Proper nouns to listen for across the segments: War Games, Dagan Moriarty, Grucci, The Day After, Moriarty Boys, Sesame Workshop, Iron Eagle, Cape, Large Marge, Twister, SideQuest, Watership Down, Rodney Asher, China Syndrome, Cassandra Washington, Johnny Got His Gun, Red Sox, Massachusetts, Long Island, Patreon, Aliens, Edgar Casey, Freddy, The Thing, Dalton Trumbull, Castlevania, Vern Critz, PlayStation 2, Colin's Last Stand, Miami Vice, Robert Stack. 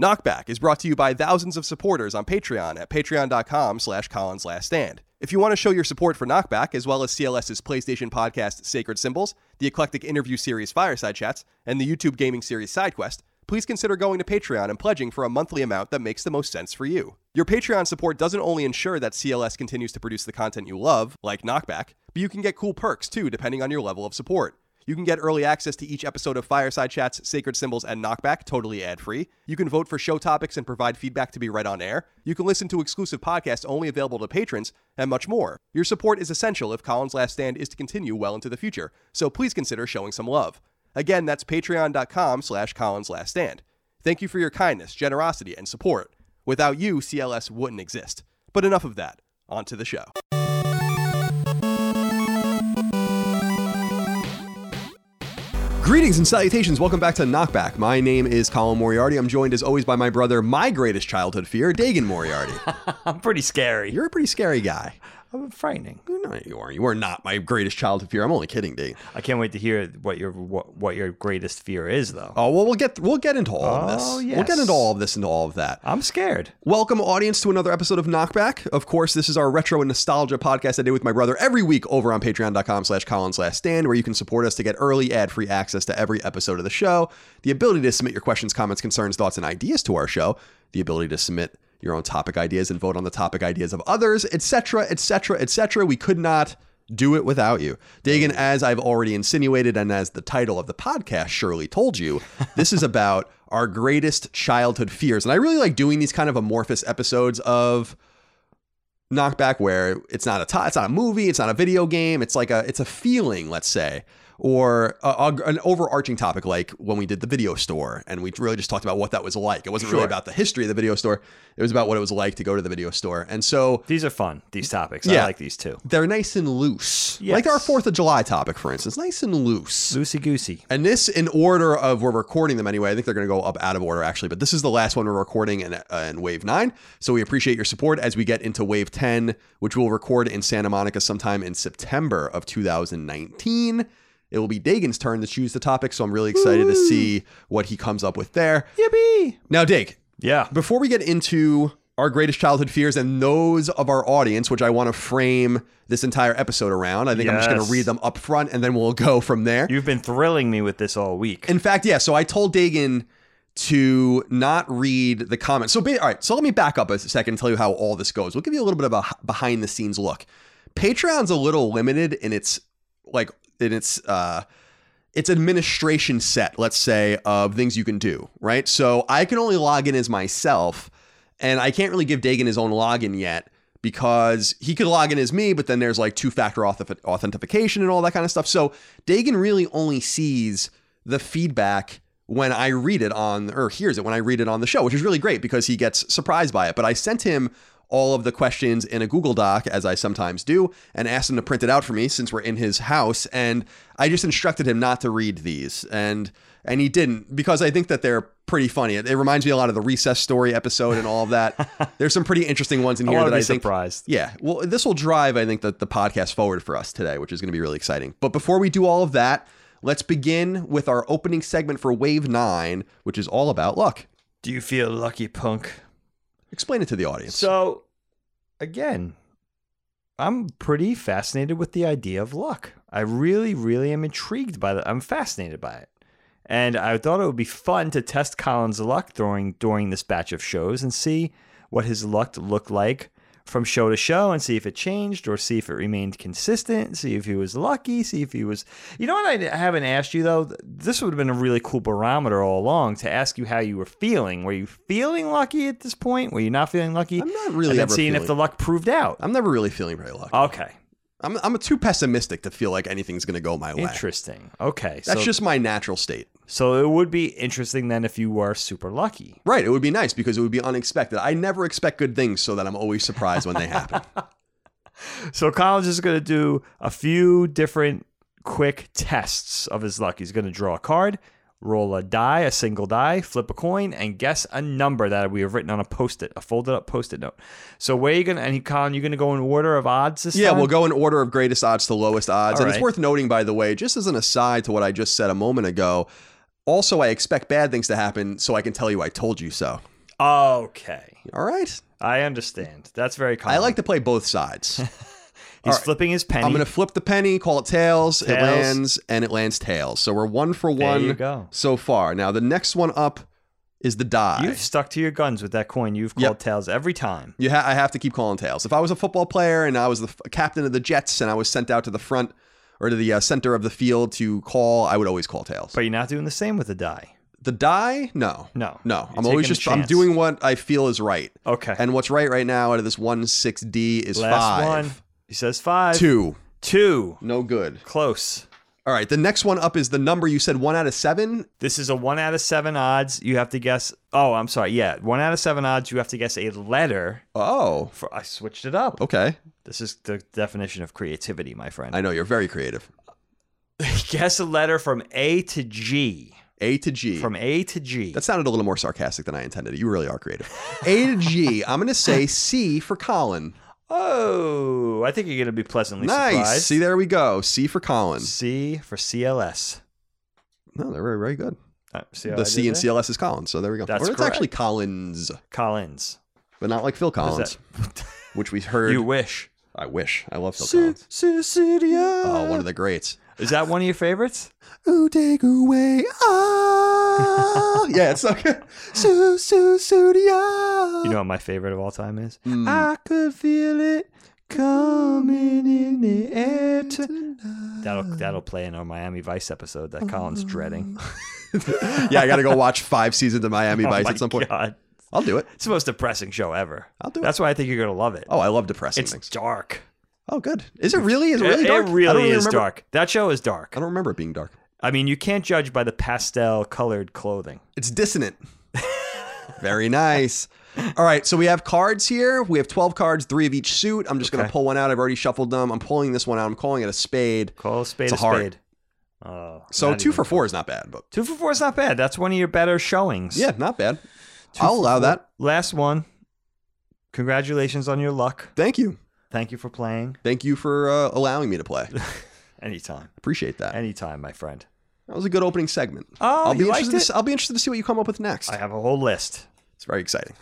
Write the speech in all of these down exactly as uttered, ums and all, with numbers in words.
Knockback is brought to you by thousands of supporters on Patreon at patreon.com slash Colin's Last Stand. If you want to show your support for Knockback, as well as CLS's PlayStation podcast Sacred Symbols, the eclectic interview series Fireside Chats, and the YouTube gaming series SideQuest, please consider going to Patreon and pledging for a monthly amount that makes the most sense for you. Your Patreon support doesn't only ensure that C L S continues to produce the content you love, like Knockback, but you can get cool perks too, depending on your level of support. You can get early access to each episode of Fireside Chats, Sacred Symbols, and Knockback, totally ad-free. You can vote for show topics and provide feedback to be read on air. You can listen to exclusive podcasts only available to patrons, and much more. Your support is essential if Colin's Last Stand is to continue well into the future, so please consider showing some love. Again, that's patreon.com slash Colin's Last Stand. Thank you for your kindness, generosity, and support. Without you, C L S wouldn't exist. But enough of that. On to the show. Greetings and salutations. Welcome back to Knockback. My name is Colin Moriarty. I'm joined, as always, by my brother, my greatest childhood fear, Dagan Moriarty. I'm pretty scary. You're a pretty scary guy. I'm frightening. No, you are. You are not my greatest childhood fear. I'm only kidding, Dave. I can't wait to hear what your what, what your greatest fear is, though. Oh well, we'll get we'll get into all of this. Oh yes, we'll get into all of this and all of that. I'm scared. Welcome, audience, to another episode of Knockback. Of course, this is our retro and nostalgia podcast I do with my brother every week over on Patreon.com/slash Colin's Last Stand, where you can support us to get early ad-free access to every episode of the show, the ability to submit your questions, comments, concerns, thoughts, and ideas to our show, the ability to submit your own topic ideas and vote on the topic ideas of others, et cetera, et cetera, et cetera. We could not do it without you. Dagan, as I've already insinuated and as the title of the podcast surely told you, this is about our greatest childhood fears. And I really like doing these kind of amorphous episodes of Knockback where it's not a t- it's not a movie, it's not a video game, it's like a it's a feeling, let's say. Or a, a, an overarching topic, like when we did the video store and we really just talked about what that was like. It wasn't sure. really about the history of the video store. It was about what it was like to go to the video store. And so these are fun. These topics. Yeah, I like these too. They're nice and loose. Yes. Like our fourth of July topic, for instance, nice and loose. Loosey goosey. And this, in order of we're recording them anyway, I think they're going to go up out of order actually, but this is the last one we're recording in, uh, in wave nine. So we appreciate your support as we get into wave ten, which we'll record in Santa Monica sometime in September of two thousand nineteen. It will be Dagan's turn to choose the topic, so I'm really excited Ooh. to see what he comes up with there. Yippee! Now, Dag, yeah. Before we get into our greatest childhood fears and those of our audience, which I want to frame this entire episode around, I think yes. I'm just going to read them up front, and then we'll go from there. You've been thrilling me with this all week. In fact, yeah, so I told Dagan to not read the comments. So, all right, so let me back up a second and tell you how all this goes. We'll give you a little bit of a behind-the-scenes look. Patreon's a little limited in its, like, in its uh, its administration set, let's say, of things you can do, right? So I can only log in as myself, and I can't really give Dagan his own login yet because he could log in as me, but then there's like two-factor auth- authentication and all that kind of stuff. So Dagan really only sees the feedback when I read it on, or hears it when I read it on the show, which is really great because he gets surprised by it. But I sent him all of the questions in a Google Doc, as I sometimes do, and asked him to print it out for me since we're in his house. And I just instructed him not to read these. And and he didn't, because I think that they're pretty funny. It, it reminds me a lot of the Recess Story episode and all of that. There's some pretty interesting ones in here I that I think. Surprised. Yeah. Well, this will drive, I think, the, the podcast forward for us today, which is going to be really exciting. But before we do all of that, let's begin with our opening segment for Wave nine, which is all about luck. Do you feel lucky, punk? Explain it to the audience. So, again, I'm pretty fascinated with the idea of luck. I really, really am intrigued by that. I'm fascinated by it. And I thought it would be fun to test Colin's luck during, during this batch of shows and see what his luck looked like from show to show and see if it changed or see if it remained consistent, see if he was lucky, see if he was... You know what I haven't asked you, though? This would have been a really cool barometer all along to ask you how you were feeling. Were you feeling lucky at this point? Were you not feeling lucky? I'm not really and then ever seeing feeling... if the luck proved out. I'm never really feeling very lucky. Okay. I'm I'm too pessimistic to feel like anything's going to go my way. Interesting. Okay. That's so, just my natural state. So it would be interesting then if you were super lucky. Right. It would be nice because it would be unexpected. I never expect good things, so that I'm always surprised when they happen. So Colin's is going to do a few different quick tests of his luck. He's going to draw a card, roll a die, a single die, flip a coin, and guess a number that we have written on a post-it, a folded up post-it note. So where are you going to, and Colin, you're going to go in order of odds this yeah, time? Yeah, we'll go in order of greatest odds to lowest odds. All and right. It's worth noting, by the way, just as an aside to what I just said a moment ago, Also, I expect bad things to happen, so I can tell you I told you so. Okay. All right. I understand. That's very common. I like to play both sides. He's right. Flipping his penny. I'm going to flip the penny, call it tails, tails, it lands, and it lands tails. So we're one for one there you go. So far. Now, the next one up is the die. You've stuck to your guns with that coin. You've called yep. tails every time. You ha I have to keep calling tails. If I was a football player and I was the f captain of the Jets and I was sent out to the front or to the uh, center of the field to call, I would always call tails. But you're not doing the same with the die. The die? No. No. No. You're I'm always just, I'm doing what I feel is right. Okay. And what's right right now out of this one, six D is Last five. Last one. He says five. Two. Two. No good. Close. All right. The next one up is the number. You said one out of seven. This is a one out of seven odds. You have to guess. Oh, I'm sorry. Yeah. One out of seven odds. You have to guess a letter. Oh. For, I switched it up. Okay. This is the definition of creativity, my friend. I know. You're very creative. Guess a letter from A to G. A to G. From A to G. That sounded a little more sarcastic than I intended. You really are creative. A to G. I'm going to say C for Colin. Oh, I think you're going to be pleasantly nice. surprised. Nice. See, there we go. C for Colin. C for C L S. No, they're very, very good. Uh, the C in C L S is Colin, so there we go. That's or it's correct. actually Collins. Collins. But not like Phil Collins, which we heard. You wish. I wish. I love Phil Collins. Oh, one of the greats. Is that one of your favorites? Ooh, take away. Oh. Yeah, it's so good. Su, su, studio. You know what my favorite of all time is? Mm. I could feel it coming in the air tonight. That'll, that'll play in our Miami Vice episode that Colin's oh. dreading. Yeah, I got to go watch five seasons of Miami Vice oh at some point. God. I'll do it. It's the most depressing show ever. I'll do it. That's why I think you're going to love it. Oh, I love depressing it's things. It's dark. Oh, good. Is it really? Is it really dark? It really, really is remember. dark. That show is dark. I don't remember it being dark. I mean, you can't judge by the pastel-colored clothing. It's dissonant. Very nice. All right, so we have cards here. We have twelve cards, three of each suit. I'm just okay. going to pull one out. I've already shuffled them. I'm pulling this one out. I'm calling it a spade. Call a spade it's a, a heart. spade. Oh, so two for four is not bad. But two for four is not bad. That's one of your better showings. Yeah, not bad. Two I'll allow four. that. Last one. Congratulations on your luck. Thank you. Thank you for playing. Thank you for uh, allowing me to play. Anytime. Appreciate that. Anytime, my friend. That was a good opening segment. Oh, I'll be you liked it? To, I'll be interested to see what you come up with next. I have a whole list. It's very exciting.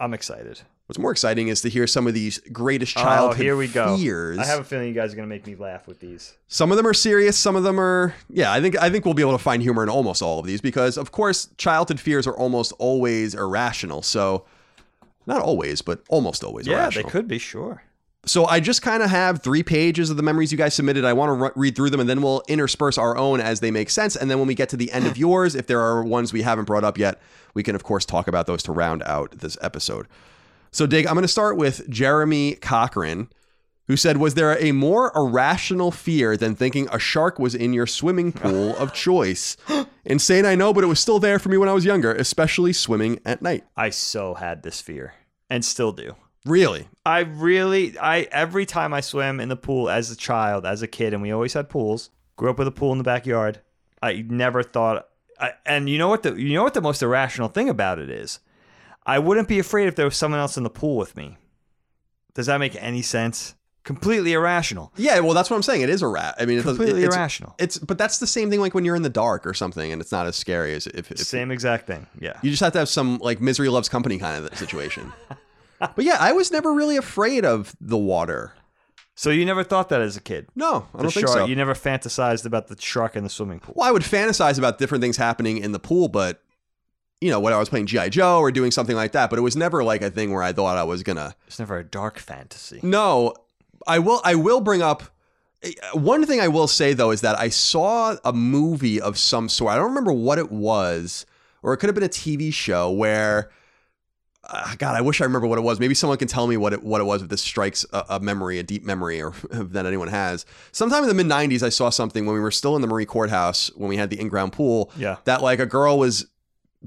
I'm excited. What's more exciting is to hear some of these greatest childhood oh, here we go. fears. I have a feeling you guys are going to make me laugh with these. Some of them are serious. Some of them are... Yeah, I think I think we'll be able to find humor in almost all of these because, of course, childhood fears are almost always irrational. So, not always, but almost always yeah, irrational. Yeah, they could be, sure. So I just kind of have three pages of the memories you guys submitted. I want to read through them and then we'll intersperse our own as they make sense. And then when we get to the end of yours, if there are ones we haven't brought up yet, we can, of course, talk about those to round out this episode. So, Dig, I'm going to start with Jeremy Cochran, who said, was there a more irrational fear than thinking a shark was in your swimming pool of choice? Insane, I know, but it was still there for me when I was younger, especially swimming at night. I so had this fear and still do. Really? I really, I every time I swim in the pool as a child, as a kid, and we always had pools, grew up with a pool in the backyard. I never thought, I, and you know what the you know what the most irrational thing about it is? I wouldn't be afraid if there was someone else in the pool with me. Does that make any sense? Completely irrational. Yeah, well, that's what I'm saying. It is irrational. I mean, it completely it's, irrational. It's but that's the same thing like when you're in the dark or something, and it's not as scary as if, if same exact thing. Yeah, you just have to have some like misery loves company kind of situation. But yeah, I was never really afraid of the water. So you never thought that as a kid? No, I the don't shark, think so. You never fantasized about the shark in the swimming pool? Well, I would fantasize about different things happening in the pool, but, you know, when I was playing G I Joe or doing something like that, but it was never like a thing where I thought I was going to... It's never a dark fantasy. No, I will, I will bring up... One thing I will say, though, is that I saw a movie of some sort. I don't remember what it was, or it could have been a T V show where... God, I wish I remember what it was. Maybe someone can tell me what it what it was if this strikes a, a memory, a deep memory or that anyone has. Sometime in the mid nineties, I saw something when we were still in the Marie Courthouse when we had the in-ground pool. Yeah. That like a girl was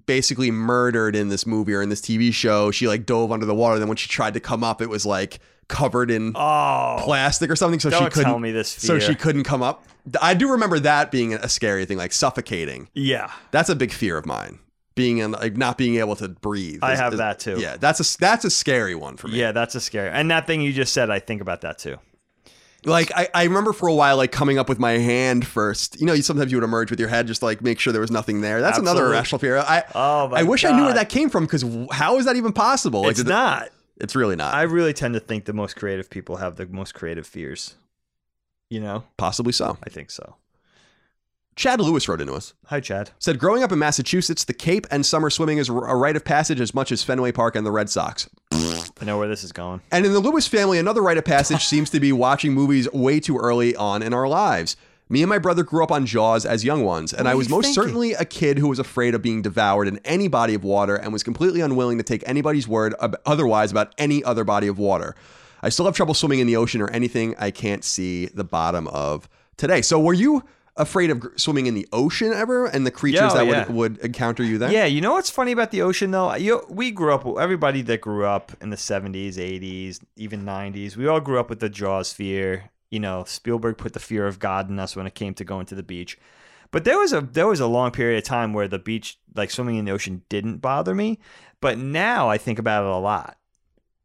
basically murdered in this movie or in this T V show. She like dove under the water. Then when she tried to come up, it was like covered in oh, plastic or something. So don't she couldn't tell me this fear. So she couldn't come up. I do remember that being a scary thing, like suffocating. Yeah. That's a big fear of mine. Being in, like not being able to breathe. Is, I have is, that too. Yeah, that's a that's a scary one for me. Yeah, that's a scary. And that thing you just said, I think about that too. Like, I, I remember for a while, like, coming up with my hand first. You know, you, sometimes you would emerge with your head, just, like, make sure there was nothing there. That's Absolutely. Another irrational fear. I oh my I wish God. I knew where that came from, because how is that even possible? Like, it's not. It's really not. I really tend to think the most creative people have the most creative fears. You know? Possibly so. I think so. Chad Lewis wrote into us. Hi, Chad. Said, growing up in Massachusetts, the Cape and summer swimming is a rite of passage as much as Fenway Park and the Red Sox. I know where this is going. And in the Lewis family, another rite of passage seems to be watching movies way too early on in our lives. Me and my brother grew up on Jaws as young ones, and I was most thinking? certainly a kid who was afraid of being devoured in any body of water and was completely unwilling to take anybody's word ab- otherwise about any other body of water. I still have trouble swimming in the ocean or anything I can't see the bottom of today. So were you afraid of swimming in the ocean ever, and the creatures yeah, oh, that yeah. would, would encounter you there? Yeah, you know what's funny about the ocean, though? You, we grew up, everybody that grew up in the seventies, eighties, even nineties, we all grew up with the Jaws fear. You know, Spielberg put the fear of God in us when it came to going to the beach. But there was a there was a long period of time where the beach, like swimming in the ocean, didn't bother me. But now I think about it a lot.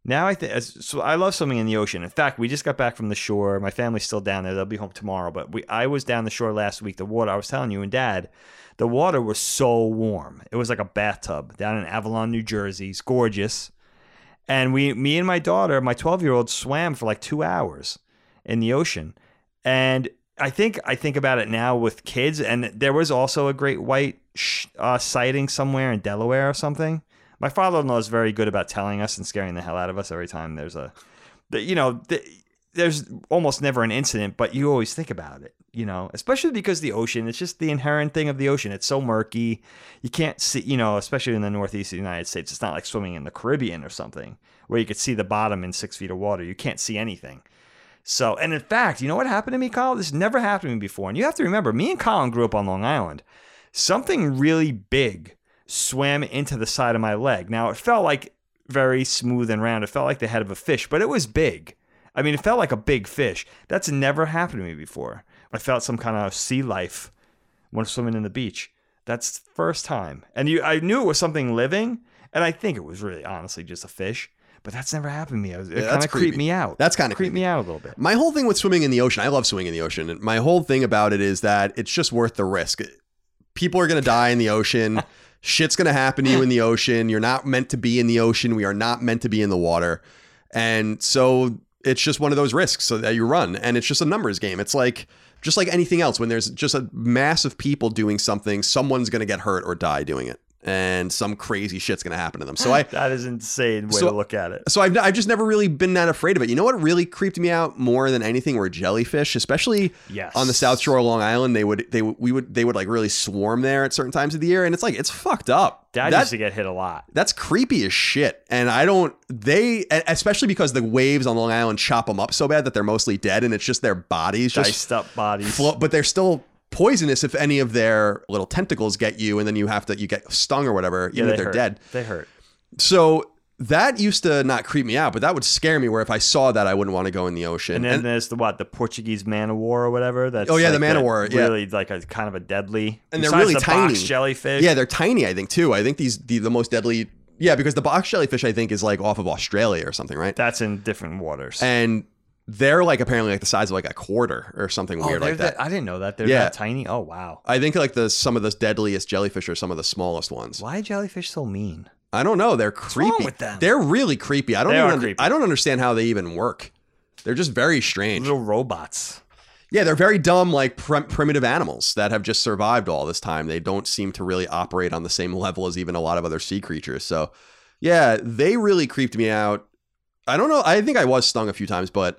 Now I think so. I love swimming in the ocean. In fact, we just got back from the shore. My family's still down there. They'll be home tomorrow. But we, I was down the shore last week. The water, I was telling you and Dad, the water was so warm. It was like a bathtub down in Avalon, New Jersey. It's gorgeous. And we, me and my daughter, my twelve-year-old, swam for like two hours in the ocean. And I think I think about it now with kids. And there was also a great white sh- uh, sighting somewhere in Delaware or something. My father-in-law is very good about telling us and scaring the hell out of us every time there's a, you know, there's almost never an incident, but you always think about it, you know, especially because the ocean, it's just the inherent thing of the ocean. It's so murky. You can't see, you know, especially in the Northeast of the United States, it's not like swimming in the Caribbean or something where you could see the bottom in six feet of water. You can't see anything. So, and in fact, you know what happened to me, Kyle? This never happened to me before. And you have to remember, me and Colin grew up on Long Island. Something really big swam into the side of my leg. Now, it felt like very smooth and round. It felt like the head of a fish, but it was big. I mean, it felt like a big fish. That's never happened to me before. I felt some kind of sea life when swimming in the beach. That's the first time. And you, I knew it was something living, and I think it was really honestly just a fish. But that's never happened to me. It, yeah, it kind of creeped me out. That's kind of creeped me out a little bit. My whole thing with swimming in the ocean, I love swimming in the ocean, and my whole thing about it is that it's just worth the risk. People are going to die in the ocean. Shit's going to happen to you in the ocean. You're not meant to be in the ocean. We are not meant to be in the water. And so it's just one of those risks so that you run. And it's just a numbers game. It's like, just like anything else, when there's just a mass of people doing something, someone's going to get hurt or die doing it. And some crazy shit's going to happen to them. So I that is an insane way so, to look at it. So I've, I've just never really been that afraid of it. You know what really creeped me out more than anything were jellyfish, especially yes. on the South Shore of Long Island. They would they we would they would like really swarm there at certain times of the year, and it's like it's fucked up. Dad that, used to get hit a lot. That's creepy as shit. And I don't, they, especially because the waves on Long Island chop them up so bad that they're mostly dead, and it's just their bodies, just diced up bodies, float, but they're still poisonous if any of their little tentacles get you, and then you have to you get stung or whatever, even yeah, they if they're hurt. dead. They hurt. So that used to not creep me out, but that would scare me, where if I saw that, I wouldn't want to go in the ocean. And then and, there's the what, the Portuguese man of war or whatever? That's oh yeah, like the man of war. Really yeah. like a kind of a deadly. And they're really the tiny. Box jellyfish. Yeah, they're tiny, I think, too. I think these the, the most deadly. Yeah, because the box jellyfish, I think, is like off of Australia or something, right? That's in different waters. And they're like apparently like the size of like a quarter or something oh, weird like that. that. I didn't know that. They're yeah. that tiny. Oh, wow. I think like the some of the deadliest jellyfish are some of the smallest ones. Why are jellyfish so mean? I don't know. They're creepy. What's wrong with them? They're really creepy. I don't they even, are creepy. I don't understand how they even work. They're just very strange. Little robots. Yeah, they're very dumb, like prim- primitive animals that have just survived all this time. They don't seem to really operate on the same level as even a lot of other sea creatures. So, yeah, they really creeped me out. I don't know. I think I was stung a few times, but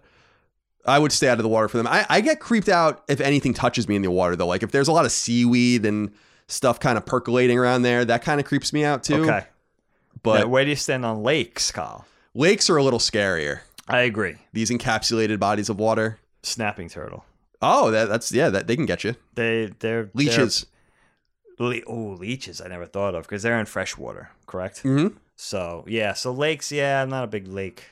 I would stay out of the water for them. I, I get creeped out if anything touches me in the water, though. Like if there's a lot of seaweed and stuff kind of percolating around there, that kind of creeps me out, too. Okay. But now, where do you stand on lakes, Kyle? Lakes are a little scarier. I agree. These encapsulated bodies of water. Snapping turtle. Oh, that, that's yeah, that they can get you. They they're leeches. They're, le- oh, leeches. I never thought of, because they're in fresh water, correct? Mm-hmm. So, yeah. So lakes. Yeah. I'm not a big lake.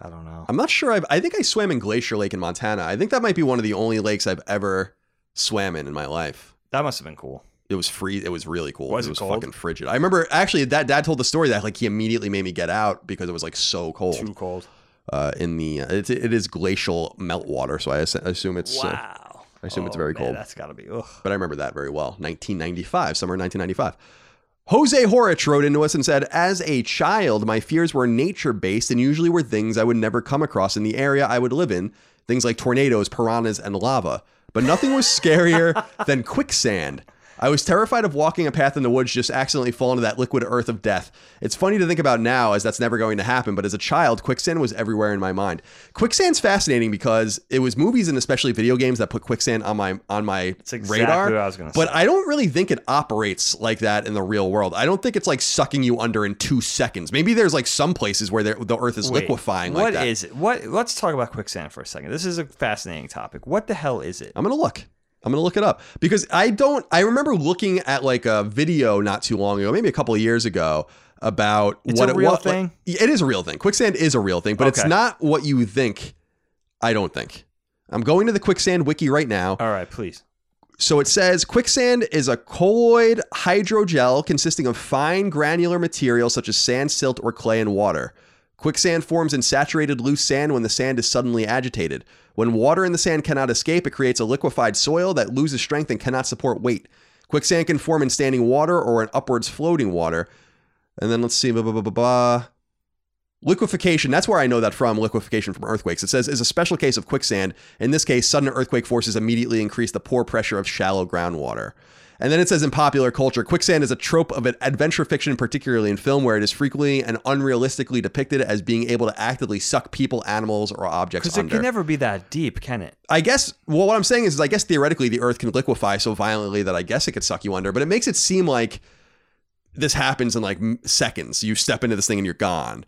I don't know. I'm not sure. I've, I think I swam in Glacier Lake in Montana. I think that might be one of the only lakes I've ever swam in in my life. That must have been cool. It was free. It was really cool. Was it, it was cold? Fucking frigid. I remember actually that dad told the story that like he immediately made me get out because it was like so cold. Too cold. uh, in the it's, it is glacial meltwater, so I assume it's wow. Uh, I assume oh, it's very man, cold. That's got to be. Ugh. But I remember that very well. nineteen ninety-five, summer nineteen ninety-five. Jose Horich wrote into us and said, as a child, my fears were nature-based and usually were things I would never come across in the area I would live in. Things like tornadoes, piranhas, and lava. But nothing was scarier than quicksand. I was terrified of walking a path in the woods, just accidentally falling into that liquid earth of death. It's funny to think about now, as that's never going to happen. But as a child, quicksand was everywhere in my mind. Quicksand's fascinating because it was movies and especially video games that put quicksand on my on my it's exactly radar. What I was gonna say. But I don't really think it operates like that in the real world. I don't think it's like sucking you under in two seconds. Maybe there's like some places where the earth is Wait, liquefying. What like that. is it? What? Let's talk about quicksand for a second. This is a fascinating topic. What the hell is it? I'm gonna look. I'm going to look it up because I don't I remember looking at like a video not too long ago, maybe a couple of years ago about it's what a it real was. Thing? Like, it is a real thing. Quicksand is a real thing, but okay. It's not what you think. I don't think. I'm going to the quicksand wiki right now. All right, please. So it says quicksand is a colloid hydrogel consisting of fine granular material such as sand, silt, or clay and water. Quicksand forms in saturated loose sand when the sand is suddenly agitated. When water in the sand cannot escape, it creates a liquefied soil that loses strength and cannot support weight. Quicksand can form in standing water or in upwards floating water. And then let's see. Blah, blah, blah, blah, blah. Liquefaction. That's where I know that from. Liquefaction from earthquakes. It says is a special case of quicksand. In this case, sudden earthquake forces immediately increase the pore pressure of shallow groundwater. And then it says in popular culture, quicksand is a trope of adventure fiction, particularly in film, where it is frequently and unrealistically depicted as being able to actively suck people, animals, or objects under. Because it can never be that deep, can it? I guess, well, what I'm saying is, is I guess theoretically the earth can liquefy so violently that I guess it could suck you under, but it makes it seem like this happens in like seconds. You step into this thing and you're gone.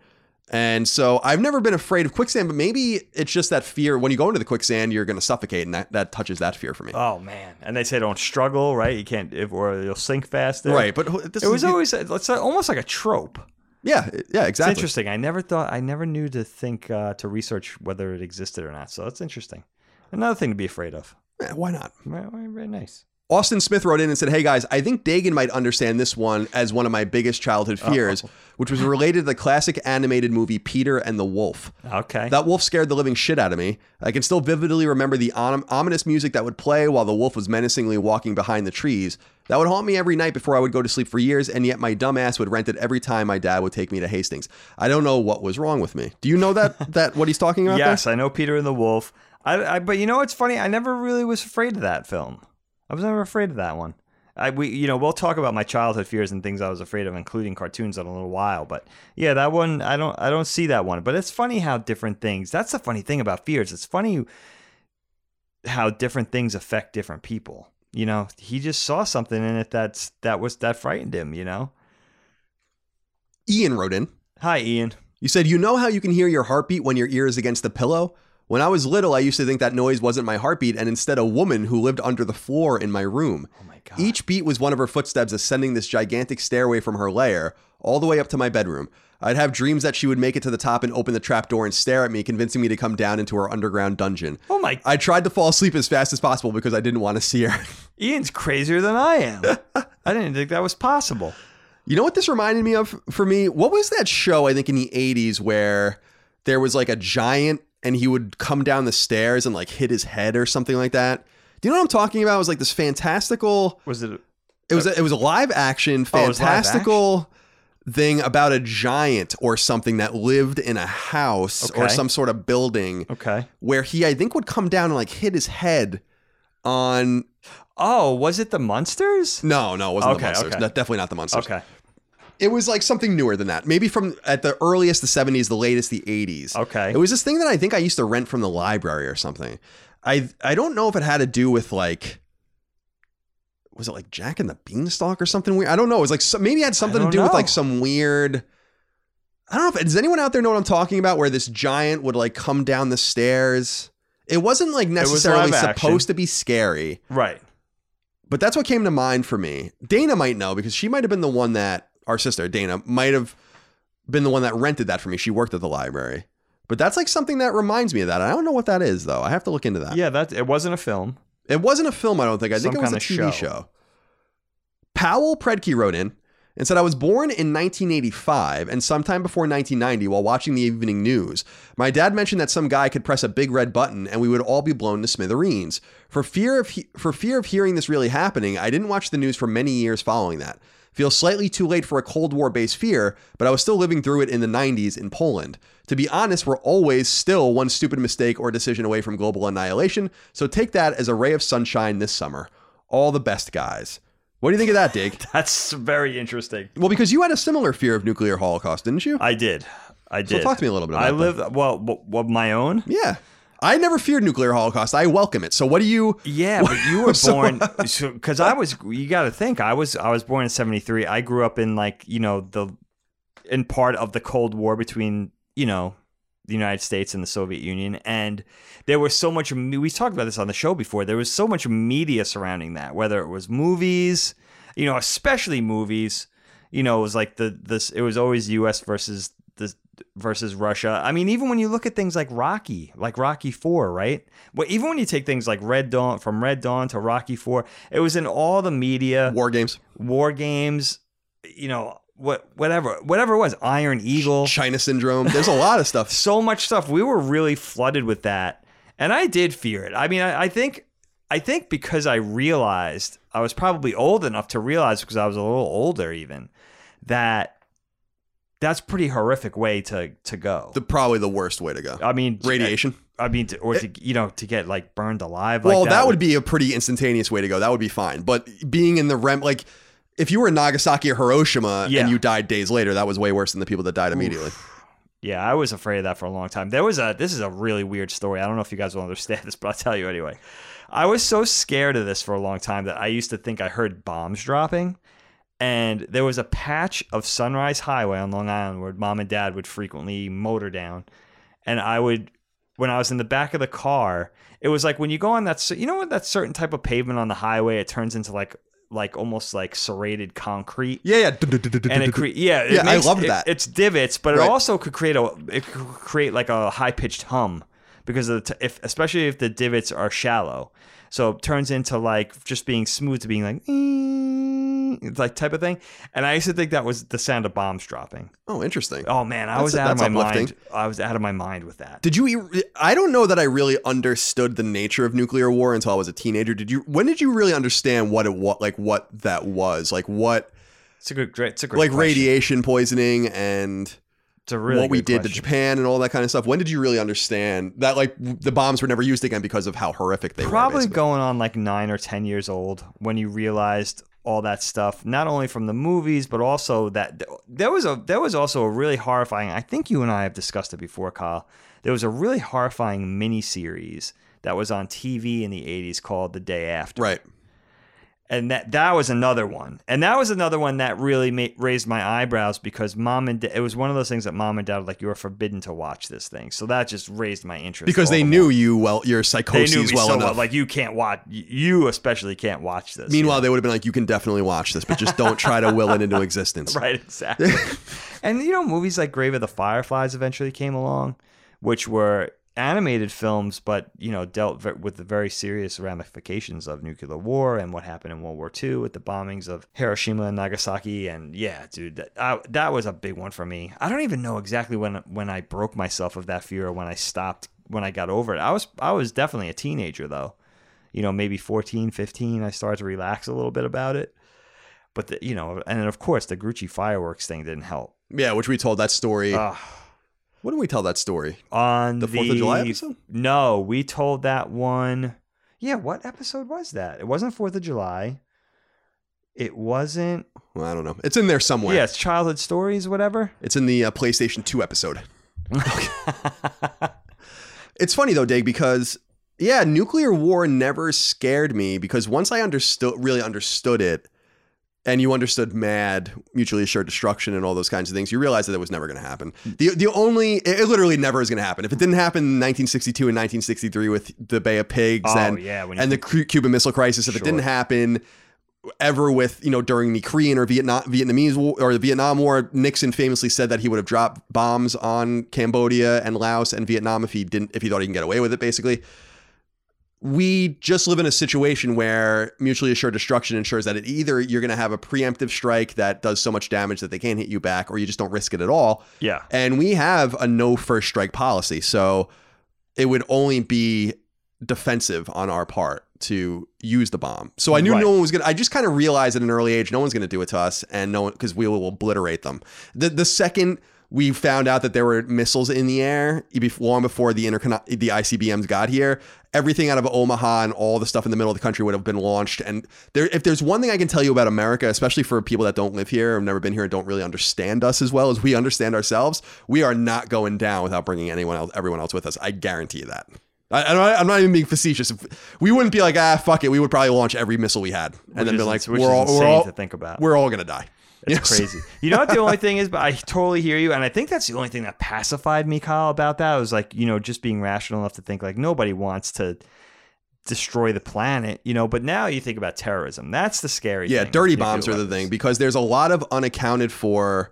And so I've never been afraid of quicksand, but maybe it's just that fear. When you go into the quicksand, you're going to suffocate, and that, that touches that fear for me. Oh, man. And they say don't struggle, right? You can't, if, or you'll sink faster. Right. But this it was is, always it's almost like a trope. Yeah. Yeah, exactly. It's interesting. I never thought, I never knew to think, uh, to research whether it existed or not. So that's interesting. Another thing to be afraid of. Yeah, why not? Right, very nice. Austin Smith wrote in and said, hey, guys, I think Dagan might understand this one as one of my biggest childhood fears, oh. which was related to the classic animated movie Peter and the Wolf. Okay. That wolf scared the living shit out of me. I can still vividly remember the om- ominous music that would play while the wolf was menacingly walking behind the trees. That would haunt me every night before I would go to sleep for years, and yet my dumb ass would rent it every time my dad would take me to Hastings. I don't know what was wrong with me. Do you know that that what he's talking about? Yes, there? I know Peter and the Wolf. I, I But you know what's funny? I never really was afraid of that film. I was never afraid of that one. I we you know we'll talk about my childhood fears and things I was afraid of, including cartoons, in a little while. But yeah, that one I don't I don't see that one. But it's funny how different things. That's the funny thing about fears. It's funny how different things affect different people. You know, he just saw something and it that's that was that frightened him. You know. Ian wrote in. Hi, Ian. You said you know how you can hear your heartbeat when your ear is against the pillow. When I was little, I used to think that noise wasn't my heartbeat and instead a woman who lived under the floor in my room. Oh my God. Each beat was one of her footsteps ascending this gigantic stairway from her lair all the way up to my bedroom. I'd have dreams that she would make it to the top and open the trap door and stare at me, convincing me to come down into her underground dungeon. Oh my. I tried to fall asleep as fast as possible because I didn't want to see her. Ian's crazier than I am. I didn't think that was possible. You know what this reminded me of for me? What was that show, I think, in the eighties where there was like a giant... and he would come down the stairs and like hit his head or something like that. Do you know what I'm talking about? It was like this fantastical. Was it? A, it was. A, it was a live action fantastical oh, live action? thing about a giant or something that lived in a house okay. or some sort of building. Okay. Where he, I think, would come down and like hit his head on. Oh, was it the Munsters? No, no, it wasn't okay, the Munsters. Okay. No, definitely not the Munsters. Okay. It was like something newer than that. Maybe from at the earliest, the seventies, the latest, the eighties. Okay. It was this thing that I think I used to rent from the library or something. I I don't know if it had to do with like, was it like Jack and the Beanstalk or something weird? I don't know. It was like, some, maybe it had something to do know. with like some weird, I don't know if, does anyone out there know what I'm talking about? Where this giant would like come down the stairs. It wasn't like necessarily was supposed to be scary. Right. But that's what came to mind for me. Dana might know because she might've been the one that, our sister, Dana, might have been the one that rented that for me. She worked at the library. But that's like something that reminds me of that. I don't know what that is, though. I have to look into that. Yeah, that it wasn't a film. It wasn't a film, I don't think. I Some think it was a T V show. show. Powell Predke wrote in and said, I was born in nineteen eighty-five, and sometime before nineteen ninety, while watching the evening news, my dad mentioned that some guy could press a big red button and we would all be blown to smithereens. For fear of he for fear of hearing this really happening, I didn't watch the news for many years following that. Feels slightly too late for a Cold War-based fear, but I was still living through it in the nineties in Poland. To be honest, we're always still one stupid mistake or decision away from global annihilation, so take that as a ray of sunshine this summer. All the best, guys. What do you think of that, Dig? That's very interesting. Well, because you had a similar fear of nuclear holocaust, didn't you? I did. I did. So talk to me a little bit about I live, that. Well, well, my own? Yeah. I never feared nuclear holocaust. I welcome it. So what do you... Yeah, what, but you were born... Because so, I was... You got to think. I was I was born in seventy-three. I grew up in, like, you know, the... in part of the Cold War between, you know, the United States and the Soviet Union. And there was so much... We talked about this on the show before. There was so much media surrounding that, whether it was movies, you know, especially movies. You know, it was like the... this. It was always U S versus... the. versus Russia. I mean, even when you look at things like Rocky, like Rocky four, right? Well, even when you take things like Red Dawn, from Red Dawn to Rocky four, it was in all the media. War games. War games, you know, what, whatever, whatever it was. Iron Eagle. China Syndrome. There's a lot of stuff. So much stuff. We were really flooded with that. And I did fear it. I mean, I, I think, I think because I realized, I was probably old enough to realize, because I was a little older even, that that's pretty horrific way to to go. The probably the worst way to go. I mean, radiation. I, I mean, to, or it, to you know to get like burned alive. Well, like that, that would be a pretty instantaneous way to go. That would be fine. But being in the R E M, like if you were in Nagasaki or Hiroshima yeah. and you died days later, that was way worse than the people that died immediately. Oof. Yeah, I was afraid of that for a long time. There was a this is a really weird story. I don't know if you guys will understand this, but I'll tell you anyway. I was so scared of this for a long time that I used to think I heard bombs dropping. And there was a patch of Sunrise Highway on Long Island where mom and dad would frequently motor down. And I would, when I was in the back of the car, it was like when you go on that, you know what, that certain type of pavement on the highway, it turns into like, like almost like serrated concrete. Yeah, yeah. And it cre- yeah, it yeah makes, I loved that. It, it's divots, but right. It also could create a, it could create like a high-pitched hum because of the t- if, especially if the divots are shallow. So it turns into like just being smooth to being like, like type of thing. And I used to think that was the sound of bombs dropping. Oh, interesting. Oh, man. I that's, was out of my mind. I was out of my mind with that. Did you? I don't know that I really understood the nature of nuclear war until I was a teenager. Did you? When did you really understand what it was like, what that was like, what it's a good, it's a good like question. Radiation poisoning and it's a really what we did question. To Japan and all that kind of stuff. When did you really understand that, like, the bombs were never used again because of how horrific they Probably were? Probably going on like nine or ten years old when you realized all that stuff, not only from the movies, but also that there was a there was also a really horrifying. I think you and I have discussed it before, Kyle. There was a really horrifying miniseries that was on T V in the eighties called The Day After. Right. And that that was another one. And that was another one that really made, raised my eyebrows because mom and dad, it was one of those things that mom and dad were like, you are forbidden to watch this thing. So that just raised my interest. Because they the knew more. You well, your psychoses they knew me well so enough. Well, like you can't watch, you especially can't watch this. Meanwhile, you know? They would have been like, you can definitely watch this, but just don't try to will it into existence. Right, exactly. And you know, movies like Grave of the Fireflies eventually came along, which were animated films, but you know, dealt with the very serious ramifications of nuclear war and what happened in World War Two with the bombings of Hiroshima and Nagasaki. And yeah, dude, that I, that was a big one for me. I don't even know exactly when when I broke myself of that fear, or when I stopped, when I got over it. I was I was definitely a teenager though, you know, maybe fourteen, fifteen. I started to relax a little bit about it, but the, you know, and of course the Grucci fireworks thing didn't help. Yeah, which we told that story. Uh, What did we tell that story? On the Fourth of July episode? No, we told that one. Yeah, what episode was that? It wasn't Fourth of July. It wasn't. Well, I don't know. It's in there somewhere. Yeah, it's childhood stories, whatever. It's in the uh, PlayStation two episode. It's funny though, Dig, because yeah, nuclear war never scared me because once I understood, really understood it. And you understood MAD, mutually assured destruction, and all those kinds of things. You realized that it was never going to happen. The the only it literally never is going to happen. If it didn't happen in nineteen sixty-two and nineteen sixty-three with the Bay of Pigs oh, and yeah, and the think, Cuban Missile Crisis, if sure. it didn't happen ever with you know during the Korean or Vietnam Vietnamese War, or the Vietnam War, Nixon famously said that he would have dropped bombs on Cambodia and Laos and Vietnam if he didn't if he thought he can get away with it. Basically, We just live in a situation where mutually assured destruction ensures that it either you're going to have a preemptive strike that does so much damage that they can't hit you back, or you just don't risk it at all. Yeah. And we have a no first strike policy. So it would only be defensive on our part to use the bomb. So I knew right. no one was going to, I just kind of realized at an early age, no one's going to do it to us, and no one, because we will obliterate them. The, the second we found out that there were missiles in the air long before the intercon- the I C B Ms got here, everything out of Omaha and all the stuff in the middle of the country would have been launched. And there, if there's one thing I can tell you about America, especially for people that don't live here, have never been here, and don't really understand us as well as we understand ourselves, we are not going down without bringing anyone else, everyone else with us. I guarantee you that. I, I'm not even being facetious. We wouldn't be like, ah, fuck it. We would probably launch every missile we had, and which then be like, we're all, we're all to think about. We're all gonna die. It's yes. crazy. You know what the only thing is, but I totally hear you. And I think that's the only thing that pacified me, Kyle, about that. It was like, you know, just being rational enough to think like nobody wants to destroy the planet, you know, but now you think about terrorism. That's the scary yeah, thing. Yeah, dirty bombs are the thing, because there's a lot of unaccounted for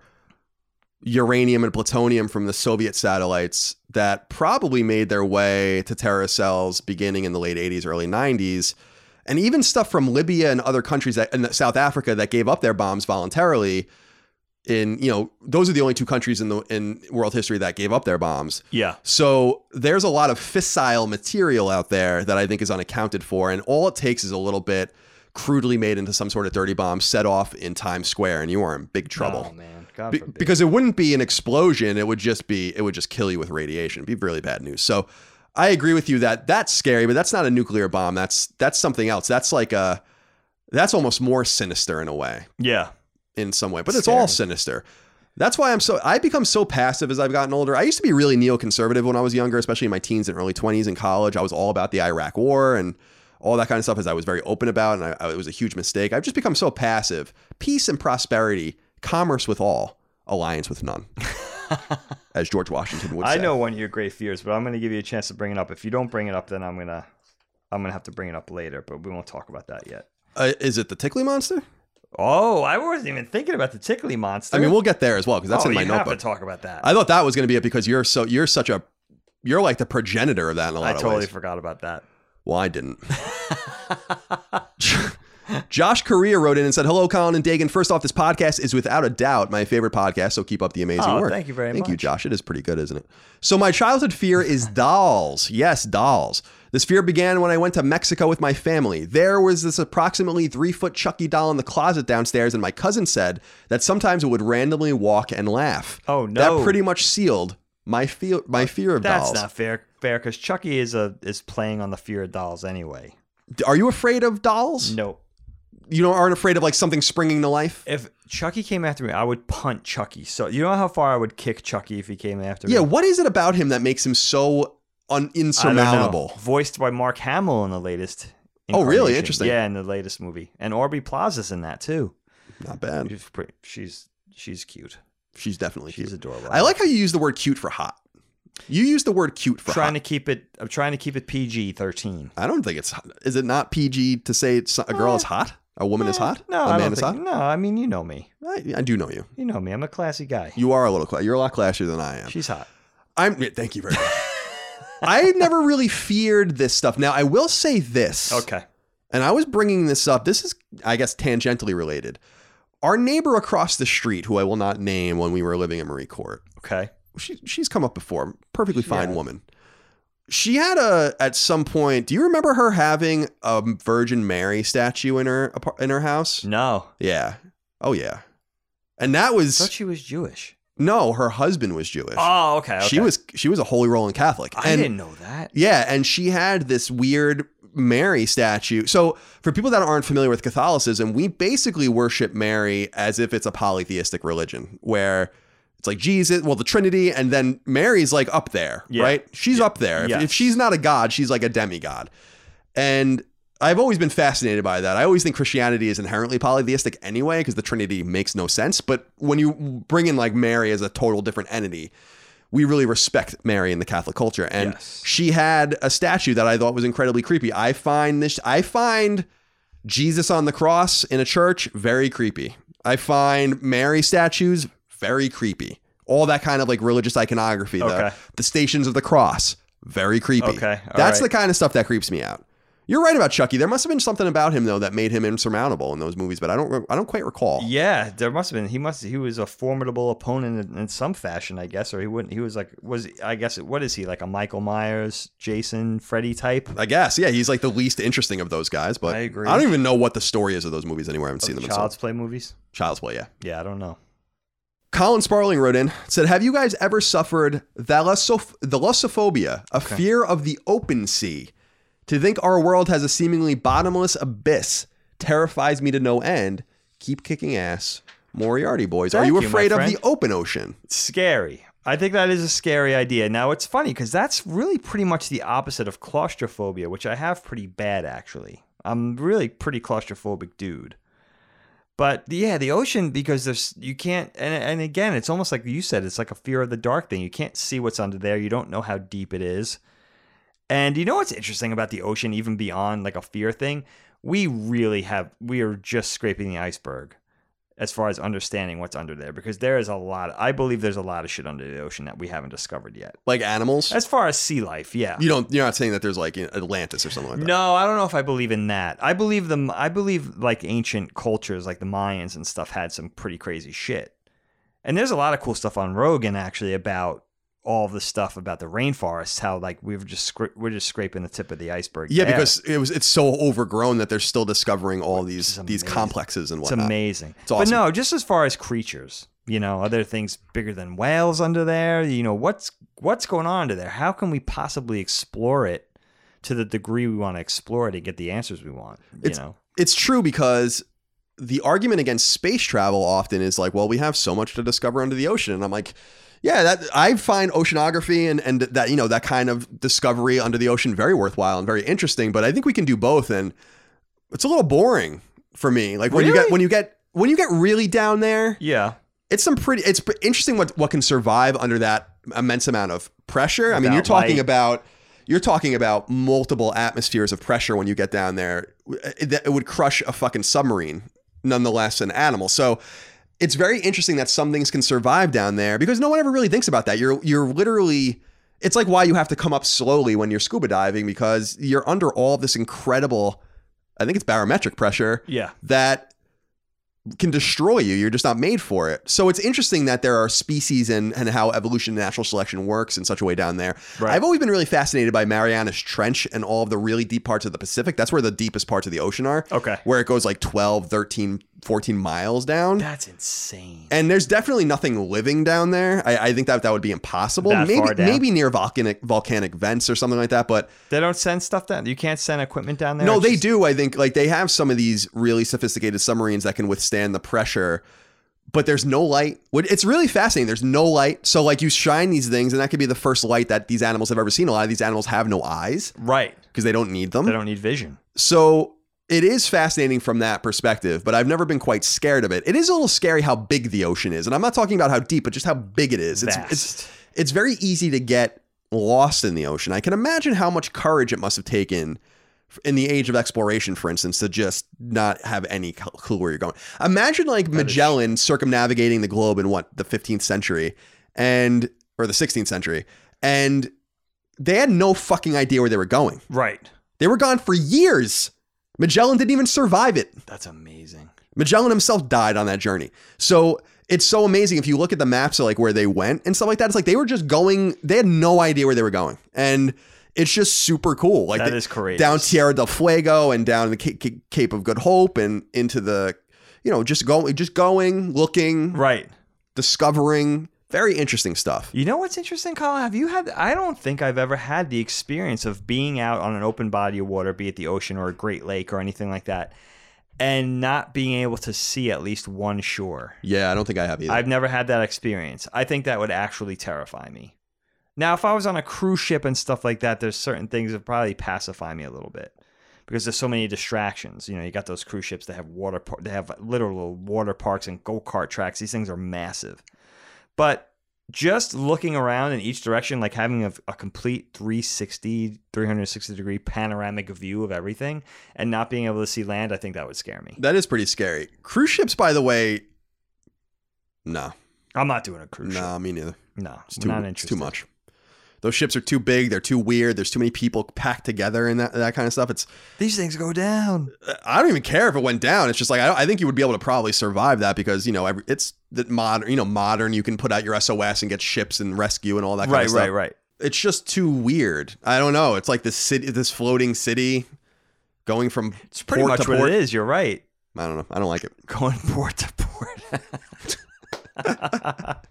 uranium and plutonium from the Soviet satellites that probably made their way to terrorist cells beginning in the late eighties, early nineties. And even stuff from Libya and other countries that, and South Africa, that gave up their bombs voluntarily. In, you know, those are the only two countries in the in world history that gave up their bombs. Yeah. So there's a lot of fissile material out there that I think is unaccounted for. And all it takes is a little bit crudely made into some sort of dirty bomb set off in Times Square, and you are in big trouble. Oh, man. God forbid. Be- because it wouldn't be an explosion. It would just be it would just kill you with radiation. It'd be really bad news. So I agree with you that that's scary, but that's not a nuclear bomb. That's that's something else. That's like a that's almost more sinister in a way. Yeah, in some way. But it's, it's all sinister. That's why I'm so I become so passive as I've gotten older. I used to be really neoconservative when I was younger, especially in my teens and early twenties in college. I was all about the Iraq War and all that kind of stuff, as I was very open about. And I, I, it was a huge mistake. I've just become so passive. Peace and prosperity, commerce with all, alliance with none. As George Washington would say. I know one of your great fears, but I'm going to give you a chance to bring it up. If you don't bring it up, then I'm going to I'm going to have to bring it up later, but we won't talk about that yet. Uh, is it the tickly monster? Oh, I wasn't even thinking about the tickly monster. I mean, we'll get there as well, because that's oh, in my notebook. Oh, you have to talk about that. I thought that was going to be it, because you're so you're such a you're like the progenitor of that in a lot I of totally ways. I totally forgot about that. Well, I didn't. Josh Correa wrote in and said, hello, Colin and Dagan. First off, this podcast is without a doubt my favorite podcast, so keep up the amazing oh, work. Thank you very thank much. Thank you, Josh. It is pretty good, isn't it? So my childhood fear is dolls. Yes, dolls. This fear began when I went to Mexico with my family. There was this approximately three foot Chucky doll in the closet downstairs, and my cousin said that sometimes it would randomly walk and laugh. Oh, no. That pretty much sealed my fear, my fear of That's dolls. That's not fair, fair, because Chucky is, a, is playing on the fear of dolls anyway. Are you afraid of dolls? No. You know, aren't afraid of like something springing to life? If Chucky came after me, I would punt Chucky. So you know how far I would kick Chucky if he came after yeah, me? Yeah, what is it about him that makes him so un- insurmountable? Voiced by Mark Hamill in the latest. Oh, really? Interesting. Yeah, in the latest movie. And Aubrey Plaza's in that too. Not bad. She's pretty, she's, she's cute. She's definitely she's cute. She's adorable. I like how you use the word cute for hot. You use the word cute for trying hot. to keep it. I'm trying to keep it P G thirteen. I don't think it's. Is it not P G to say it's, a girl eh. is hot? A woman is hot? No, a man is hot? No, I mean, you know me. I, I do know you. You know me. I'm a classy guy. You are a little classy. You're a lot classier than I am. She's hot. I'm. Thank you very much. I never really feared this stuff. Now, I will say this. Okay. And I was bringing this up. This is, I guess, tangentially related. Our neighbor across the street, who I will not name, when we were living in Marie Court. Okay. She, she's come up before. Perfectly fine yeah. woman. She had a, at some point, do you remember her having a Virgin Mary statue in her in her house? No. Yeah. Oh, yeah. And that was... I thought she was Jewish. No, her husband was Jewish. Oh, okay. okay. She was she was a Holy Roman Catholic. I and, didn't know that. Yeah, and she had this weird Mary statue. So for people that aren't familiar with Catholicism, we basically worship Mary as if it's a polytheistic religion, where... It's like Jesus, well, the Trinity, and then Mary's like up there, yeah. right? She's yeah. up there. If, yes. if she's not a god, she's like a demigod. And I've always been fascinated by that. I always think Christianity is inherently polytheistic anyway, because the Trinity makes no sense. But when you bring in like Mary as a total different entity, we really respect Mary in the Catholic culture. And yes. she had a statue that I thought was incredibly creepy. I find this, I find Jesus on the cross in a church very creepy. I find Mary statues very creepy. All that kind of like religious iconography, okay. the, the stations of the cross, very creepy. Okay, all That's right. the kind of stuff that creeps me out. You're right about Chucky. There must have been something about him, though, that made him insurmountable in those movies, but I don't I don't quite recall. Yeah, there must have been. He must he was a formidable opponent in, in some fashion, I guess, or he wouldn't. He was like, was I guess, what is he, like a Michael Myers, Jason, Freddy type? I guess, yeah. He's like the least interesting of those guys, but I agree. I don't even know what the story is of those movies anywhere. I haven't of seen them. Child's in Play movies? Child's Play, yeah. Yeah, I don't know. Colin Sparling wrote in, said, have you guys ever suffered thalassophobia, a okay. fear of the open sea? To think our world has a seemingly bottomless abyss terrifies me to no end. Keep kicking ass, Moriarty boys. Thank Are you, you afraid of the open ocean? It's scary. I think that is a scary idea. Now, it's funny because that's really pretty much the opposite of claustrophobia, which I have pretty bad, actually. I'm really pretty claustrophobic dude. But yeah, the ocean, because there's you can't. And, and again, it's almost like you said, it's like a fear of the dark thing. You can't see what's under there. You don't know how deep it is. And you know what's interesting about the ocean, even beyond like a fear thing? We really have, we are just scraping the iceberg as far as understanding what's under there, because there is a lot, of, I believe there's a lot of shit under the ocean that we haven't discovered yet. Like animals? As far as sea life, yeah. You don't, you're not saying that there's like Atlantis or something like that? No, I don't know if I believe in that. I believe them, I believe like ancient cultures like the Mayans and stuff had some pretty crazy shit. And there's a lot of cool stuff on Rogan actually about all the stuff about the rainforests, how like we've just scra- we're just scraping the tip of the iceberg. Yeah, there. Because it was it's so overgrown that they're still discovering all Which these these complexes and whatnot. It's amazing. It's awesome. But no, just as far as creatures, you know, are there things bigger than whales under there? You know, what's what's going on under there? How can we possibly explore it to the degree we want to explore it and get the answers we want? You it's, know, it's true because the argument against space travel often is like, well, we have so much to discover under the ocean, and I'm like. Yeah, that I find oceanography and, and that, you know, that kind of discovery under the ocean very worthwhile and very interesting. But I think we can do both. And it's a little boring for me. Like when really? you get when you get when you get really down there. Yeah, it's some pretty it's interesting what, what can survive under that immense amount of pressure. Without I mean, you're talking light. about you're talking about multiple atmospheres of pressure when you get down there. It, it would crush a fucking submarine, nonetheless, an animal. So. It's very interesting that some things can survive down there because no one ever really thinks about that. You're you're literally, it's like why you have to come up slowly when you're scuba diving because you're under all this incredible, I think it's barometric pressure yeah. that can destroy you. You're just not made for it. So it's interesting that there are species and, and how evolution and natural selection works in such a way down there. Right. I've always been really fascinated by Marianas Trench and all of the really deep parts of the Pacific. That's where the deepest parts of the ocean are. Okay. Where it goes like twelve, thirteen, fourteen miles down. That's insane. And there's definitely nothing living down there. I, I think that that would be impossible. That maybe far down? Maybe near volcanic volcanic vents or something like that. But they don't send stuff down. You can't send equipment down there. No, they just... do. I think like they have some of these really sophisticated submarines that can withstand the pressure. But there's no light. It's really fascinating. There's no light. So like you shine these things and that could be the first light that these animals have ever seen. A lot of these animals have no eyes. Right. Because they don't need them. They don't need vision. So it is fascinating from that perspective, but I've never been quite scared of it. It is a little scary how big the ocean is. And I'm not talking about how deep, but just how big it is. It's, it's, it's very easy to get lost in the ocean. I can imagine how much courage it must have taken in the age of exploration, for instance, to just not have any clue where you're going. Imagine like Magellan circumnavigating the globe in what, the fifteenth century and or the sixteenth century. And they had no fucking idea where they were going. Right. They were gone for years. Magellan didn't even survive it. That's amazing. Magellan himself died on that journey. So it's so amazing. If you look at the maps of like where they went and stuff like that, it's like they were just going. They had no idea where they were going. And it's just super cool. Like that is crazy. Down Tierra del Fuego and down the Cape, Cape of Good Hope and into the, you know, just going, just going, looking. Right. Discovering. Very interesting stuff. You know what's interesting, Colin? Have you had, I don't think I've ever had the experience of being out on an open body of water, be it the ocean or a great lake or anything like that, and not being able to see at least one shore. Yeah, I don't think I have either. I've never had that experience. I think that would actually terrify me. Now, if I was on a cruise ship and stuff like that, there's certain things that probably pacify me a little bit because there's so many distractions. You know, you got those cruise ships that have water, par- they have literal water parks and go-kart tracks. These things are massive. But just looking around in each direction, like having a, a complete three sixty, three sixty degree panoramic view of everything and not being able to see land, I think that would scare me. That is pretty scary. Cruise ships, by the way, no. I'm not doing a cruise ship. No, me neither. No, it's too, not interested. It's too much. those ships are too big. They're too weird. There's too many people packed together and that, that kind of stuff. It's these things go down. I don't even care if it went down. It's just like, I, don't, I think you would be able to probably survive that because, you know, every, it's the modern, you know, modern, you can put out your S O S and get ships and rescue and all that kind right, of stuff. Right, right, right. It's just too weird. I don't know. It's like this city, this floating city going from it's pretty port much to what port. It is. You're right. I don't know. I don't like it. Going port to port.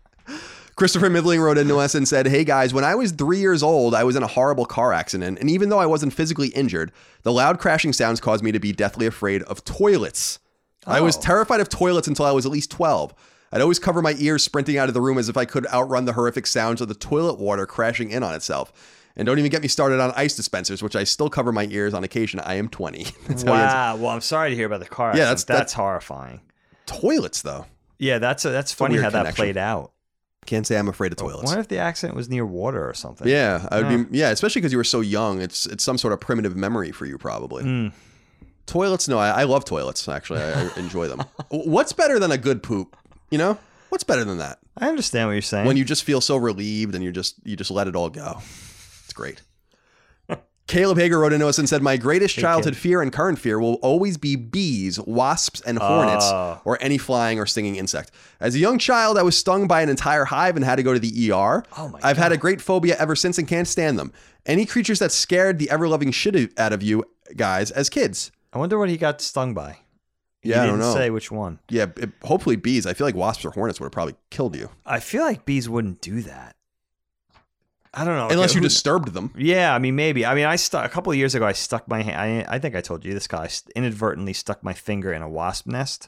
Christopher Middling wrote into us and said, "Hey guys, when I was three years old, I was in a horrible car accident. And even though I wasn't physically injured, the loud crashing sounds caused me to be deathly afraid of toilets. Oh. I was terrified of toilets until I was at least twelve. I'd always cover my ears sprinting out of the room as if I could outrun the horrific sounds of the toilet water crashing in on itself. And don't even get me started on ice dispensers, which I still cover my ears on occasion. I am twenty. Wow. Well, I'm sorry to hear about the car. Yeah, that's, that's, that's horrifying. Toilets, though. Yeah, that's a, that's funny how connection. That played out. Can't say I'm afraid of toilets. I wonder if the accident was near water or something. Yeah, I would yeah. be. Yeah, especially because you were so young. It's it's some sort of primitive memory for you, probably. Mm. Toilets? No, I, I love toilets. Actually, I, I enjoy them. What's better than a good poop? You know, what's better than that? I understand what you're saying. When you just feel so relieved and you just you just let it all go. It's great. Caleb Hager wrote into us and said, my greatest hey, childhood kid. fear and current fear will always be bees, wasps, and hornets, uh. or any flying or stinging insect. As a young child, I was stung by an entire hive and had to go to the E R. Oh my I've God. had a great phobia ever since and can't stand them. Any creatures that scared the ever-loving shit out of you guys as kids. I wonder what he got stung by. Yeah, you I didn't don't know. Say which one. Yeah, it, hopefully bees. I feel like wasps or hornets would have probably killed you. I feel like bees wouldn't do that. I don't know. Unless okay, you who, disturbed them. Yeah, I mean, maybe. I mean, I stuck a couple of years ago. I stuck my hand. I, I think I told you this guy inadvertently stuck my finger in a wasp nest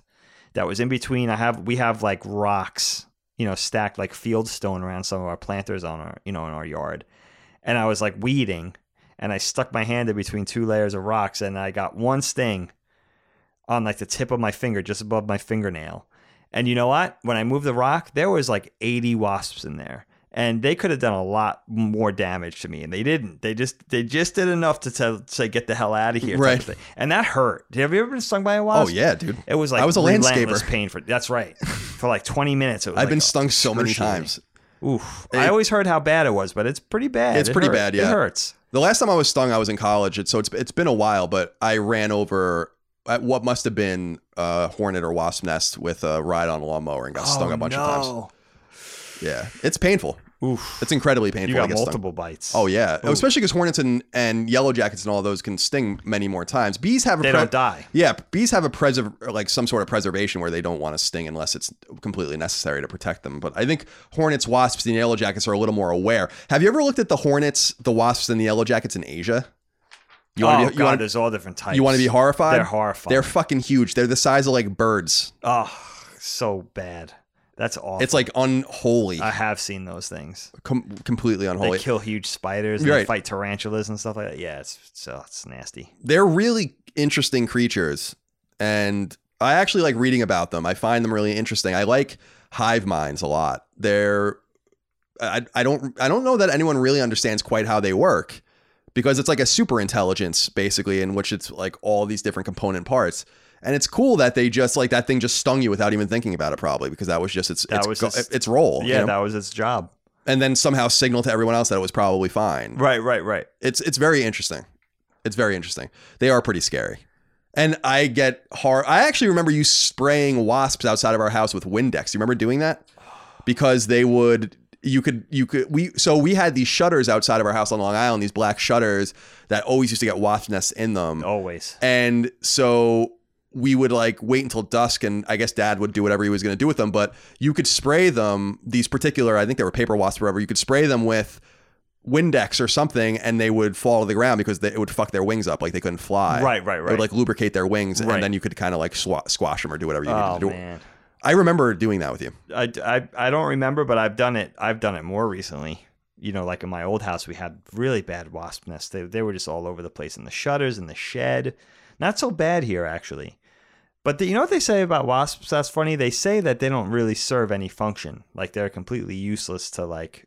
that was in between. I have we have like rocks, you know, stacked like field stone around some of our planters on our, you know, in our yard. And I was like weeding, and I stuck my hand in between two layers of rocks, and I got one sting on like the tip of my finger, just above my fingernail. And you know what? When I moved the rock, there was like eighty wasps in there. And they could have done a lot more damage to me, and they didn't. They just they just did enough to tell, say, get the hell out of here. Right. And that hurt. Have you ever been stung by a wasp? Oh, yeah, dude. It was like I was a relentless landscaper. Pain. For, that's right. For like twenty minutes. It was I've like been stung so many times. Oof. It, I always heard how bad it was, but it's pretty bad. It's it pretty hurt. bad, yeah. It hurts. The last time I was stung, I was in college. So it's it's been a while, but I ran over at what must have been a hornet or wasp nest with a ride-on lawnmower and got oh, stung a bunch no. of times. Yeah, it's painful. Oof. It's incredibly painful. You got multiple stung. bites. Oh, yeah. Ooh. Especially because hornets and, and yellow jackets and all those can sting many more times. Bees have a... They pre- don't die. Yeah. Bees have a preserv- like some sort of preservation where they don't want to sting unless it's completely necessary to protect them. But I think hornets, wasps, and yellow jackets are a little more aware. Have you ever looked at the hornets, the wasps, and the yellow jackets in Asia? You want oh, to be, you God, wanna, there's all different types. You want to be horrified? They're horrified. They're fucking huge. They're the size of like birds. Oh, so bad. That's awful. It's like unholy. I have seen those things. Com- completely unholy. They kill huge spiders and right. they fight tarantulas and stuff like that. Yeah, it's, it's, oh, it's nasty. They're really interesting creatures. And I actually like reading about them. I find them really interesting. I like hive minds a lot. They're I, I don't I don't know that anyone really understands quite how they work, because it's like a super intelligence, basically, in which it's like all these different component parts. And it's cool that they just like that thing just stung you without even thinking about it, probably, because that was just its that its, was its, its role. Yeah, you know? That was its job. And then somehow signal to everyone else that it was probably fine. Right, right, right. It's it's very interesting. It's very interesting. They are pretty scary. And I get hard. I actually remember you spraying wasps outside of our house with Windex. Do you remember doing that? Because they would. You could, you could, we, so we had these shutters outside of our house on Long Island, these black shutters that always used to get wasp nests in them. Always. And so we would like wait until dusk, and I guess Dad would do whatever he was going to do with them, but you could spray them, these particular, I think they were paper wasps or whatever, you could spray them with Windex or something, and they would fall to the ground because they, it would fuck their wings up. Like they couldn't fly. Right, right, right. It would like lubricate their wings, right. and then you could kind of like sw- squash them or do whatever you oh, needed to do. Man. I remember doing that with you. I, I, I don't remember, but I've done it. I've done it more recently. You know, like in my old house, we had really bad wasp nests. They they were just all over the place in the shutters, in the shed. Not so bad here, actually. But the, you know what they say about wasps? That's funny. They say that they don't really serve any function. Like they're completely useless to like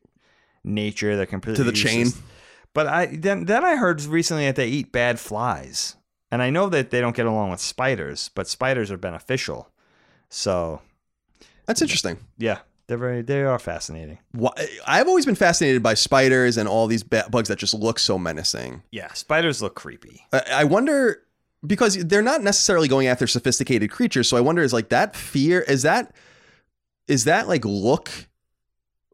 nature. They're completely to the useless. chain. But I then then I heard recently that they eat bad flies, and I know that they don't get along with spiders, but spiders are beneficial. So that's interesting. Yeah. They're very, they are fascinating. Why, I've always been fascinated by spiders and all these bugs that just look so menacing. Yeah, spiders look creepy. I, I wonder, because they're not necessarily going after sophisticated creatures. So I wonder, is like that fear, is that, is that like look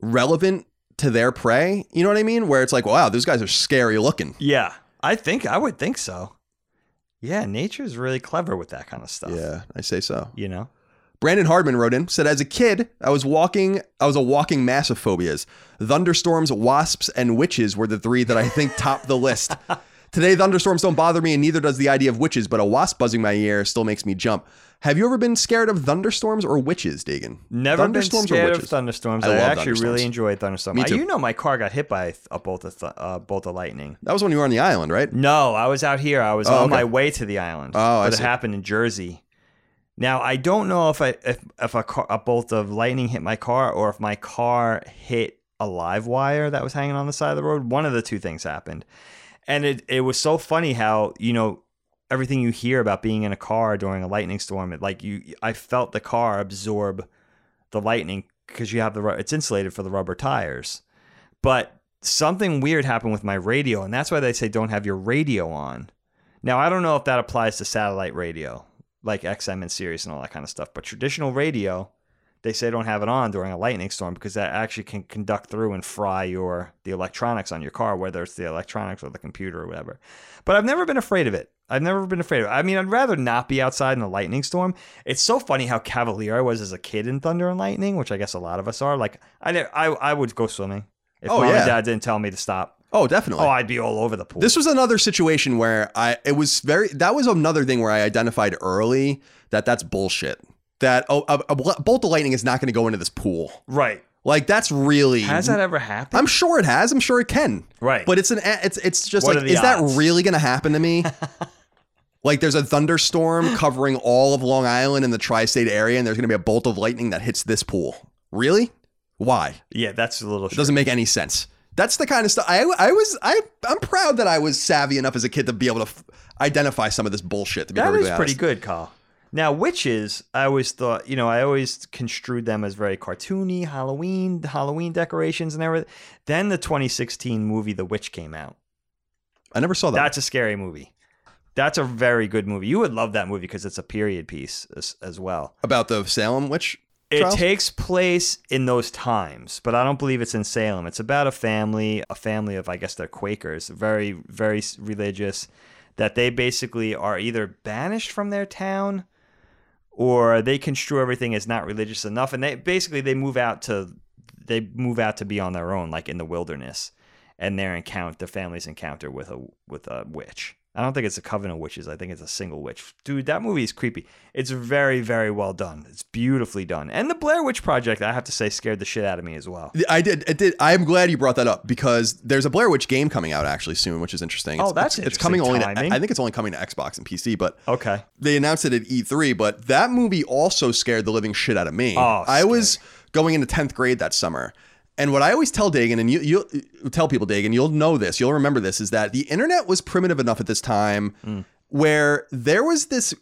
relevant to their prey? You know what I mean? Where it's like, wow, those guys are scary looking. Yeah, I think, I would think so. Yeah, nature's really clever with that kind of stuff. Yeah, I say so. You know? Brandon Hardman wrote in, said, as a kid, I was walking, I was a walking mass of phobias. Thunderstorms, wasps, and witches were the three that I think topped the list. Today, thunderstorms don't bother me, and neither does the idea of witches, but a wasp buzzing my ear still makes me jump. Have you ever been scared of thunderstorms or witches, Dagan? Never been scared of thunderstorms. I, I actually thunderstorms. really enjoyed thunderstorms. Me too. I, you know, my car got hit by a bolt of, th- uh, bolt of lightning. That was when you were on the island, right? No, I was out here. I was oh, on okay. my way to the island. Oh, I see. It happened in Jersey. Now, I don't know if I if, if a, car, a bolt of lightning hit my car or if my car hit a live wire that was hanging on the side of the road. One of the two things happened. And it, it was so funny how, you know, everything you hear about being in a car during a lightning storm, it, like you, I felt the car absorb the lightning because you have the, it's insulated for the rubber tires. But something weird happened with my radio, and that's why they say don't have your radio on. Now, I don't know if that applies to satellite radio, like X M and Sirius and all that kind of stuff, but traditional radio, they say don't have it on during a lightning storm because that actually can conduct through and fry your the electronics on your car, whether it's the electronics or the computer or whatever. But I've never been afraid of it. I've never been afraid of it. I mean, I'd rather not be outside in a lightning storm. It's so funny how cavalier I was as a kid in thunder and lightning, which I guess a lot of us are. Like, I never, I, I would go swimming if oh, mom yeah. and dad didn't tell me to stop. Oh, definitely. Oh, I'd be all over the pool. This was another situation where I, it was very, that was another thing where I identified early that that's bullshit. That a, a, a bolt of lightning is not going to go into this pool. Right. Like, that's really. Has that ever happened? I'm sure it has. I'm sure it can. Right. But it's an, it's, it's just what like, is odds? That really going to happen to me? Like, there's a thunderstorm covering all of Long Island and the tri-state area, and there's going to be a bolt of lightning that hits this pool. Really? Why? Yeah, that's a little. It doesn't make any sense. That's the kind of stuff I, I was. I, I'm proud that I was savvy enough as a kid to be able to f- identify some of this bullshit. To be that is honest. Pretty good, Kyle. Now, witches, I always thought, you know, I always construed them as very cartoony, Halloween, Halloween decorations and everything. Then the twenty sixteen movie, The Witch, came out. I never saw that. That's a scary movie. That's a very good movie. You would love that movie because it's a period piece as, as well. About the Salem witch trials? It takes place in those times, but I don't believe it's in Salem. It's about a family, a family of, I guess they're Quakers, very, very religious, that they basically are either banished from their town or they construe everything as not religious enough, and they basically they move out to they move out to be on their own, like in the wilderness, and their encounter, their family's encounter with a with a witch. I don't think it's a coven of witches. I think it's a single witch. Dude, that movie is creepy. It's very, very well done. It's beautifully done. And the Blair Witch Project, I have to say, scared the shit out of me as well. I did. It did. I'm glad you brought that up because there's a Blair Witch game coming out actually soon, which is interesting. Oh, it's, that's it's, interesting. It's coming timing. Only. To, I think it's only coming to Xbox and P C. But okay, they announced it at E three. But that movie also scared the living shit out of me. Oh, I scary. was going into tenth grade that summer. And what I always tell Dagan, and you you tell people, Dagan, you'll know this, you'll remember this, is that the internet was primitive enough at this time mm. where there was this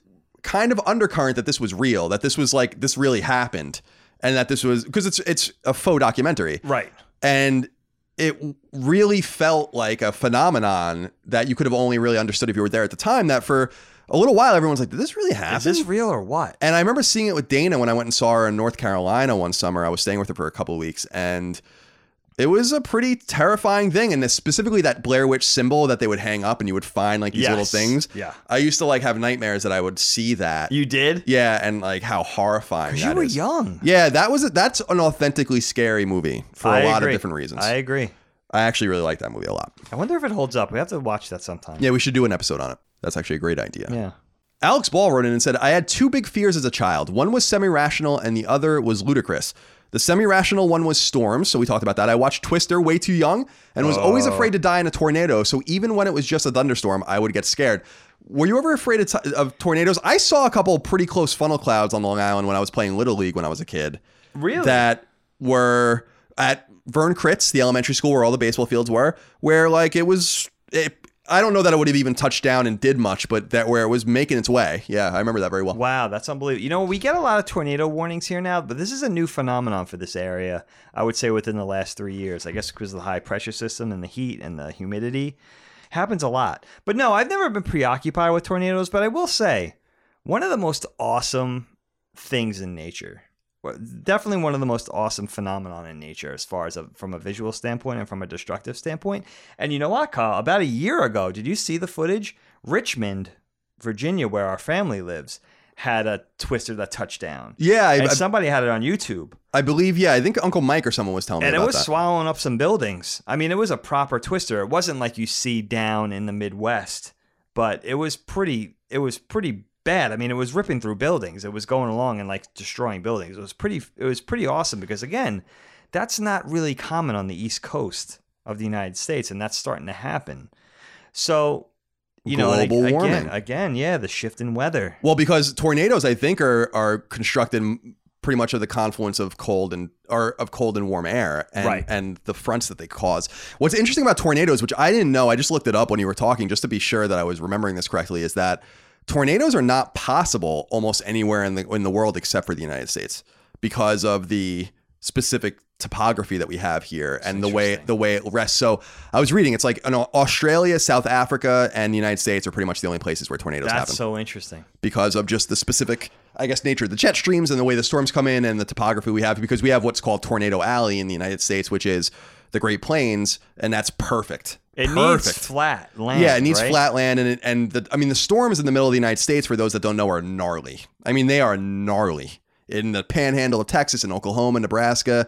kind of undercurrent that this was real, that this was like, this really happened, and that this was, because it's it's a faux documentary. Right. And it really felt like a phenomenon that you could have only really understood if you were there at the time, that for a little while, everyone's like, did this really happen? Is this real or what? And I remember seeing it with Dana when I went and saw her in North Carolina one summer. I was staying with her for a couple of weeks, and it was a pretty terrifying thing. And specifically that Blair Witch symbol that they would hang up and you would find like these yes. little things. Yeah. I used to like have nightmares that I would see that. You did? Yeah. And like how horrifying that is. You were young. Yeah. That was a, that's an authentically scary movie for I a lot agree. of different reasons. I agree. I actually really like that movie a lot. I wonder if it holds up. We have to watch that sometime. Yeah. We should do an episode on it. That's actually a great idea. Yeah. Alex Ball wrote in and said, I had two big fears as a child. One was semi-rational and the other was ludicrous. The semi-rational one was storms. So we talked about that. I watched Twister way too young and was oh. always afraid to die in a tornado. So even when it was just a thunderstorm, I would get scared. Were you ever afraid of, t- of tornadoes? I saw a couple pretty close funnel clouds on Long Island when I was playing Little League when I was a kid. Really? That were at Vern Critz, the elementary school where all the baseball fields were, where like it was... It, I don't know that it would have even touched down and did much, but that where it was making its way. Yeah, I remember that very well. Wow, that's unbelievable. You know, we get a lot of tornado warnings here now, but this is a new phenomenon for this area, I would say, within the last three years. I guess because of the high pressure system and the heat and the humidity. Happens a lot. But no, I've never been preoccupied with tornadoes, but I will say, one of the most awesome things in nature, definitely one of the most awesome phenomenon in nature as far as a, from a visual standpoint and from a destructive standpoint. And you know what, Kyle? About a year ago, did you see the footage? Richmond, Virginia, where our family lives, had a twister that touched down. Yeah. I, and somebody I, had it on YouTube. I believe, yeah. I think Uncle Mike or someone was telling me about that. And it was that. Swallowing up some buildings. I mean, it was a proper twister. It wasn't like you see down in the Midwest, but it was pretty, it was pretty bad. I mean, it was ripping through buildings. It was going along and like destroying buildings. It was pretty, it was pretty awesome because again, that's not really common on the East Coast of the United States, and that's starting to happen. So, you know, global like, warming. Again, again, yeah, the shift in weather. Well, because tornadoes, I think, are are constructed pretty much at the confluence of cold and or of cold and warm air, and, right. and the fronts that they cause. What's interesting about tornadoes, which I didn't know, I just looked it up when you were talking, just to be sure that I was remembering this correctly, is that tornadoes are not possible almost anywhere in the in the world except for the United States because of the specific topography that we have here That's and the way the way it rests. So I was reading, it's like an Australia, South Africa, and the United States are pretty much the only places where tornadoes That's happen. That's so interesting. Because of just the specific, I guess, nature of the jet streams and the way the storms come in and the topography we have, because we have what's called Tornado Alley in the United States, which is the Great Plains, and that's perfect. It perfect. needs flat land. Yeah, it needs right? flat land, and it, and the, I mean the storms in the middle of the United States, for those that don't know, are gnarly. I mean they are gnarly in the Panhandle of Texas and Oklahoma, Nebraska.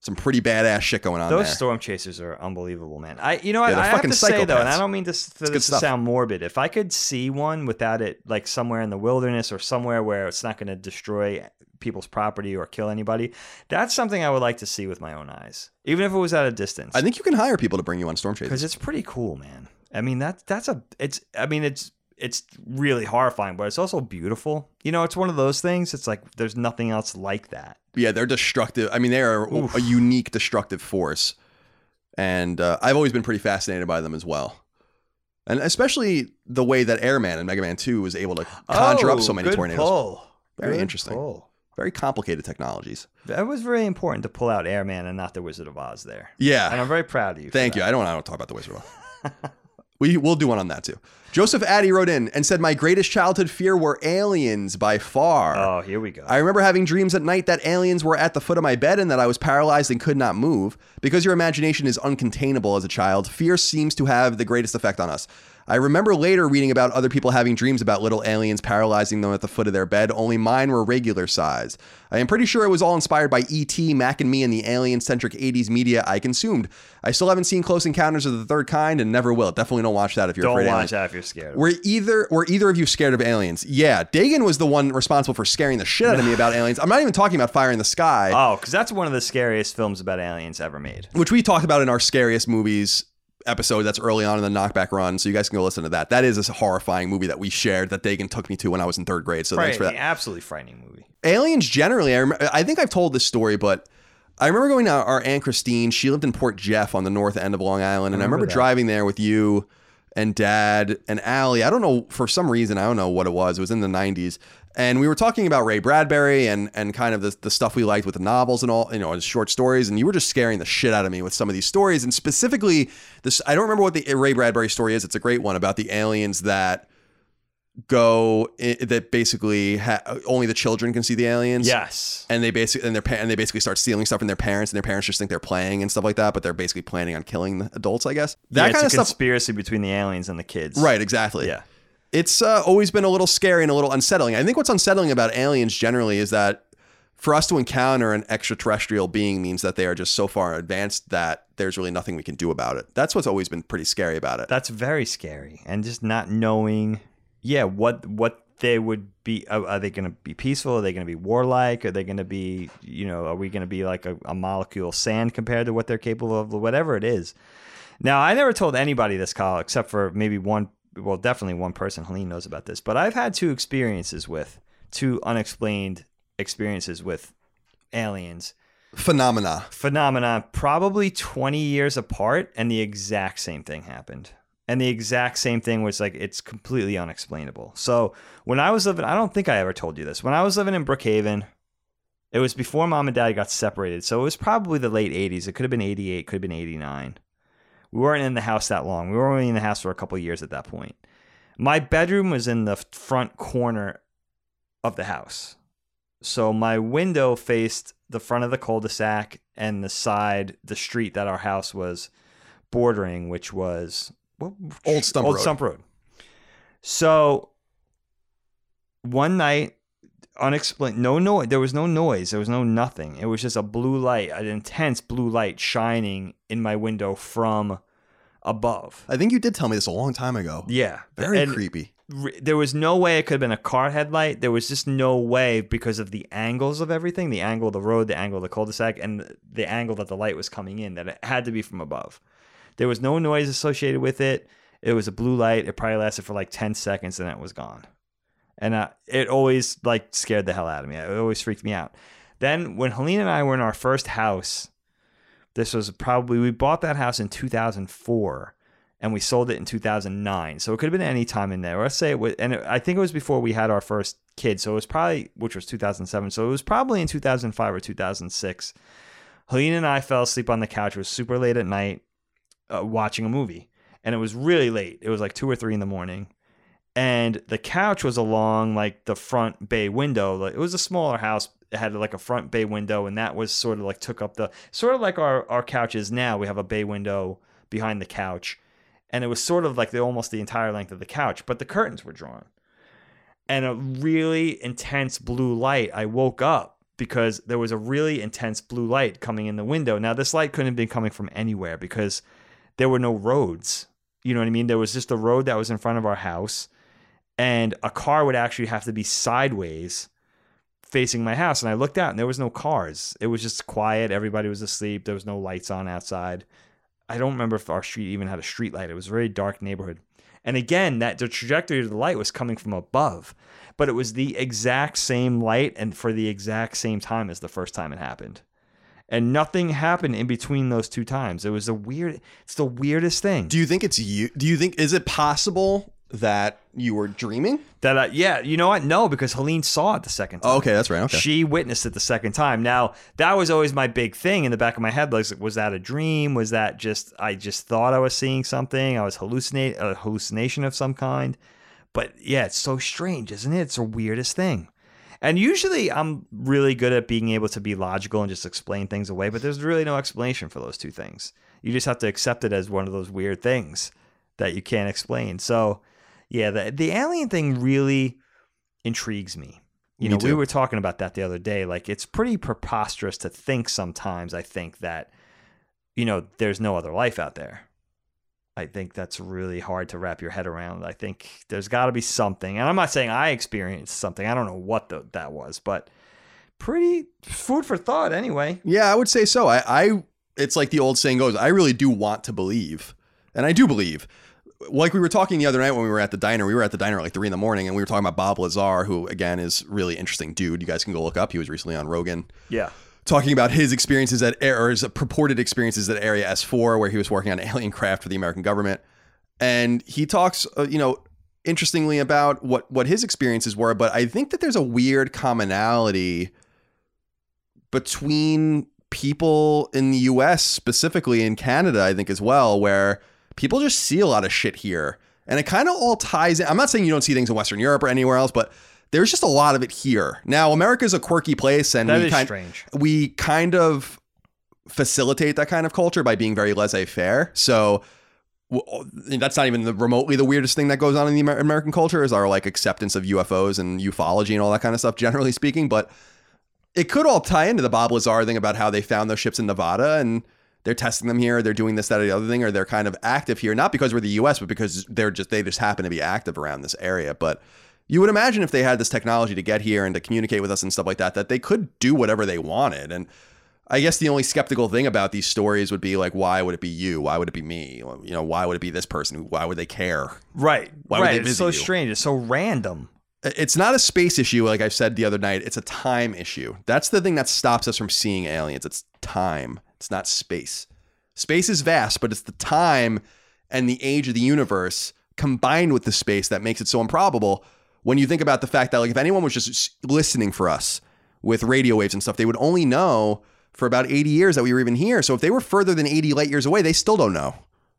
Some pretty badass shit going on. Those there. storm chasers are unbelievable, man. I you know yeah, I, I have to psychopaths. say though, and I don't mean this to, to sound morbid. If I could see one without it, like somewhere in the wilderness or somewhere where it's not going to destroy people's property or kill anybody, that's something I would like to see with my own eyes, even if it was at a distance. I think you can hire people to bring you on storm chasers because it's pretty cool, man. I mean that's that's a it's I mean it's it's really horrifying, but it's also beautiful. You know, it's one of those things. It's like there's nothing else like that. Yeah, they're destructive. I mean, they are Oof. a unique destructive force, and uh, I've always been pretty fascinated by them as well. And especially the way that Airman in Mega Man two was able to conjure oh, up so many good tornadoes. Pull. Very good interesting. Pull. Very complicated technologies. That was very important to pull out Airman and not the Wizard of Oz there. Yeah. And I'm very proud of you. Thank you. I don't I don't talk about the Wizard of Oz. we, we'll do one on that too. Joseph Addy wrote in and said, my greatest childhood fear were aliens by far. Oh, here we go. I remember having dreams at night that aliens were at the foot of my bed and that I was paralyzed and could not move. Because your imagination is uncontainable as a child, fear seems to have the greatest effect on us. I remember later reading about other people having dreams about little aliens paralyzing them at the foot of their bed. Only mine were regular sized. I am pretty sure it was all inspired by E T, Mac and Me, and the alien-centric eighties media I consumed. I still haven't seen Close Encounters of the Third Kind and never will. Definitely don't watch that if you're don't afraid of aliens. Don't watch that if you're scared. Were either, were either of you scared of aliens? Yeah. Dagan was the one responsible for scaring the shit out of me about aliens. I'm not even talking about Fire in the Sky. Oh, because that's one of the scariest films about aliens ever made. Which we talked about in our Scariest Movies episode that's early on in the Knockback run, so you guys can go listen to that. That is a horrifying movie that we shared that Dagan took me to when I was in third grade, so thanks for that. Absolutely frightening movie. Aliens generally, I, rem- I think I've told this story, but I remember going to our Aunt Christine. She lived in Port Jeff on the north end of Long Island, and I remember, I remember driving there with you and Dad and Allie. I don't know, for some reason, I don't know what it was. It was in the nineties, and we were talking about Ray Bradbury and and kind of the, the stuff we liked with the novels and all, you know, and short stories. And you were just scaring the shit out of me with some of these stories. And specifically, this I don't remember what the Ray Bradbury story is. It's a great one about the aliens that go that basically ha, only the children can see the aliens. Yes. And they basically and, their, and they basically start stealing stuff from their parents, and their parents just think they're playing and stuff like that. But they're basically planning on killing the adults, I guess. That yeah, kind of stuff. It's a conspiracy between the aliens and the kids. Right. Exactly. Yeah. It's uh, always been a little scary and a little unsettling. I think what's unsettling about aliens generally is that for us to encounter an extraterrestrial being means that they are just so far advanced that there's really nothing we can do about it. That's what's always been pretty scary about it. That's very scary. And just not knowing, yeah, what what they would be. Are, are they going to be peaceful? Are they going to be warlike? Are they going to be, you know, are we going to be like a, a molecule of sand compared to what they're capable of? Whatever it is. Now, I never told anybody this, Kyle, except for maybe one Well, definitely one person, Helene, knows about this, but I've had two experiences with, two unexplained experiences with aliens. Phenomena. Phenomena, probably twenty years apart, and the exact same thing happened. And the exact same thing was like, it's completely unexplainable. So when I was living, I don't think I ever told you this. When I was living in Brookhaven, it was before mom and dad got separated. So it was probably the late eighties. It could have been eighty-eight, could have been eighty-nine. We weren't in the house that long. We were only in the house for a couple of years at that point. My bedroom was in the front corner of the house. So my window faced the front of the cul-de-sac and the side, the street that our house was bordering, which was what? Old Stump Old Road. Stump Road. So one night, unexplained, no noise. There was no noise. There was no nothing. It was just a blue light, an intense blue light shining in my window from above. I think you did tell me this a long time ago. Yeah. Very and creepy. There was no way it could have been a car headlight. There was just no way because of the angles of everything, the angle of the road, the angle of the cul-de-sac, and the angle that the light was coming in, that it had to be from above. There was no noise associated with it. It was a blue light. It probably lasted for like ten seconds and it was gone. And I, it always like scared the hell out of me. It always freaked me out. Then when Helene and I were in our first house, this was probably, we bought that house in two thousand four and we sold it in two thousand nine. So it could have been any time in there. Let's say it was, and it, I think it was before we had our first kid. So it was probably, which was two thousand seven. So it was probably in two thousand five or two thousand six. Helene and I fell asleep on the couch. It was super late at night. Uh, watching a movie, and it was really late. It was like two or three in the morning, and the couch was along like the front bay window. Like it was a smaller house. It had like a front bay window, and that was sort of like took up the sort of like our our couches now. We have a bay window behind the couch, and it was sort of like the almost the entire length of the couch, but the curtains were drawn, and a really intense blue light. I woke up because there was a really intense blue light coming in the window. Now this light couldn't have been coming from anywhere because there were no roads. You know what I mean? There was just the road that was in front of our house, and a car would actually have to be sideways facing my house. And I looked out and there was no cars. It was just quiet. Everybody was asleep. There was no lights on outside. I don't remember if our street even had a street light. It was a very dark neighborhood. And again, that the trajectory of the light was coming from above, but it was the exact same light and for the exact same time as the first time it happened. And nothing happened in between those two times. It was the weird, it's the weirdest thing. Do you think it's you? Do you think, is it possible that you were dreaming? That, I, yeah, you know what? No, because Helene saw it the second time. Oh, okay, that's right. Okay. She witnessed it the second time. Now, that was always my big thing in the back of my head. Like, was that a dream? Was that just, I just thought I was seeing something? I was hallucinating, a hallucination of some kind. But yeah, it's so strange, isn't it? It's the weirdest thing. And usually I'm really good at being able to be logical and just explain things away, but there's really no explanation for those two things. You just have to accept it as one of those weird things that you can't explain. So yeah, the, the alien thing really intrigues me. You know, we were talking about that the other day. Like, it's pretty preposterous to think sometimes, I think, that, you know, there's no other life out there. I think that's really hard to wrap your head around. I think there's got to be something. And I'm not saying I experienced something. I don't know what the, that was, but pretty food for thought anyway. Yeah, I would say so. I, I, it's like the old saying goes, I really do want to believe. And I do believe. Like we were talking the other night when we were at the diner. We were at the diner at like three in the morning, and we were talking about Bob Lazar, who, again, is really interesting dude. You guys can go look up. He was recently on Rogan. Yeah. Talking about his experiences at or his purported experiences at Area S four, where he was working on alien craft for the American government. And he talks, uh, you know, interestingly about what, what his experiences were. But I think that there's a weird commonality between people in the U S, specifically in Canada, I think as well, where people just see a lot of shit here. And it kind of all ties in. I'm not saying you don't see things in Western Europe or anywhere else, but there's just a lot of it here. Now, America is a quirky place, and that we, is kind, strange. we kind of facilitate that kind of culture by being very laissez-faire. So that's not even the, remotely the weirdest thing that goes on in the Amer- American culture is our like acceptance of U F Os and ufology and all that kind of stuff, generally speaking. But it could all tie into the Bob Lazar thing about how they found those ships in Nevada and they're testing them here. They're doing this, that, or the other thing, or they're kind of active here, not because we're the U S, but because they're just they just happen to be active around this area. But you would imagine if they had this technology to get here and to communicate with us and stuff like that, that they could do whatever they wanted. And I guess the only skeptical thing about these stories would be like, why would it be you? Why would it be me? You know, why would it be this person? Why would they care? Right. Why right. would they visit It's so you? strange. It's so random. It's not a space issue. Like I said the other night, it's a time issue. That's the thing that stops us from seeing aliens. It's time. It's not space. Space is vast, but it's the time and the age of the universe combined with the space that makes it so improbable. When you think about the fact that, like, if anyone was just listening for us with radio waves and stuff, they would only know for about eighty years that we were even here. So if they were further than eighty light years away, they still don't know.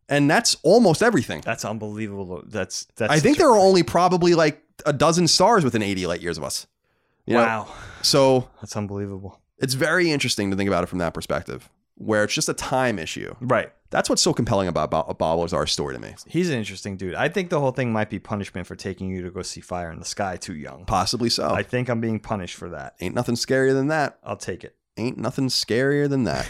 And that's almost everything. That's unbelievable. That's, that's I think there are only probably like a dozen stars within eighty light years of us. You wow. know? So that's unbelievable. It's very interesting to think about it from that perspective, where it's just a time issue. Right. That's what's so compelling about Bob Lazar's story to me. He's an interesting dude. I think the whole thing might be punishment for taking you to go see Fire in the Sky too young. Possibly so. I think I'm being punished for that. Ain't nothing scarier than that. I'll take it. Ain't nothing scarier than that.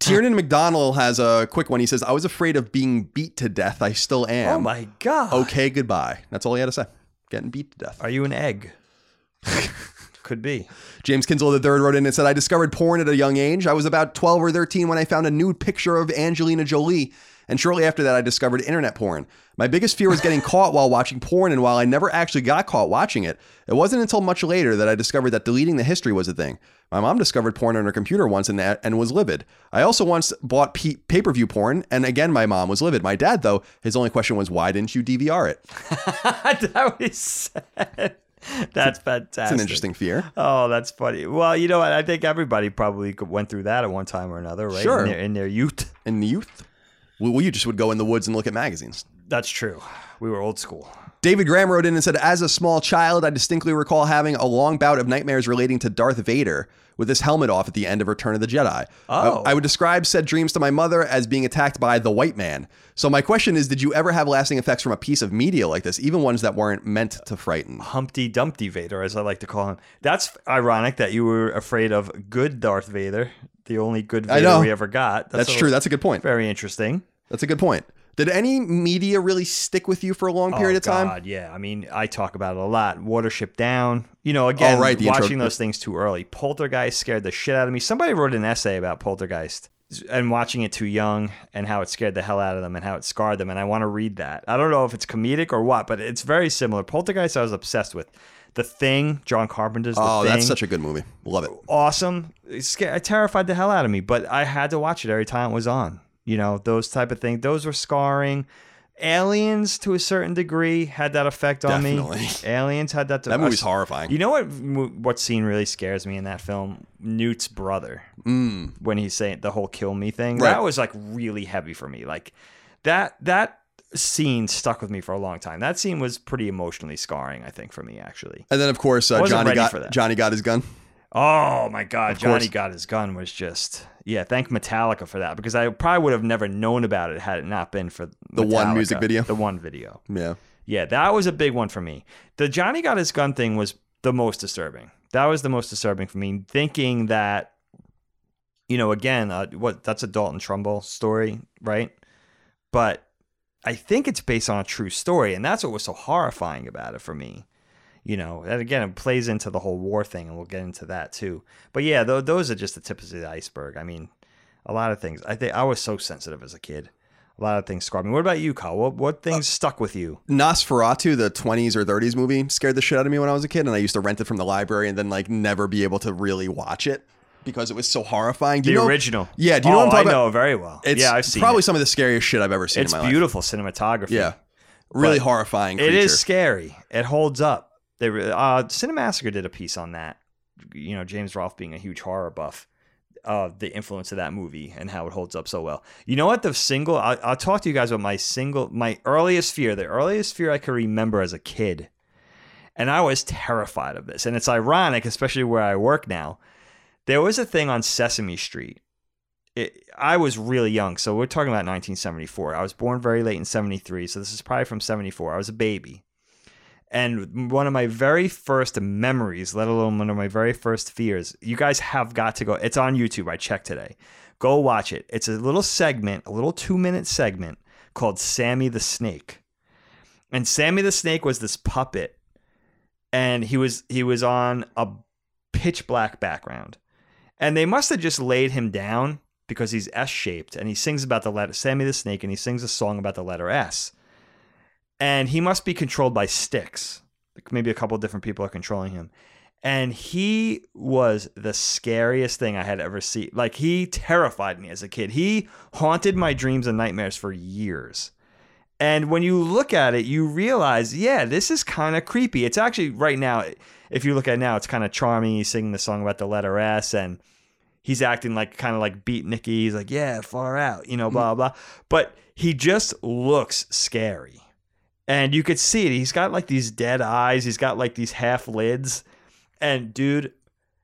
Tiernan McDonnell has a quick one. He says, I was afraid of being beat to death. I still am. Oh, my God. Okay, goodbye. That's all he had to say. Getting beat to death. Are you an egg? Could be. James Kinzel the third wrote in and said, I discovered porn at a young age. I was about twelve or thirteen when I found a nude picture of Angelina Jolie. And shortly after that, I discovered internet porn. My biggest fear was getting caught while watching porn. And while I never actually got caught watching it, it wasn't until much later that I discovered that deleting the history was a thing. My mom discovered porn on her computer once and that, and was livid. I also once bought p- pay-per-view porn. And again, my mom was livid. My dad, though, his only question was, why didn't you D V R it? That was sad. That's fantastic. It's an interesting fear. Oh, that's funny. Well, you know what? I think everybody probably went through that at one time or another, right? Sure. In their, in their youth. In the youth. Well, you just would go in the woods and look at magazines. That's true. We were old school. David Graham wrote in and said, as a small child, I distinctly recall having a long bout of nightmares relating to Darth Vader with his helmet off at the end of Return of the Jedi. Oh. I, I would describe said dreams to my mother as being attacked by the white man. So my question is, did you ever have lasting effects from a piece of media like this, even ones that weren't meant to frighten? Humpty Dumpty Vader, as I like to call him. That's ironic that you were afraid of good Darth Vader, the only good Vader we ever got. That's, That's a, true. That's a good point. Very interesting. That's a good point. Did any media really stick with you for a long period oh, of time? God, yeah. I mean, I talk about it a lot. Watership Down. You know, again, oh, right, watching intro- those things too early. Poltergeist scared the shit out of me. Somebody wrote an essay about Poltergeist and watching it too young and how it scared the hell out of them and how it scarred them. And I want to read that. I don't know if it's comedic or what, but it's very similar. Poltergeist I was obsessed with. The Thing, John Carpenter's The oh, Thing. Oh, that's such a good movie. Love it. Awesome. It, scared, it terrified the hell out of me, but I had to watch it every time it was on. You know, those type of things. Those were scarring. Aliens, to a certain degree, had that effect on Definitely. me. Aliens had that. To- that movie's horrifying. You know what What scene really scares me in that film? Newt's brother. Mm. When he's saying the whole kill me thing. Right. That was like really heavy for me. Like that that scene stuck with me for a long time. That scene was pretty emotionally scarring, I think, for me, actually. And then, of course, uh, Johnny got Johnny got his gun. Oh, my God. Of Johnny course. Got His Gun was just... Yeah, thank Metallica for that, because I probably would have never known about it had it not been for the Metallica, one music video. The one video. Yeah. Yeah, that was a big one for me. The Johnny Got His Gun thing was the most disturbing. That was the most disturbing for me, thinking that, you know, again, uh, what that's a Dalton Trumbull story, right? But I think it's based on a true story, and that's what was so horrifying about it for me. You know, and again, it plays into the whole war thing, and we'll get into that too. But yeah, th- those are just the tips of the iceberg. I mean, a lot of things. I think I was so sensitive as a kid. A lot of things scarred me. What about you, Kyle? What, what things uh, stuck with you? Nosferatu, the twenties or thirties movie, scared the shit out of me when I was a kid, and I used to rent it from the library and then like never be able to really watch it because it was so horrifying. Do the you know, original. Yeah. Do you oh, know what I'm talking I know about? Very well. It's yeah, I've seen probably it. Some of the scariest shit I've ever seen it's in my beautiful life. Cinematography. Yeah. Really but horrifying creature. It is scary. It holds up. They uh, Cinemassacre did a piece on that, you know, James Rolfe being a huge horror buff, uh, the influence of that movie and how it holds up so well. You know what? The single I, I'll talk to you guys about my single, my earliest fear, the earliest fear I could remember as a kid. And I was terrified of this. And it's ironic, especially where I work now. There was a thing on Sesame Street. It, I was really young. So we're talking about nineteen seventy-four. I was born very late in seventy-three. So this is probably from seventy-four. I was a baby. And one of my very first memories, let alone one of my very first fears, you guys have got to go. It's on YouTube. I checked today. Go watch it. It's a little segment, a little two-minute segment called Sammy the Snake. And Sammy the Snake was this puppet. And he was he was on a pitch black background. And they must have just laid him down because he's S-shaped. And he sings about the letter Sammy the Snake, and he sings a song about the letter S. And he must be controlled by sticks. Maybe a couple of different people are controlling him. And he was the scariest thing I had ever seen. Like, he terrified me as a kid. He haunted my dreams and nightmares for years. And when you look at it, you realize, yeah, this is kind of creepy. It's actually, right now, if you look at it now, it's kind of charming. He's singing the song about the letter S, and he's acting like kind of like beat Nicky. He's like, yeah, far out, you know, blah, blah. But he just looks scary. And you could see it. He's got like these dead eyes. He's got like these half lids. And dude,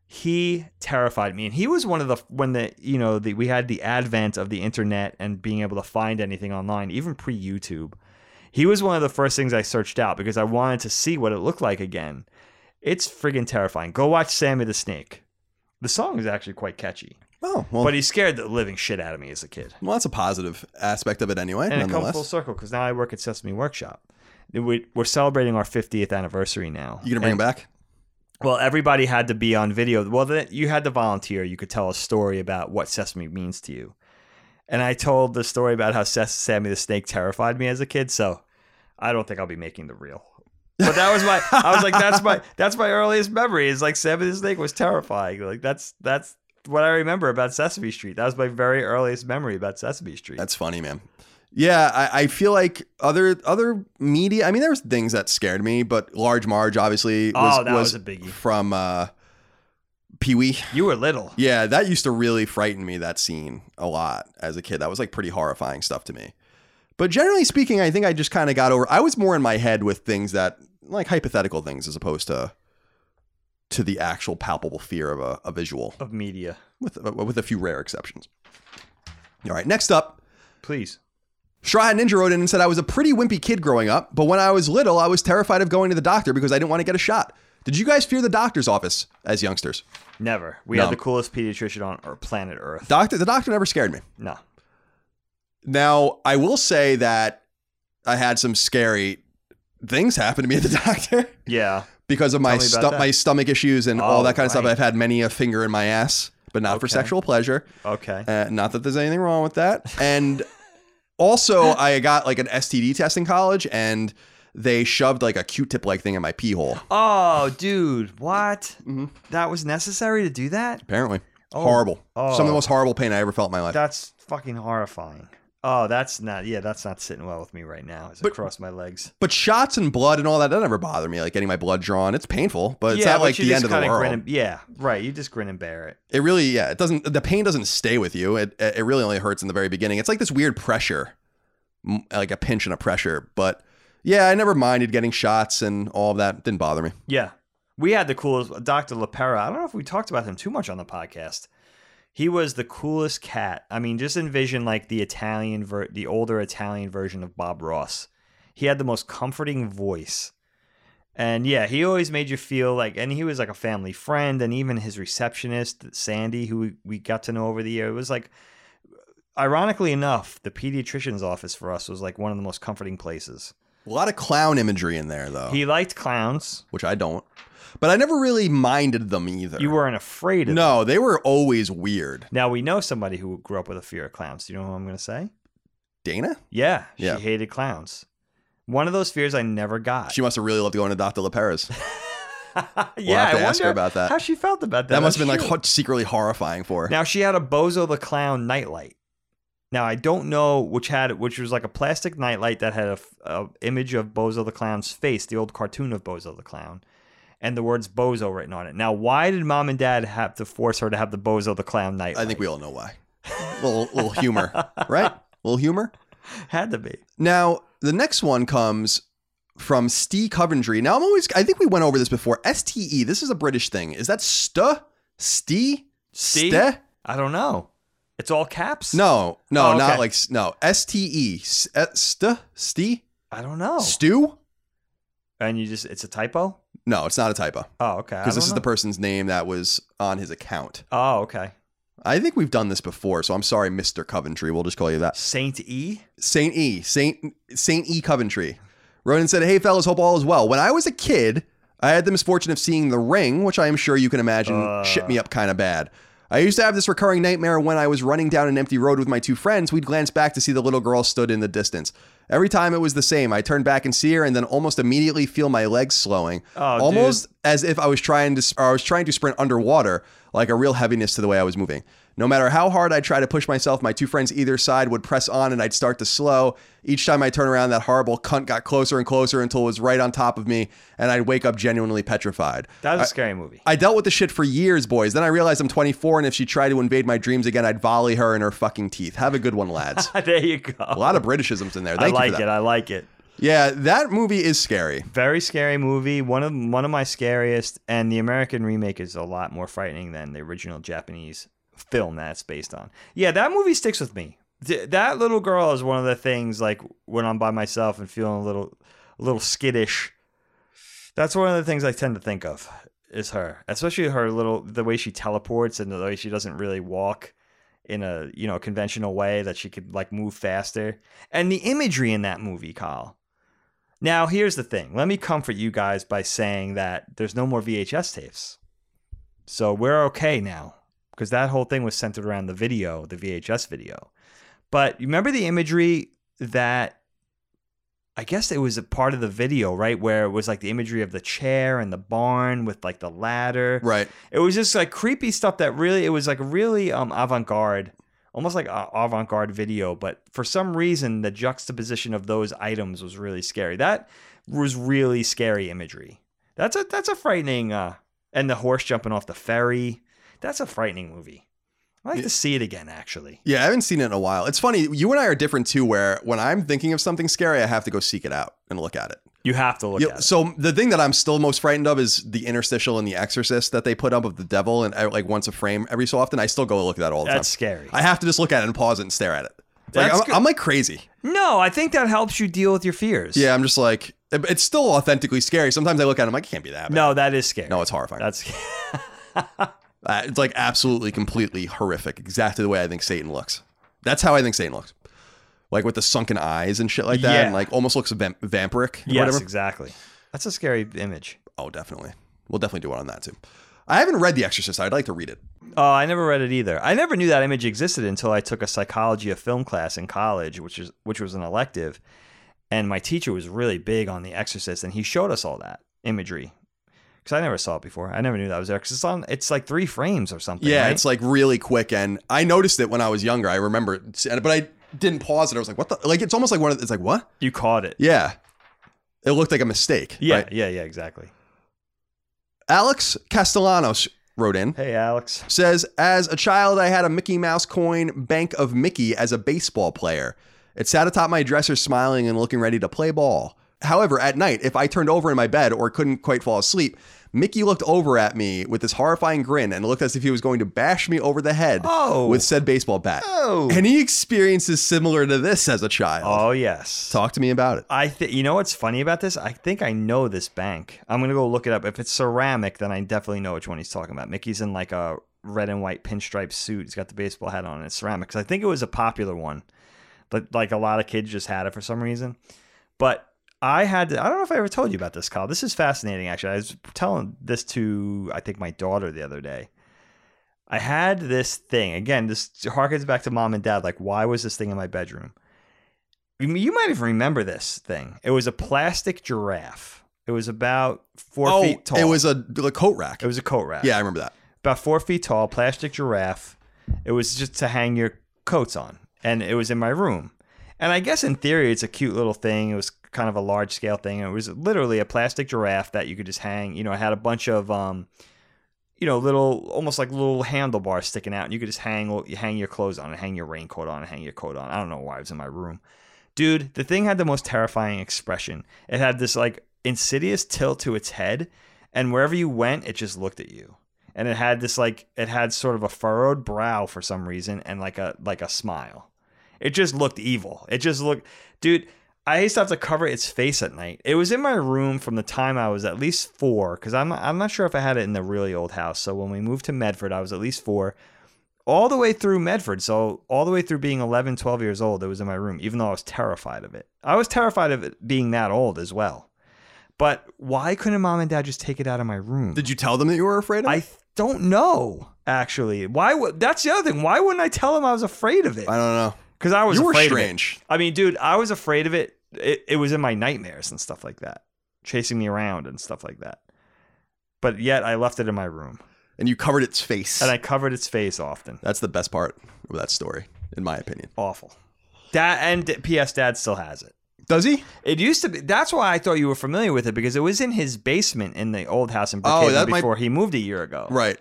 he terrified me. And he was one of the, when the, you know, the, we had the advent of the internet and being able to find anything online, even pre-YouTube. He was one of the first things I searched out because I wanted to see what it looked like again. It's friggin' terrifying. Go watch Sammy the Snake. The song is actually quite catchy. Oh, well. But he scared the living shit out of me as a kid. Well, that's a positive aspect of it anyway. And it comes full circle because now I work at Sesame Workshop. We're celebrating our fiftieth anniversary now. You gonna bring and, him back? Well, everybody had to be on video. Well, then you had to volunteer. You could tell a story about what Sesame means to you. And I told the story about how Ses- Sammy the Snake terrified me as a kid. So I don't think I'll be making the reel. But that was my, I was like, that's my, that's my earliest memory. It's like Sammy the Snake was terrifying. Like that's, that's what I remember about Sesame Street. That was my very earliest memory about Sesame Street. That's funny, man. Yeah, I, I feel like other other media. I mean, there was things that scared me, but Large Marge obviously was, oh, that was, was a biggie from uh, Pee Wee. You were little. Yeah, that used to really frighten me. That scene a lot as a kid. That was like pretty horrifying stuff to me. But generally speaking, I think I just kind of got over. I was more in my head with things that like hypothetical things as opposed to to the actual palpable fear of a, a visual of media. With with a few rare exceptions. All right, next up, please. Straw Hat Ninja wrote in and said, I was a pretty wimpy kid growing up, but when I was little, I was terrified of going to the doctor because I didn't want to get a shot. Did you guys fear the doctor's office as youngsters? Never. We no. had the coolest pediatrician on our planet Earth. Doctor, the doctor never scared me. No. Now, I will say that I had some scary things happen to me at the doctor. Yeah. Because of my, stu- my stomach issues and oh, all that kind of right. stuff. I've had many a finger in my ass, but not okay. for sexual pleasure. Okay. Uh, not that there's anything wrong with that. And... Also, I got like an S T D test in college and they shoved like a Q-tip like thing in my pee hole. Oh, dude. What? Mm-hmm. That was necessary to do that? Apparently. Oh. Horrible. Oh. Some of the most horrible pain I ever felt in my life. That's fucking horrifying. Oh, that's not. Yeah, that's not sitting well with me right now as but, I cross my legs. But shots and blood and all that, that never bother me. Like getting my blood drawn. It's painful, but it's yeah, not but like the end of the world. And, yeah, right. You just grin and bear it. It really, yeah, it doesn't, the pain doesn't stay with you. It it really only hurts in the very beginning. It's like this weird pressure, like a pinch and a pressure. But yeah, I never minded getting shots and all of that. It didn't bother me. Yeah. We had the coolest, Doctor LaPera. I don't know if we talked about him too much on the podcast. He was the coolest cat. I mean, just envision like the Italian, ver- the older Italian version of Bob Ross. He had the most comforting voice. And yeah, he always made you feel like, and he was like a family friend. And even his receptionist, Sandy, who we, we got to know over the year, it was like, ironically enough, the pediatrician's office for us was like one of the most comforting places. A lot of clown imagery in there, though. He liked clowns. Which I don't. But I never really minded them either. You weren't afraid of no, them. No, they were always weird. Now, we know somebody who grew up with a fear of clowns. Do you know who I'm going to say? Dana? Yeah. She yeah. hated clowns. One of those fears I never got. She must have really loved going to Doctor LaPera's. we'll yeah, have to I ask her about that. How she felt about that. That must have been true. Like secretly horrifying for her. Now, she had a Bozo the Clown nightlight. Now, I don't know which had which was like a plastic nightlight that had a, a image of Bozo the Clown's face, the old cartoon of Bozo the Clown. And the words Bozo written on it. Now, why did mom and dad have to force her to have the Bozo the Clown night? I think we all know why. little, little humor, right? Little humor? Had to be. Now, the next one comes from Stee Coventry. Now, I'm always, I think we went over this before. S T E, this is a British thing. Is that stu? Stee? Stee? Ste? I don't know. It's all caps? No, no, oh, okay. Not like, no. S T E. Stu? Stee? I don't know. Stew? And you just, it's a typo? No, it's not a typo. Oh, okay. Because this know. is the person's name that was on his account. Oh, okay. I think we've done this before, so I'm sorry, Mister Coventry. We'll just call you that. Saint E? Saint E. Saint Saint E Coventry. Ronan said, hey, fellas, hope all is well. When I was a kid, I had the misfortune of seeing The Ring, which I am sure you can imagine uh, shit me up kind of bad. I used to have this recurring nightmare when I was running down an empty road with my two friends. We'd glance back to see the little girl stood in the distance. Every time it was the same. I turn back and see her and then almost immediately feel my legs slowing. Oh, almost dude. as if I was trying to or I was trying to sprint underwater, like a real heaviness to the way I was moving. No matter how hard I try to push myself, my two friends either side would press on and I'd start to slow. Each time I turn around, that horrible cunt got closer and closer until it was right on top of me and I'd wake up genuinely petrified. That was I, a scary movie. I dealt with the shit for years, boys. Then I realized I'm twenty-four and if she tried to invade my dreams again, I'd volley her in her fucking teeth. Have a good one, lads. There you go. A lot of Britishisms in there. Thank I like you for that. it. I like it. Yeah, that movie is scary. Very scary movie. One of one of my scariest. And the American remake is a lot more frightening than the original Japanese film that's based on. Yeah, that movie sticks with me. Th- that little girl is one of the things, like, when I'm by myself and feeling a little a little skittish, that's one of the things I tend to think of is her, especially her little, the way she teleports and the way she doesn't really walk in a, you know, conventional way, that she could, like, move faster. And the imagery in that movie, Kyle. Now, here's the thing. Let me comfort you guys by saying that there's no more V H S tapes. So we're okay now, because that whole thing was centered around the video, the V H S video. But you remember the imagery that, I guess it was a part of the video, right? Where it was like the imagery of the chair and the barn with like the ladder. Right. It was just like creepy stuff that really, it was like really um, avant-garde, almost like an avant-garde video. But for some reason, the juxtaposition of those items was really scary. That was really scary imagery. That's a, that's a frightening, uh, and the horse jumping off the ferry. That's a frightening movie. I like to see it again, actually. Yeah, I haven't seen it in a while. It's funny. You and I are different, too, where when I'm thinking of something scary, I have to go seek it out and look at it. You have to look you, at so it. So the thing that I'm still most frightened of is the interstitial and the Exorcist that they put up of the devil, and I, like once a frame every so often. I still go look at that all the That's time. That's scary. I have to just look at it and pause it and stare at it. Like, I'm, I'm like crazy. No, I think that helps you deal with your fears. Yeah, I'm just like, it's still authentically scary. Sometimes I look at it and I'm like, it can't be that bad. No, that is scary. No, it's horrifying. That's Uh, it's like absolutely, completely horrific. Exactly the way I think Satan looks. That's how I think Satan looks. Like with the sunken eyes and shit like that. Yeah. And like almost looks vamp- vampiric. Yes, whatever. Exactly. That's a scary image. Oh, definitely. We'll definitely do one on that too. I haven't read The Exorcist. I'd like to read it. Oh, I never read it either. I never knew that image existed until I took a psychology of film class in college, which is which was an elective. And my teacher was really big on The Exorcist. And he showed us all that imagery. I never saw it before. I never knew that was there because it's on. It's like three frames or something. Yeah, right? It's like really quick. And I noticed it when I was younger. I remember, but I didn't pause it. I was like, "What the?" Like it's almost like one of. It's like what? You caught it. Yeah, it looked like a mistake. Yeah, right? yeah, yeah. Exactly. Alex Castellanos wrote in. Hey, Alex. Says, as a child, I had a Mickey Mouse coin Bank of Mickey as a baseball player. It sat atop my dresser, smiling and looking ready to play ball. However, at night, if I turned over in my bed or couldn't quite fall asleep, Mickey looked over at me with this horrifying grin and looked as if he was going to bash me over the head oh. with said baseball bat. Oh. Any experiences similar to this as a child? Oh, yes. Talk to me about it. I th- You know what's funny about this? I think I know this bank. I'm going to go look it up. If it's ceramic, then I definitely know which one he's talking about. Mickey's in like a red and white pinstripe suit. He's got the baseball hat on and it's ceramic. Because I think it was a popular one. But like a lot of kids just had it for some reason. But I had to, I don't know if I ever told you about this, Kyle. This is fascinating, actually. I was telling this to, I think, my daughter the other day. I had this thing. Again, this harkens back to mom and dad. Like, why was this thing in my bedroom? You might even remember this thing. It was a plastic giraffe. It was about four oh, feet tall. It was a, a coat rack. It was a coat rack. Yeah, I remember that. About four feet tall, plastic giraffe. It was just to hang your coats on. And it was in my room. And I guess in theory, it's a cute little thing. It was kind of a large scale thing. It was literally a plastic giraffe that you could just hang. You know, it had a bunch of, um, you know, little, almost like little handlebars sticking out. And you could just hang hang your clothes on and hang your raincoat on and hang your coat on. I don't know why it was in my room. Dude, the thing had the most terrifying expression. It had this like insidious tilt to its head. And wherever you went, it just looked at you. And it had this like, it had sort of a furrowed brow for some reason and like a like a smile. It just looked evil. It just looked, dude, I used to have to cover its face at night. It was in my room from the time I was at least four, because I'm, I'm not sure if I had it in the really old house. So when we moved to Medford, I was at least four, all the way through Medford. So all the way through being eleven, twelve years old, it was in my room, even though I was terrified of it. I was terrified of it being that old as well. But why couldn't mom and dad just take it out of my room? Did you tell them that you were afraid of it? I don't know. actually. Why would that's the other thing? Why wouldn't I tell him I was afraid of it? I don't know. Because I was you afraid were strange. Of it. I mean, dude, I was afraid of it. it. It was in my nightmares and stuff like that, chasing me around and stuff like that. But yet I left it in my room. And you covered its face. And I covered its face often. That's the best part of that story, in my opinion. Awful. Dad, and P S Dad still has it. Does he? It used to be. That's why I thought you were familiar with it, because it was in his basement in the old house in Brookhaven oh, before might... he moved a year ago. Right.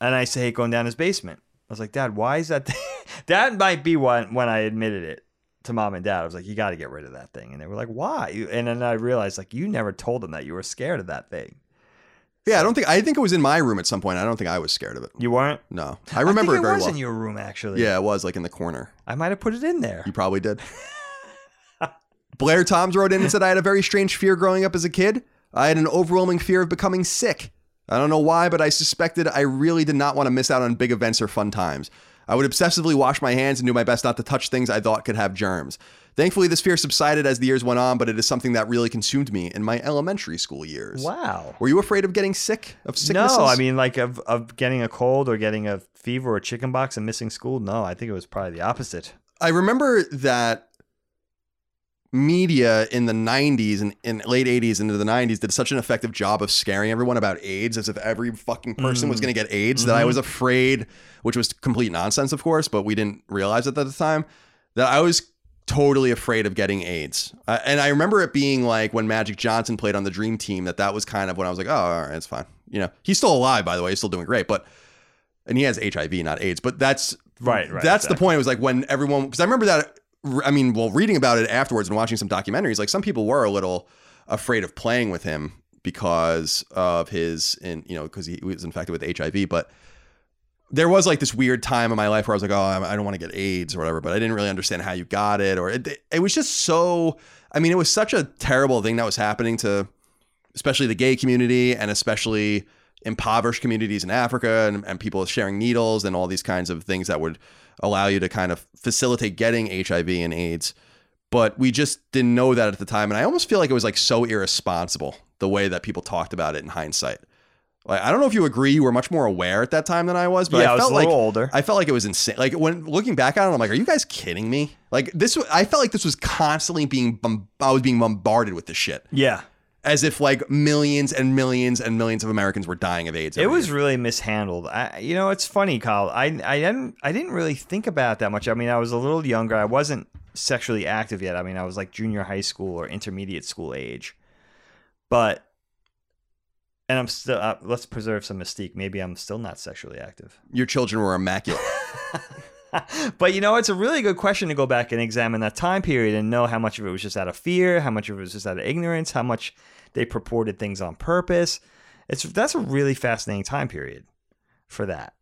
And I say, hey, going down his basement. I was like, Dad, why is that? Th- that might be when, when I admitted it to Mom and Dad. I was like, you got to get rid of that thing. And they were like, why? And then I realized, like, you never told them that you were scared of that thing. Yeah, I don't think I think it was in my room at some point. I don't think I was scared of it. You weren't? No. I remember I think it, it very well. It was in your room, actually. Yeah, it was, like, in the corner. I might have put it in there. You probably did. Blair Toms wrote in and said, I had a very strange fear growing up as a kid. I had an overwhelming fear of becoming sick. I don't know why, but I suspected I really did not want to miss out on big events or fun times. I would obsessively wash my hands and do my best not to touch things I thought could have germs. Thankfully, this fear subsided as the years went on, but it is something that really consumed me in my elementary school years. Wow. Were you afraid of getting sick, of sicknesses? No, I mean, like of, of getting a cold or getting a fever or chickenpox and missing school? No, I think it was probably the opposite. I remember that media in the nineties and in late eighties into the nineties did such an effective job of scaring everyone about AIDS, as if every fucking person mm. was going to get AIDS, mm-hmm. that I was afraid, which was complete nonsense, of course, but we didn't realize it at the time, that I was totally afraid of getting AIDS. Uh, and I remember it being like when Magic Johnson played on the Dream Team, that that was kind of when I was like, oh, all right, it's fine. You know, he's still alive, by the way. He's still doing great. But and he has H I V, not AIDS. But that's right. right that's exactly. the point. It was like when everyone, because I remember that. I mean, well, reading about it afterwards and watching some documentaries, like some people were a little afraid of playing with him because of his, and you know, because he was infected with H I V. But there was like this weird time in my life where I was like, oh, I don't want to get AIDS or whatever, but I didn't really understand how you got it. Or it, it was just so, I mean, it was such a terrible thing that was happening to especially the gay community and especially impoverished communities in Africa and, and people sharing needles and all these kinds of things that would allow you to kind of facilitate getting H I V and AIDS. But we just didn't know that at the time. And I almost feel like it was like so irresponsible the way that people talked about it in hindsight. Like, I don't know if you agree, you were much more aware at that time than I was, but yeah, I, I was felt a little like older. I felt like it was insane. Like when looking back on it, I'm like, are you guys kidding me? Like this, I felt like this was constantly being, I was being bombarded with this shit. Yeah. As if like millions and millions and millions of Americans were dying of AIDS. It was year. Really mishandled. I, you know, it's funny, Kyle. I, I didn't, I didn't really think about it that much. I mean, I was a little younger. I wasn't sexually active yet. I mean, I was like junior high school or intermediate school age, but, and I'm still, uh, let's preserve some mystique. Maybe I'm still not sexually active. Your children were immaculate. But, you know, it's a really good question to go back and examine that time period and know how much of it was just out of fear, how much of it was just out of ignorance, how much they purported things on purpose. It's that's a really fascinating time period for that.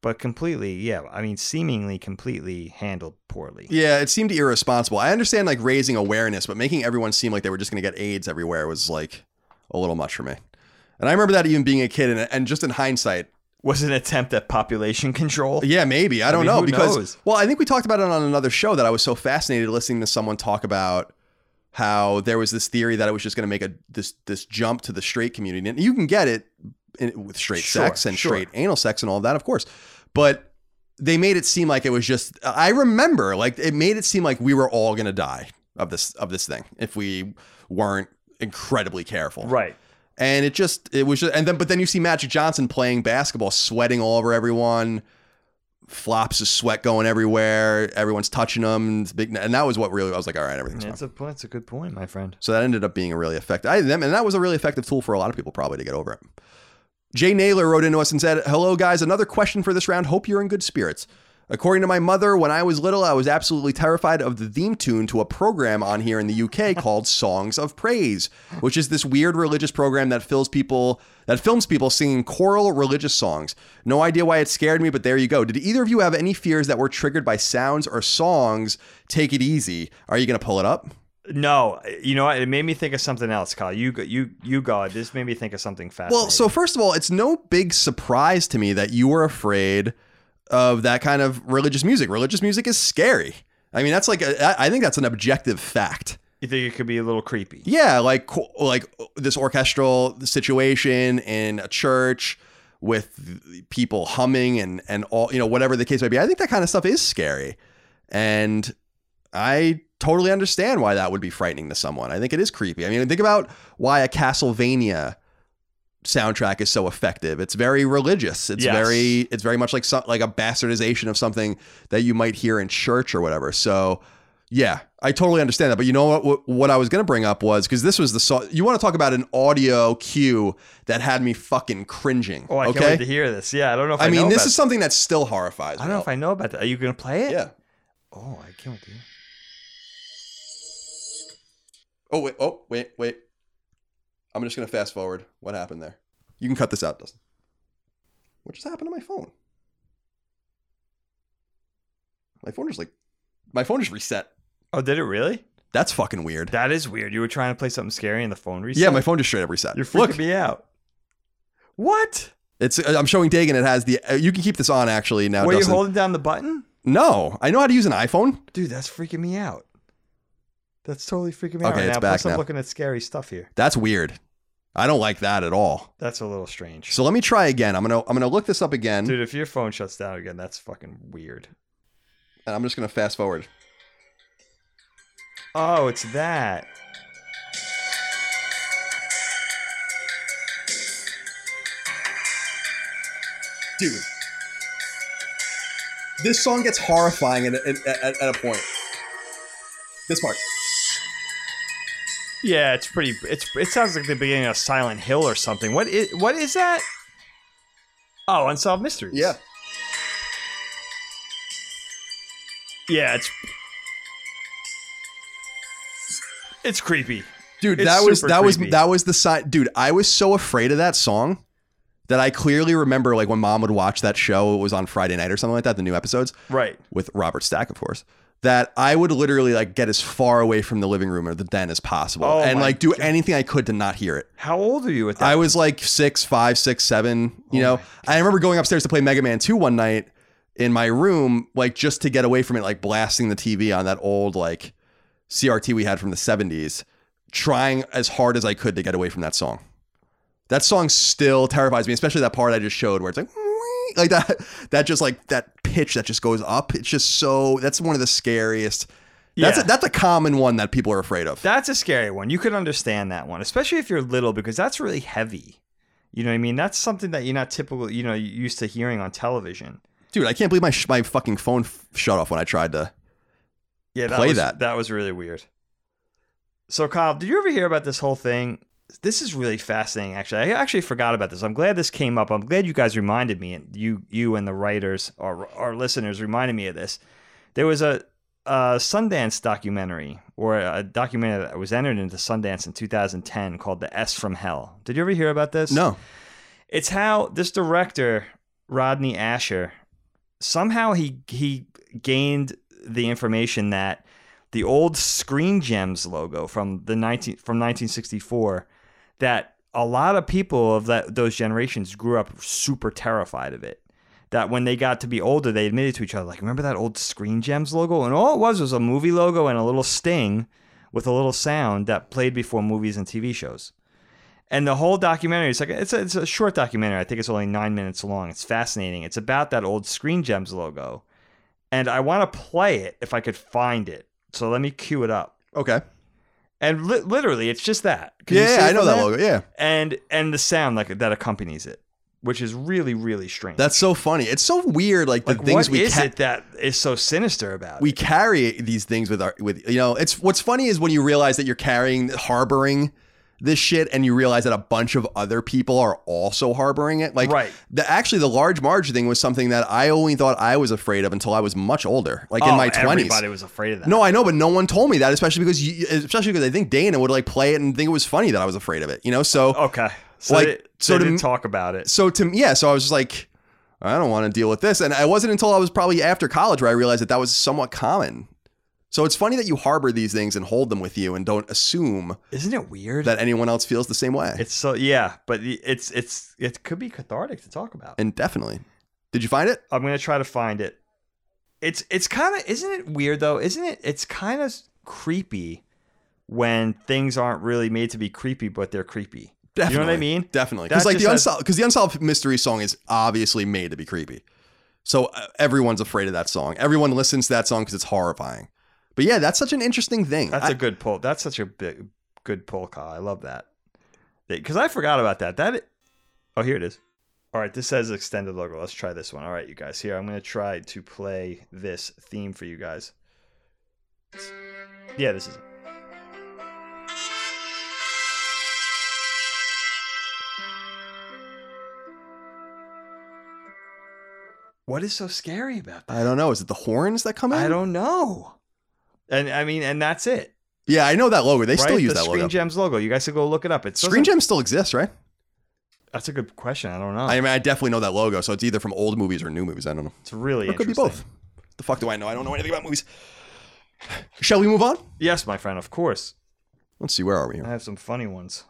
But completely, yeah, I mean, seemingly completely handled poorly. Yeah, it seemed irresponsible. I understand, like, raising awareness, but making everyone seem like they were just going to get AIDS everywhere was, like, a little much for me. And I remember that even being a kid and, and just in hindsight, was an attempt at population control. Yeah, maybe. I don't I mean, know because, knows? Well, I think we talked about it on another show that I was so fascinated listening to someone talk about how there was this theory that it was just going to make a this this jump to the straight community. And you can get it in, with straight sure, sex and sure. straight anal sex and all that, of course. But they made it seem like it was just, I remember like it made it seem like we were all going to die of this, of this thing if we weren't incredibly careful. Right. And it just, it was just, and then, but then you see Magic Johnson playing basketball, sweating all over everyone, flops of sweat going everywhere, everyone's touching them, big, and that was what really, I was like, all right, everything's it's fine. A, that's a good point, my friend. So that ended up being a really effective, I, and that was a really effective tool for a lot of people probably to get over it. Jay Naylor wrote into us and said, hello guys, another question for this round. Hope you're in good spirits. According to my mother, when I was little, I was absolutely terrified of the theme tune to a program on here in the U K called Songs of Praise, which is this weird religious program that fills people that films people singing choral religious songs. No idea why it scared me, but there you go. Did either of you have any fears that were triggered by sounds or songs? Take it easy. Are you going to pull it up? No, you know, it made me think of something else, Kyle. You, you, you, God, this made me think of something fascinating. Well, so first of all, it's no big surprise to me that you were afraid of that kind of religious music. Religious music is scary. I mean, that's like, a, I think that's an objective fact. You think it could be a little creepy? Yeah, like like this orchestral situation in a church with people humming and, and all, you know, whatever the case may be. I think that kind of stuff is scary. And I totally understand why that would be frightening to someone. I think it is creepy. I mean, think about why a Castlevania soundtrack is so effective. It's very religious. It's yes. very, it's very much like some, like a bastardization of something that you might hear in church or whatever. So yeah, I totally understand that. But you know what, what I was going to bring up was, because this was the song, you want to talk about an audio cue that had me fucking cringing. Oh, I okay? can't wait to hear this. Yeah. I don't know if I, I mean, know this about is something that still horrifies me. I don't know if I know about that. Are you going to play it? Yeah. Oh, I can't wait to hear. Oh, wait. Oh, wait, wait. I'm just going to fast forward. What happened there? You can cut this out, Dustin. What just happened to my phone? My phone just like, my phone just reset. Oh, did it really? That's fucking weird. That is weird. You were trying to play something scary and the phone reset? Yeah, my phone just straight up reset. You're freaking Look. me out. What? It's. I'm showing Dagan it has the, uh, you can keep this on actually now. Were Dustin. you holding down the button? No. I know how to use an iPhone. Dude, that's freaking me out. That's totally freaking me okay, out right it's now. Back Plus, now. I'm looking at scary stuff here. That's weird. I don't like that at all. That's a little strange. So let me try again. I'm gonna I'm gonna look this up again. Dude, if your phone shuts down again, that's fucking weird. And I'm just gonna fast forward. Oh, it's that. Dude. This song gets horrifying at, at, at, at a point. This part. Yeah, it's pretty. It's it sounds like the beginning of Silent Hill or something. What is what is that? Oh, Unsolved Mysteries. Yeah. Yeah, it's it's creepy, dude. It's that was that creepy. was that was the side, dude. I was so afraid of that song that I clearly remember, like when Mom would watch that show. It was on Friday night or something like that. The new episodes, right? With Robert Stack, of course. That I would literally like get as far away from the living room or the den as possible oh and like do God. anything I could to not hear it. How old are you at that? I was like six, five, six, seven, you oh know, I remember going upstairs to play Mega Man two one night in my room, like just to get away from it, like blasting the T V on that old like C R T we had from the seventies, trying as hard as I could to get away from that song. That song still terrifies me, especially that part I just showed where it's like, like that, that just like that pitch that just goes up. It's just so, that's one of the scariest. That's, yeah. a, that's a common one that people are afraid of. That's a scary one. You could understand that one, especially if you're little, because that's really heavy. You know what I mean? That's something that you're not typical, you know, used to hearing on television. Dude, I can't believe my sh- my fucking phone f- shut off when I tried to yeah, that play was, that. That was really weird. So Kyle, did you ever hear about this whole thing? This is really fascinating, actually. I actually forgot about this. I'm glad this came up. I'm glad you guys reminded me, and you you and the writers, or our listeners, reminded me of this. There was a, a Sundance documentary, or a documentary that was entered into Sundance in two thousand ten called The S from Hell. Did you ever hear about this? No. It's how this director, Rodney Asher, somehow he he gained the information that the old Screen Gems logo from the nineteen from nineteen sixty-four that a lot of people of that those generations grew up super terrified of it. That when they got to be older, they admitted to each other, like, remember that old Screen Gems logo? And all it was was a movie logo and a little sting with a little sound that played before movies and T V shows. And the whole documentary, it's like it's a, it's a short documentary. I think it's only nine minutes long. It's fascinating. It's about that old Screen Gems logo. And I want to play it if I could find it. So let me cue it up. Okay. And li- literally, it's just that. Can yeah, yeah I know that logo. Yeah. And and the sound like that accompanies it, which is really, really strange. That's so funny. It's so weird. Like, like the things we is ca- it that is so sinister about we it? We carry these things with our with you know. It's what's funny is when you realize that you're carrying harboring this shit, and you realize that a bunch of other people are also harboring it. Like, right. the actually the large Marge thing was something that I only thought I was afraid of until I was much older, like oh, in my twenties. Everybody was afraid of that. No, I know, but no one told me that, especially because you, especially because I think Dana would like play it and think it was funny that I was afraid of it. You know, so okay, so like they, so they to didn't talk about it. So to yeah, so I was just like, I don't want to deal with this, and it wasn't until I was probably after college where I realized that that was somewhat common. So it's funny that you harbor these things and hold them with you and don't assume. Isn't it weird that anyone else feels the same way? It's so yeah, but it's it's it could be cathartic to talk about. And definitely. Did you find it? I'm gonna try to find it. It's it's kind of isn't it weird though? Isn't it? It's kind of creepy when things aren't really made to be creepy, but they're creepy. Definitely. You know what I mean? Definitely. Because like the unsolved, because the unsolved mystery song is obviously made to be creepy. So uh, everyone's afraid of that song. Everyone listens to that song because it's horrifying. But yeah, that's such an interesting thing. That's I, a good pull. That's such a big, good pull, Kyle. I love that. Because I forgot about that. That. Oh, here it is. All right, this says extended logo. Let's try this one. All right, you guys. Here, I'm going to try to play this theme for you guys. It's, yeah, this is it. What is so scary about that? I don't know. Is it the horns that come in? I don't know. And I mean, and that's it. Yeah, I know that logo. They right? still use the that Screen logo. Screen Gems logo. You guys should go look it up. It Screen Gems still exists, right? That's a good question. I don't know. I mean, I definitely know that logo. So it's either from old movies or new movies. I don't know. It's really or it interesting. Could be both. The fuck do I know? I don't know anything about movies. Shall we move on? Yes, my friend. Of course. Let's see. Where are we here? I have some funny ones.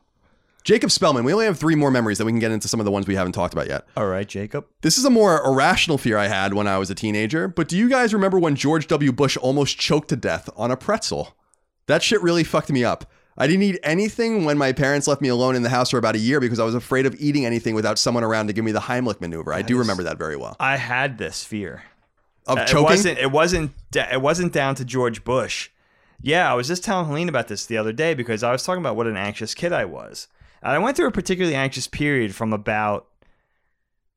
Jacob Spellman. We only have three more memories that we can get into some of the ones we haven't talked about yet. All right, Jacob. This is a more irrational fear I had when I was a teenager. But do you guys remember when George W. Bush almost choked to death on a pretzel? That shit really fucked me up. I didn't eat anything when my parents left me alone in the house for about a year because I was afraid of eating anything without someone around to give me the Heimlich maneuver. I that do is, remember that very well. I had this fear. Of uh, choking? It wasn't, it, wasn't, it wasn't down to George Bush. Yeah, I was just telling Helene about this the other day because I was talking about what an anxious kid I was. And I went through a particularly anxious period from about,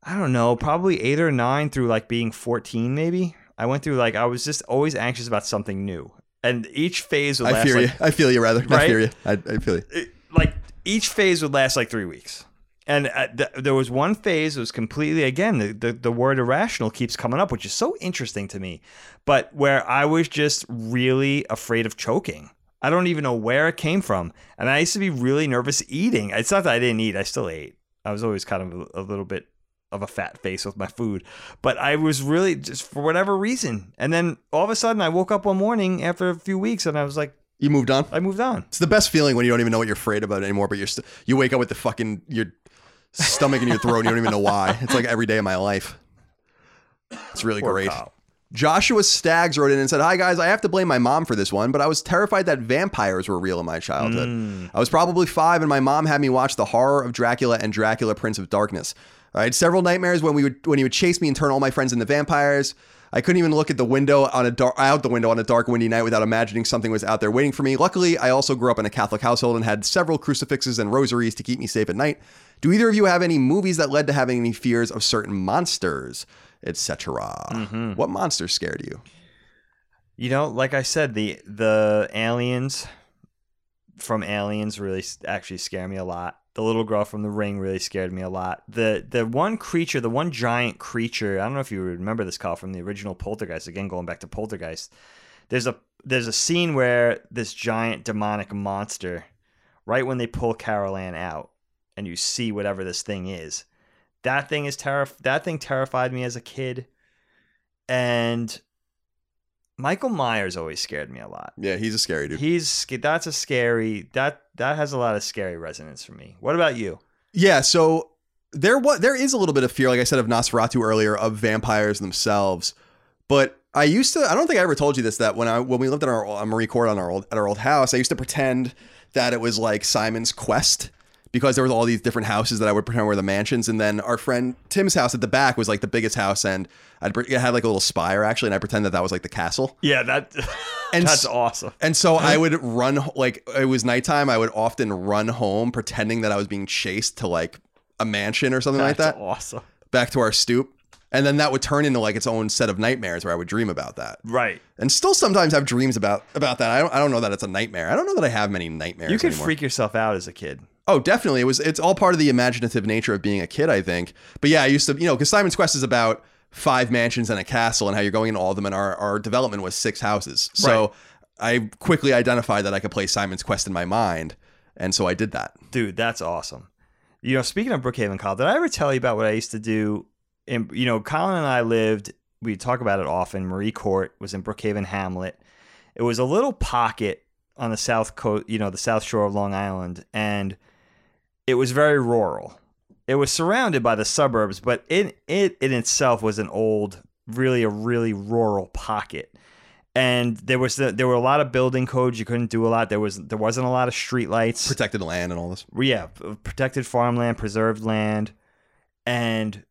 I don't know, probably eight or nine through like being fourteen maybe. I went through like, I was just always anxious about something new. And each phase would last. I fear like, you. I feel you, rather. Right? I fear you. I, I feel you. Like each phase would last like three weeks. And uh, th- there was one phase that was completely, again, the, the, the word irrational keeps coming up, which is so interesting to me. But where I was just really afraid of choking. I don't even know where it came from. And I used to be really nervous eating. It's not that I didn't eat. I still ate. I was always kind of a, a little bit of a fat face with my food, but I was really just for whatever reason. And then all of a sudden I woke up one morning after a few weeks and I was like, you moved on. I moved on. It's the best feeling when you don't even know what you're afraid about anymore, but you're st- you wake up with the fucking, your stomach in your throat and you don't even know why. It's like every day of my life. It's really Poor great. Kyle. Joshua Staggs wrote in and said, hi guys, I have to blame my mom for this one, but I was terrified that vampires were real in my childhood. Mm. I was probably five and my mom had me watch The Horror of Dracula and Dracula Prince of Darkness. I had several nightmares when we would when he would chase me and turn all my friends into vampires. I couldn't even look at the window on a dark out the window on a dark, windy night without imagining something was out there waiting for me. Luckily, I also grew up in a Catholic household and had several crucifixes and rosaries to keep me safe at night. Do either of you have any movies that led to having any fears of certain monsters, et cetera? Mm-hmm. What monster scared you? You know, like I said, the the aliens from Aliens really actually scare me a lot. The little girl from The Ring really scared me a lot. The the one creature, the one giant creature, I don't know if you remember this, Kyle, from the original Poltergeist, again, going back to Poltergeist. There's a there's a scene where this giant demonic monster, right when they pull Carol Ann out and you see whatever this thing is, that thing is terrif- that thing terrified me as a kid. And Michael Myers always scared me a lot. Yeah, he's a scary dude. He's that's a scary that that has a lot of scary resonance for me. What about you? Yeah, so there was there is a little bit of fear, like I said, of Nosferatu earlier, of vampires themselves. But I used to I don't think I ever told you this that when I when we lived in our Marie Courthouse on our old at our old house, I used to pretend that it was like Simon's Quest. Because there was all these different houses that I would pretend were the mansions. And then our friend Tim's house at the back was like the biggest house. And I'd pre- it had like a little spire, actually. And I pretend that that was like the castle. Yeah, that and that's so, awesome. And so I would run like it was nighttime. I would often run home pretending that I was being chased to like a mansion or something that's like that. Awesome. Back to our stoop. And then that would turn into like its own set of nightmares where I would dream about that. Right. And still sometimes have dreams about about that. I don't, I don't know that it's a nightmare. I don't know that I have many nightmares. You could anymore. Freak yourself out as a kid. Oh, definitely. It was. It's all part of the imaginative nature of being a kid, I think. But yeah, I used to, you know, because Simon's Quest is about five mansions and a castle and how you're going into all of them. And our, our development was six houses. So right. I quickly identified that I could play Simon's Quest in my mind. And so I did that. Dude, that's awesome. You know, speaking of Brookhaven, Kyle, did I ever tell you about what I used to do? In, you know, Colin and I lived, we talk about it often. Marie Court was in Brookhaven Hamlet. It was a little pocket on the south coast, you know, the south shore of Long Island. And it was very rural. It was surrounded by the suburbs, but it, it in itself was an old, really a really rural pocket. And there was the, there were a lot of building codes. You couldn't do a lot. There was there wasn't a lot of street lights. Protected land and all this. Yeah, protected farmland, preserved land, and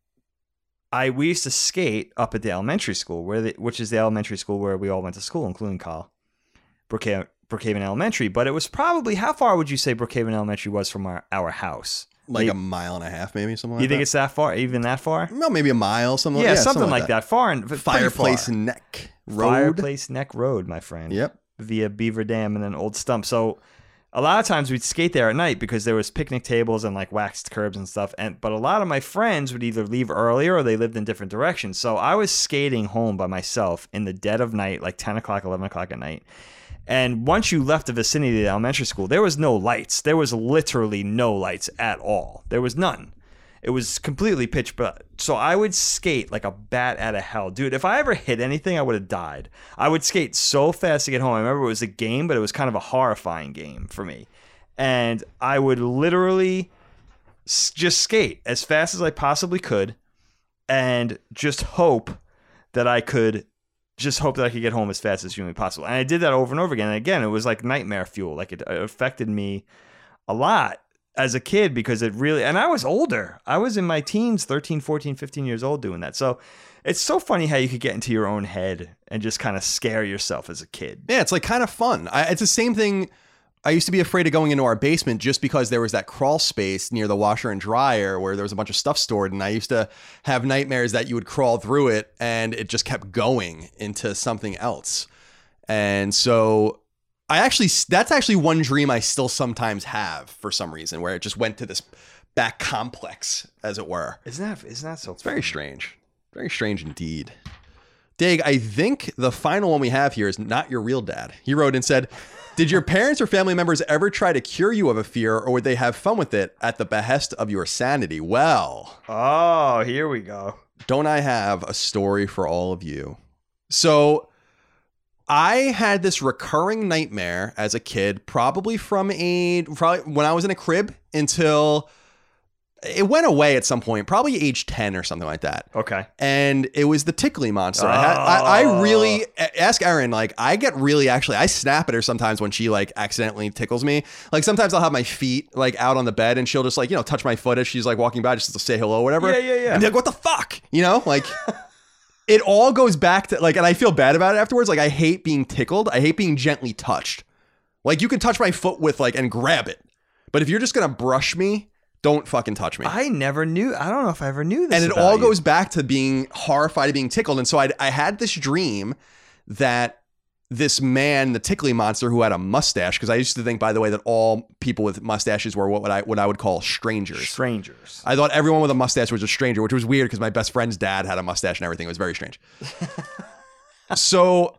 I we used to skate up at the elementary school, where the, which is the elementary school where we all went to school, including Kyle, Brookhaven, Brookhaven Elementary. But it was probably, how far would you say Brookhaven Elementary was from our, our house? Like maybe, a mile and a half, maybe something. Like you think that. It's that far? Even that far? No, maybe a mile. Something. Yeah, like, yeah something, something like that. that. Far and Fireplace far. Neck Road. Fireplace Neck Road, my friend. Yep. Via Beaver Dam and then Old Stump. So, a lot of times we'd skate there at night because there was picnic tables and like waxed curbs and stuff. And but a lot of my friends would either leave earlier or they lived in different directions. So I was skating home by myself in the dead of night, like ten o'clock, eleven o'clock at night. And once you left the vicinity of the elementary school, there was no lights. There was literally no lights at all. There was none. It was completely pitch black. So I would skate like a bat out of hell. Dude, if I ever hit anything, I would have died. I would skate so fast to get home. I remember it was a game, but it was kind of a horrifying game for me. And I would literally just skate as fast as I possibly could and just hope that I could... Just hope that I could get home as fast as humanly possible. And I did that over and over again. And again, it was like nightmare fuel. Like it affected me a lot as a kid because it really, and I was older. I was in my teens, thirteen, fourteen, fifteen years old doing that. So it's so funny how you could get into your own head and just kind of scare yourself as a kid. Yeah, it's like kind of fun. I, it's the same thing. I used to be afraid of going into our basement just because there was that crawl space near the washer and dryer where there was a bunch of stuff stored. And I used to have nightmares that you would crawl through it and it just kept going into something else. And so I actually, that's actually one dream I still sometimes have for some reason, where it just went to this back complex, as it were. Isn't that, isn't that so? It's very strange. Very strange indeed. Dag, I think the final one we have here is not your real dad. He wrote and said, did your parents or family members ever try to cure you of a fear, or would they have fun with it at the behest of your sanity? Well, oh, here we go. Don't I have a story for all of you? So I had this recurring nightmare as a kid, probably from a probably when I was in a crib until it went away at some point, probably age ten or something like that. Okay. And it was the tickly monster. Oh. I, had, I, I really ask Erin, like I get really actually, I snap at her sometimes when she like accidentally tickles me. Like sometimes I'll have my feet like out on the bed and she'll just like, you know, touch my foot as she's like walking by just to say hello or whatever. Yeah, yeah, yeah. And be like, what the fuck? You know, like it all goes back to like, and I feel bad about it afterwards. Like I hate being tickled. I hate being gently touched. Like you can touch my foot with like, and grab it. But if you're just going to brush me, don't fucking touch me. I never knew. I don't know if I ever knew this. And it all you. goes back to being horrified of being tickled. And so I, I had this dream that this man, the tickly monster who had a mustache, because I used to think, by the way, that all people with mustaches were what would I what I would call strangers. Strangers. I thought everyone with a mustache was a stranger, which was weird because my best friend's dad had a mustache and everything. It was very strange. So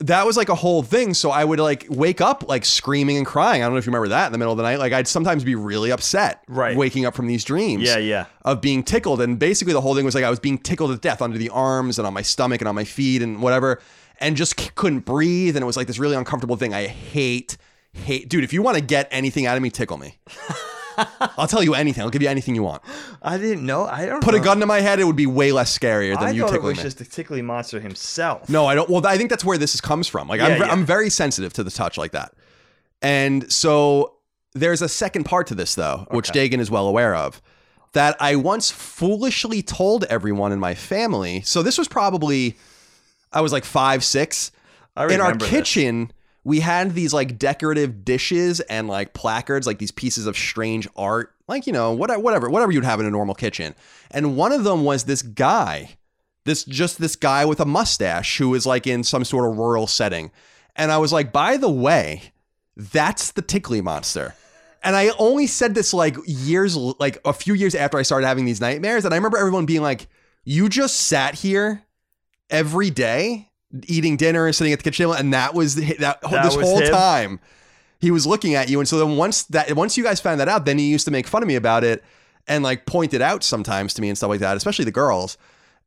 that was like a whole thing. So I would like wake up like screaming and crying. I don't know if you remember that in the middle of the night. Like I'd sometimes be really upset right. waking up from these dreams yeah, yeah. of being tickled. And basically the whole thing was like I was being tickled to death under the arms and on my stomach and on my feet and whatever, and just couldn't breathe. And it was like this really uncomfortable thing. I hate, hate. Dude, if you want to get anything out of me, tickle me. I'll tell you anything. I'll give you anything you want. I didn't know. I don't Put know. a gun to my head. It would be way less scarier than I you tickling me. I thought it was me. Just the tickly monster himself. No, I don't. Well, I think that's where this comes from. Like yeah, I'm, yeah. I'm very sensitive to the touch like that. And so there's a second part to this, though, okay. which Dagan is well aware of, that I once foolishly told everyone in my family. So this was probably, I was like five, six. I remember in our kitchen. This. We had these like decorative dishes and like placards, like these pieces of strange art, like, you know, whatever, whatever, whatever you'd have in a normal kitchen. And one of them was this guy, this just this guy with a mustache who was like in some sort of rural setting. And I was like, by the way, that's the tickly monster. And I only said this like years, like a few years after I started having these nightmares. And I remember everyone being like, you just sat here every day eating dinner and sitting at the kitchen table, and that was the, that, that this was whole him. time he was looking at you. And so then once that once you guys found that out, then he used to make fun of me about it and like point it out sometimes to me and stuff like that, especially the girls.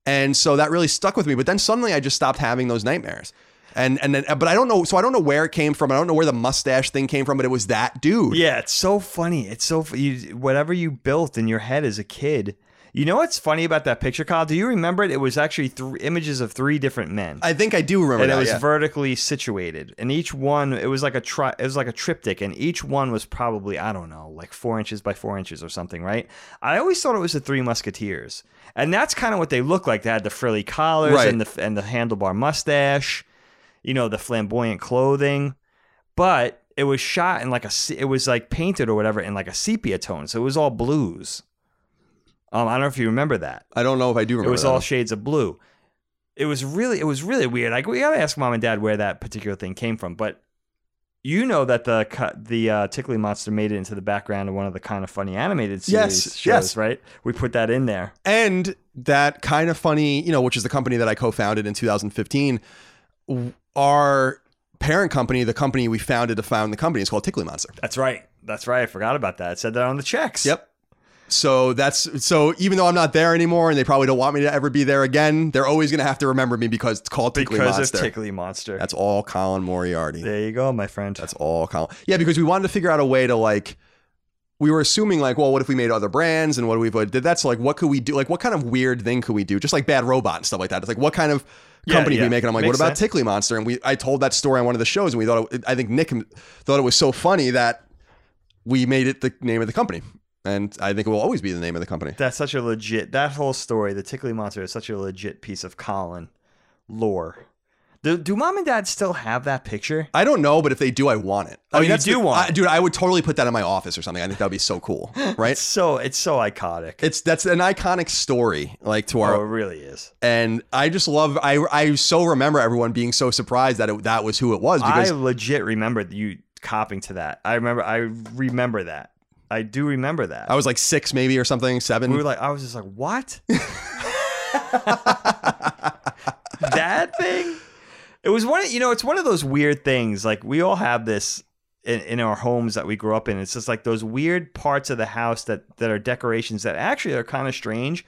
And so that really stuck with me. But then suddenly I just stopped having those nightmares. And and then, but I don't know. So I don't know where it came from. I don't know where the mustache thing came from, but it was that dude. Yeah, it's so funny. It's so you, whatever you built in your head as a kid. You know what's funny about that picture, Kyle? Do you remember it? It was actually th- images of three different men. I think I do remember and that. And it was yeah. vertically situated, and each one it was like a tri- it was like a triptych, and each one was probably I don't know, like four inches by four inches or something, right? I always thought it was the Three Musketeers, and that's kind of what they looked like. They had the frilly collars right. and the and the handlebar mustache, you know, the flamboyant clothing, but it was shot in like a it was like painted or whatever in like a sepia tone, so it was all blues. Um, I don't know if you remember that. I don't know if I do remember that. It was that. all shades of blue. It was really it was really weird. Like, we got to ask Mom and Dad where that particular thing came from. But you know that the the uh, Tickly Monster made it into the background of one of the Kind of Funny animated series yes, shows, yes. right? We put that in there. And that Kind of Funny, you know, which is the company that I co-founded in two thousand fifteen, our parent company, the company we founded to found the company, is called Tickly Monster. That's right. That's right. I forgot about that. It said that on the checks. Yep. So that's so even though I'm not there anymore and they probably don't want me to ever be there again, they're always going to have to remember me because it's called Tickly because Monster. Because of Tickly Monster. That's all Colin Moriarty. There you go, my friend. That's all Colin. Yeah, because we wanted to figure out a way to like, we were assuming like, well, what if we made other brands and what do we what did that's like, what could we do? Like, what kind of weird thing could we do? Just like Bad Robot and stuff like that. It's like, what kind of company yeah, yeah. we make? And I'm like, Makes what about sense. Tickly Monster? And we I told that story on one of the shows and we thought, it, I think Nick thought it was so funny that we made it the name of the company. And I think it will always be the name of the company. That's such a legit, that whole story, the Tickly Monster, is such a legit piece of Colin lore. Do, do Mom and Dad still have that picture? I don't know, but if they do, I want it. I oh, mean, you do the, want I, it? Dude, I would totally put that in my office or something. I think that would be so cool, right? it's so it's so iconic. It's That's an iconic story, like, to our... Oh, it really is. And I just love, I, I so remember everyone being so surprised that it, that was who it was. Because I legit remember you copping to that. I remember, I remember that. I do remember that. I was like six maybe or something, seven. We were like, I was just like, what? That thing? It was one of, you know, it's one of those weird things. Like, we all have this in, in our homes that we grew up in. It's just like those weird parts of the house that, that are decorations that actually are kind of strange,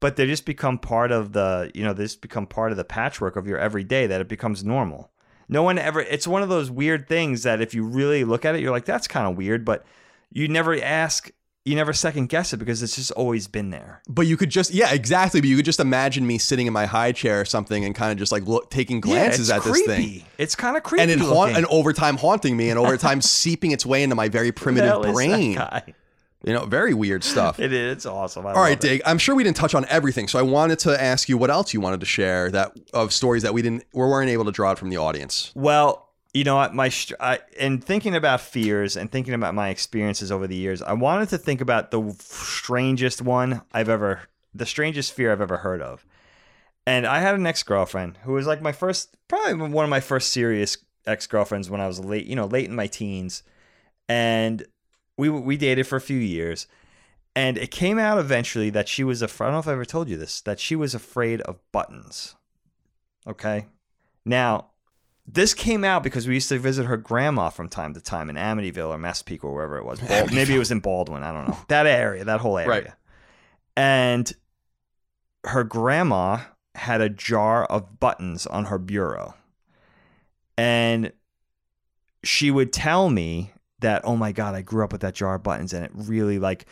but they just become part of the, you know, they just become part of the patchwork of your everyday that it becomes normal. No one ever, it's one of those weird things that if you really look at it, you're like, that's kind of weird, but you never ask, you never second guess it because it's just always been there. But you could just, yeah, exactly. But you could just imagine me sitting in my high chair or something and kind of just like look, taking glances yeah, at creepy. This thing. It's kind of creepy. And, it haunt, and over time haunting me and over time seeping its way into my very primitive brain. You know, very weird stuff. It is. It's awesome. I All right, Dig, I'm sure we didn't touch on everything. So I wanted to ask you what else you wanted to share that of stories that we didn't, we weren't able to draw out from the audience. Well, you know, my I, and thinking about fears and thinking about my experiences over the years, I wanted to think about the strangest one I've ever, the strangest fear I've ever heard of. And I had an ex-girlfriend who was like my first, probably one of my first serious ex-girlfriends when I was late, you know, late in my teens. And we we dated for a few years. And it came out eventually that she was, a, I don't know if I ever told you this, that she was afraid of buttons. Okay? Now... This came out because we used to visit her grandma from time to time in Amityville or Massapequa or wherever it was. Bald- Maybe it was in Baldwin. I don't know. That area, that whole area. Right. And her grandma had a jar of buttons on her bureau. And she would tell me that, oh my God, I grew up with that jar of buttons and it really like...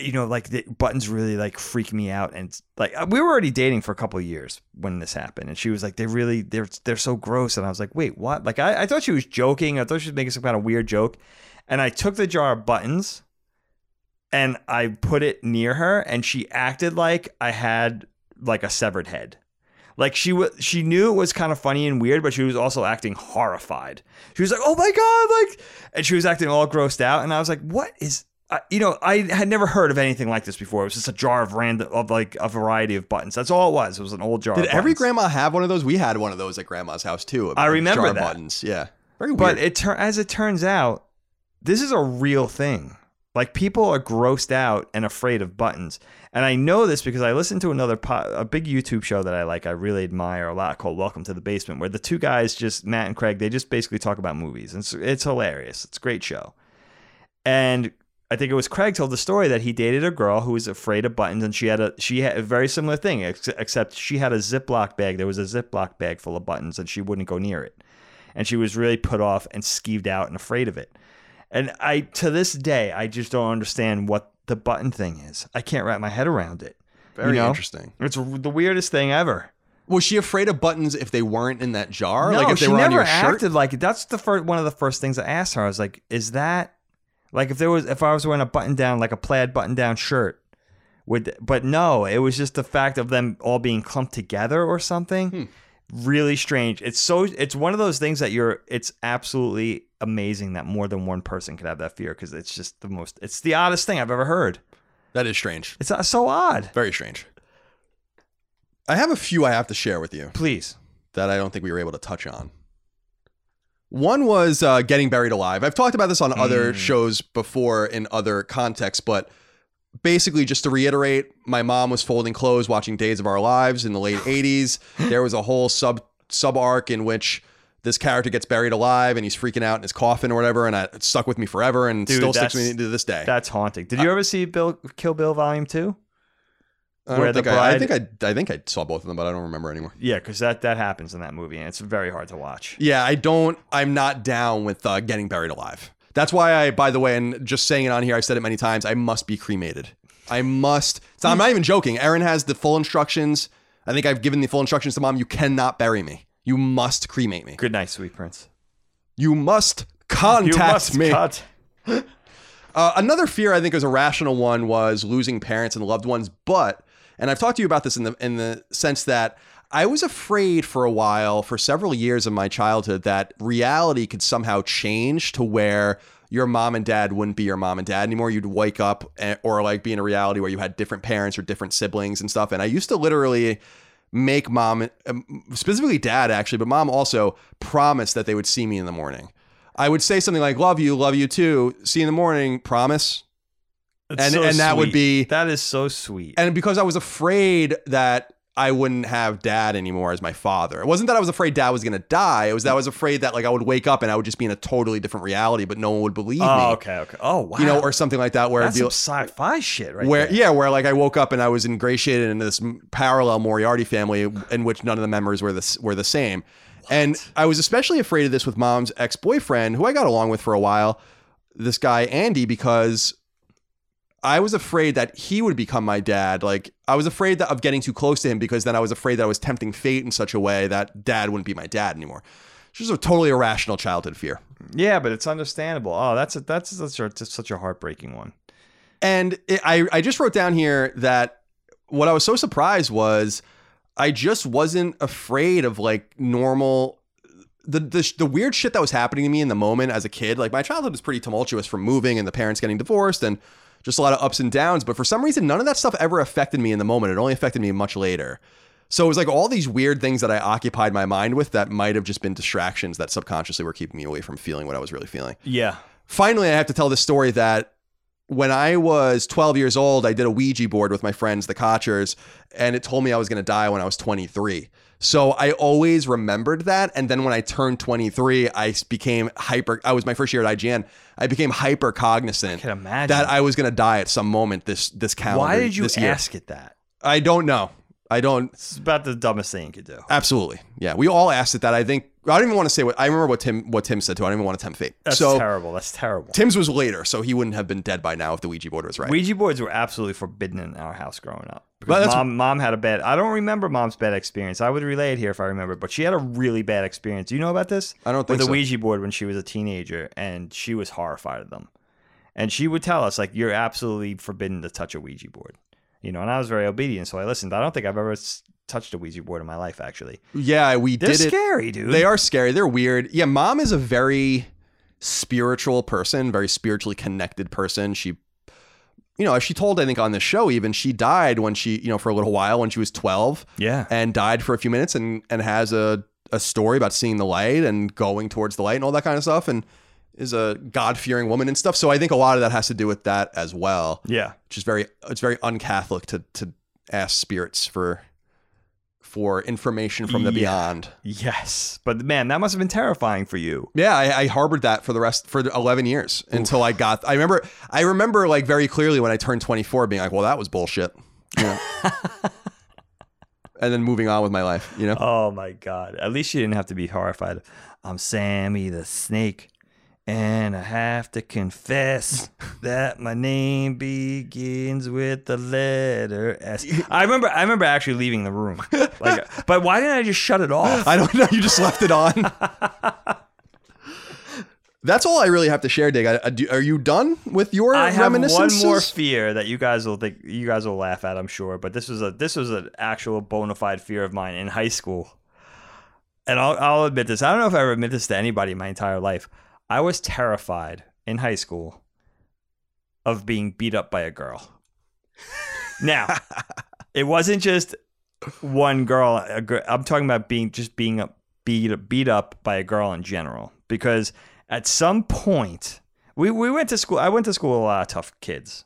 You know, like the buttons really like freak me out, and like we were already dating for a couple of years when this happened, and she was like, "They really, they're they're so gross," and I was like, "Wait, what?" Like I, I thought she was joking. I thought she was making some kind of weird joke, and I took the jar of buttons, and I put it near her, and she acted like I had like a severed head. Like she was, she knew it was kind of funny and weird, but she was also acting horrified. She was like, "Oh my God!" Like, and she was acting all grossed out, and I was like, "What is?" Uh, you know, I had never heard of anything like this before. It was just a jar of random, of like a variety of buttons. That's all it was. It was an old jar. Did of every grandma have one of those? We had one of those at Grandma's house too. I remember jar that. Buttons. Yeah, very weird. But it tur- as it turns out, this is a real thing. Like people are grossed out and afraid of buttons, and I know this because I listened to another po- a big YouTube show that I like. I really admire a lot called Welcome to the Basement, where the two guys, just Matt and Craig, they just basically talk about movies, and it's, it's hilarious. It's a great show, and I think it was Craig told the story that he dated a girl who was afraid of buttons, and she had a she had a very similar thing, ex- except she had a Ziploc bag. There was a Ziploc bag full of buttons, and she wouldn't go near it. And she was really put off and skeeved out and afraid of it. And I, to this day, I just don't understand what the button thing is. I can't wrap my head around it. Very you know? interesting. It's the weirdest thing ever. Was she afraid of buttons if they weren't in that jar? No, like if they she were never on your acted shirt? Like it. That's the first one of the first things I asked her. I was like, "Is that like if there was if I was wearing a button down like a plaid button down shirt?" Would but no, it was just the fact of them all being clumped together or something. Hmm. Really strange. It's so it's one of those things that you're. It's absolutely amazing that more than one person could have that fear because it's just the most. It's the oddest thing I've ever heard. That is strange. It's so odd. Very strange. I have a few I have to share with you. Please. That I don't think we were able to touch on. One was uh, getting buried alive. I've talked about this on mm. other shows before in other contexts, but basically just to reiterate, my mom was folding clothes watching Days of Our Lives in the late eighties. There was a whole sub sub arc in which this character gets buried alive and he's freaking out in his coffin or whatever. And I, it stuck with me forever and Dude, still sticks with me to this day. That's haunting. Did you uh, ever see Bill, Kill Bill Volume two? I, where think the bride, I, I think I I think I saw both of them, but I don't remember anymore. Yeah, because that, that happens in that movie, and it's very hard to watch. Yeah, I don't. I'm not down with uh, getting buried alive. That's why I, by the way, and just saying it on here, I've said it many times. I must be cremated. I must. So I'm not even joking. Aaron has the full instructions. I think I've given the full instructions to mom. You cannot bury me. You must cremate me. Good night, sweet prince. You must contact you must me. Cut. uh, another fear I think was a rational one was losing parents and loved ones, but. And I've talked to you about this in the in the sense that I was afraid for a while, for several years of my childhood, that reality could somehow change to where your mom and dad wouldn't be your mom and dad anymore. You'd wake up and, or like be in a reality where you had different parents or different siblings and stuff. And I used to literally make mom, specifically dad actually, but mom also promise that they would see me in the morning. I would say something like, love you, love you too. See you in the morning, promise. That's and so and that sweet. would be that is so sweet. And because I was afraid that I wouldn't have dad anymore as my father. It wasn't that I was afraid dad was going to die. It was that I was afraid that like I would wake up and I would just be in a totally different reality, but no one would believe oh, me. Oh, OK. OK. Oh, wow. You know, or something like that. Where That's some sci-fi shit right where, there. Yeah. Where like I woke up and I was ingratiated in this parallel Moriarty family in which none of the members were the, were the same. What? And I was especially afraid of this with mom's ex-boyfriend, who I got along with for a while. This guy, Andy, because I was afraid that he would become my dad. Like I was afraid that, of getting too close to him because then I was afraid that I was tempting fate in such a way that dad wouldn't be my dad anymore. It's just a totally irrational childhood fear. Yeah, but it's understandable. Oh, that's a, that's such a, such a heartbreaking one. And it, I, I just wrote down here that what I was so surprised was I just wasn't afraid of like normal The, the the weird shit that was happening to me in the moment as a kid. Like my childhood was pretty tumultuous from moving and the parents getting divorced and just a lot of ups and downs. But for some reason, none of that stuff ever affected me in the moment. It only affected me much later. So it was like all these weird things that I occupied my mind with that might have just been distractions that subconsciously were keeping me away from feeling what I was really feeling. Yeah. Finally, I have to tell this story that when I was twelve years old, I did a Ouija board with my friends, the Kochers, and it told me I was going to die when I was twenty-three. So I always remembered that. And then when I turned twenty-three, I became hyper. I was my first year at I G N. I became hyper cognizant that I was going to die at some moment this this calendar. Why did you ask it that? I don't know. I don't. It's about the dumbest thing you could do. Absolutely. Yeah. We all asked it that. I think I don't even want to say what I remember what Tim what Tim said too. I don't even want to tempt fate. That's so terrible. That's terrible. Tim's was later, so he wouldn't have been dead by now if the Ouija board was right. Ouija boards were absolutely forbidden in our house growing up. Because that's, mom, mom had a bad. I don't remember mom's bad experience. I would relay it here if I remember, but she had a really bad experience. Do you know about this? I don't think so. With the Ouija board when she was a teenager, and she was horrified of them. And she would tell us like, "You're absolutely forbidden to touch a Ouija board." You know, and I was very obedient, so I listened. I don't think I've ever touched a Ouija board in my life, actually. Yeah, we They're did it. They're scary, dude. They are scary. They're weird. Yeah, mom is a very spiritual person, very spiritually connected person. She, you know, as she told, I think, on the show even, she died when she, you know, for a little while when she was twelve. Yeah. And died for a few minutes and, and has a, a story about seeing the light and going towards the light and all that kind of stuff. And is a God-fearing woman and stuff. So I think a lot of that has to do with that as well. Yeah. Which is very, it's very un-Catholic to, to ask spirits for, for information from the yeah. beyond. Yes. But man, that must've been terrifying for you. Yeah. I, I harbored that for the rest, for eleven years Oof. until I got, I remember, I remember like very clearly when I turned twenty-four being like, well, that was bullshit. You know? And then moving on with my life, you know? Oh my God. At least you didn't have to be horrified. I'm Sammy the Snake. And I have to confess that my name begins with the letter S. I remember I remember actually leaving the room. Like, but why didn't I just shut it off? I don't know. You just left it on. That's all I really have to share, Dig. I, I, do, are you done with your I reminiscences? I have one more fear that you guys will think, you guys will laugh at, I'm sure. But this was a this was an actual bona fide fear of mine in high school. And I'll, I'll admit this. I don't know if I ever admit this to anybody in my entire life. I was terrified in high school of being beat up by a girl. Now, it wasn't just one girl. I'm talking about being just being beat beat up by a girl in general. Because at some point, we, we went to school. I went to school with a lot of tough kids,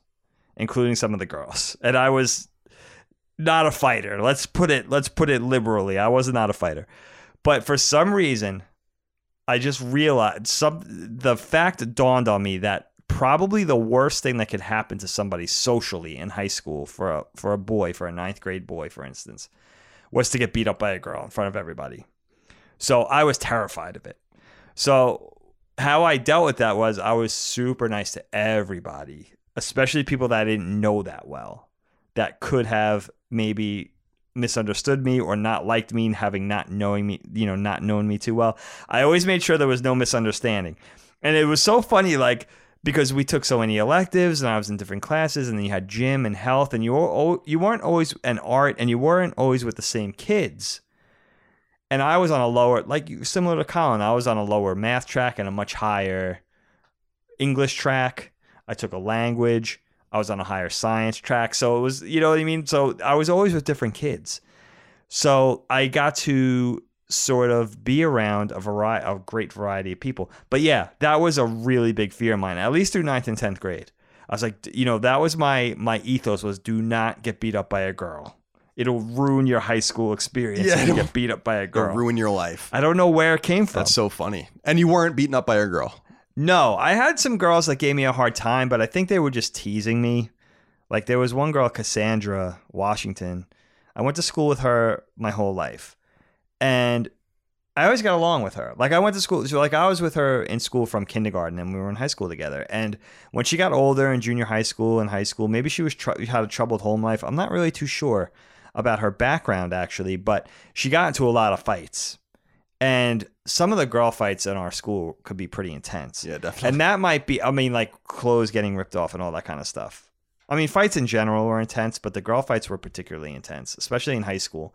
including some of the girls. And I was not a fighter. Let's put it. Let's put it liberally. I was not a fighter. But for some reason, I just realized some. The fact dawned on me that probably the worst thing that could happen to somebody socially in high school for a, for a boy, for a ninth grade boy, for instance, was to get beat up by a girl in front of everybody. So I was terrified of it. So how I dealt with that was I was super nice to everybody, especially people that I didn't know that well, that could have maybe misunderstood me or not liked me, and having not knowing me, you know, not knowing me too well. I always made sure there was no misunderstanding. And it was so funny, like, because we took so many electives and I was in different classes, and then you had gym and health, and you were, you weren't always an art, and you weren't always with the same kids. And I was on a lower, like similar to Colin, I was on a lower math track and a much higher English track. I took a language. I was on a higher science track. So it was, you know what I mean? So I was always with different kids. So I got to sort of be around a variety, a great variety of people. But yeah, that was a really big fear of mine, at least through ninth and tenth grade. I was like, you know, that was my, my ethos was do not get beat up by a girl. It'll ruin your high school experience yeah, if you get beat up by a girl. It'll ruin your life. I don't know where it came from. That's so funny. And you weren't beaten up by a girl. No, I had some girls that gave me a hard time, but I think they were just teasing me. Like there was one girl, Cassandra Washington. I went to school with her my whole life, and I always got along with her. Like I went to school, so like I was with her in school from kindergarten, and we were in high school together. And when she got older in junior high school and high school, maybe she was tr- had a troubled home life. I'm not really too sure about her background actually, but she got into a lot of fights. And some of the girl fights in our school could be pretty intense. Yeah, definitely. And that might be, I mean, like clothes getting ripped off and all that kind of stuff. I mean, fights in general were intense, but the girl fights were particularly intense, especially in high school.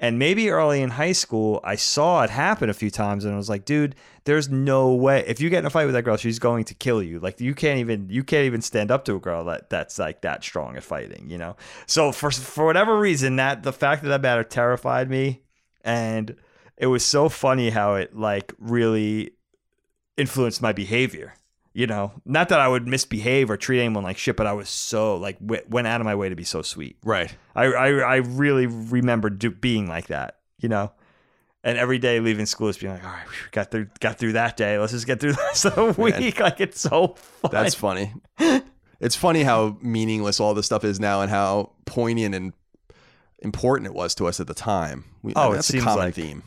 And maybe early in high school, I saw it happen a few times, and I was like, dude, there's no way. If you get in a fight with that girl, she's going to kill you. Like you can't even, you can't even stand up to a girl that, that's like that strong at fighting, you know? So for for whatever reason, that the fact that that matter terrified me, and it was so funny how it like really influenced my behavior, you know, not that I would misbehave or treat anyone like shit, but I was so like w- went out of my way to be so sweet. Right. I, I, I really remember do- being like that, you know, and every day leaving school is being like, all right, we got through, got through that day. Let's just get through the rest of the week. Like it's so fun. That's funny. It's funny how meaningless all this stuff is now and how poignant and important it was to us at the time. We, oh, I mean, that's it a common like- theme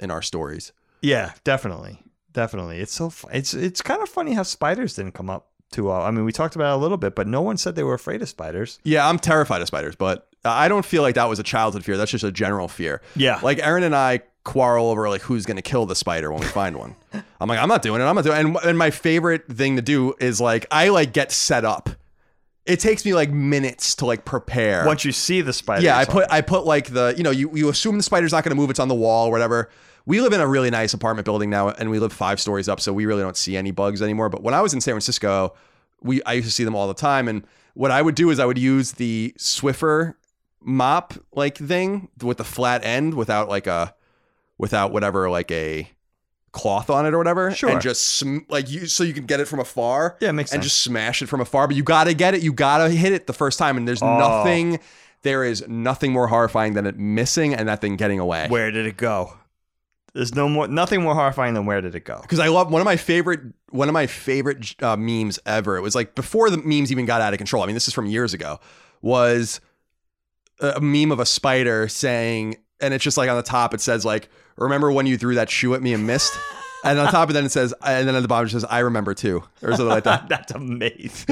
in our stories. Yeah, definitely. Definitely. It's so fu- it's it's kind of funny how spiders didn't come up too well. I mean, we talked about it a little bit, but no one said they were afraid of spiders. Yeah, I'm terrified of spiders, but I don't feel like that was a childhood fear. That's just a general fear. Yeah. Like Aaron and I quarrel over like who's going to kill the spider when we find one. I'm like, I'm not doing it. I'm not doing it. And, and my favorite thing to do is like I like get set up. It takes me like minutes to like prepare. Once you see the spider. Yeah, I put I put like the, you know, you, you assume the spider's not going to move. It's on the wall or whatever. We live in a really nice apartment building now, and we live five stories up. So we really don't see any bugs anymore. But when I was in San Francisco, we I used to see them all the time. And what I would do is I would use the Swiffer mop like thing with the flat end without like a without whatever like a cloth on it or whatever. Sure. And just sm- like you so you can get it from afar. Yeah, it makes sense. And just smash it from afar. But you gotta get it, you gotta hit it the first time. And there's oh. nothing there is nothing more horrifying than it missing and that thing getting away. Where did it go? There's no more nothing more horrifying than where did it go? Because I love one of my favorite one of my favorite uh, memes ever. It was like before the memes even got out of control. I mean, this is from years ago, was a meme of a spider saying, and it's just like on the top, it says like, remember when you threw that shoe at me and missed? And on top of that, it says, and then at the bottom it says, I remember too, or something like that. That's amazing.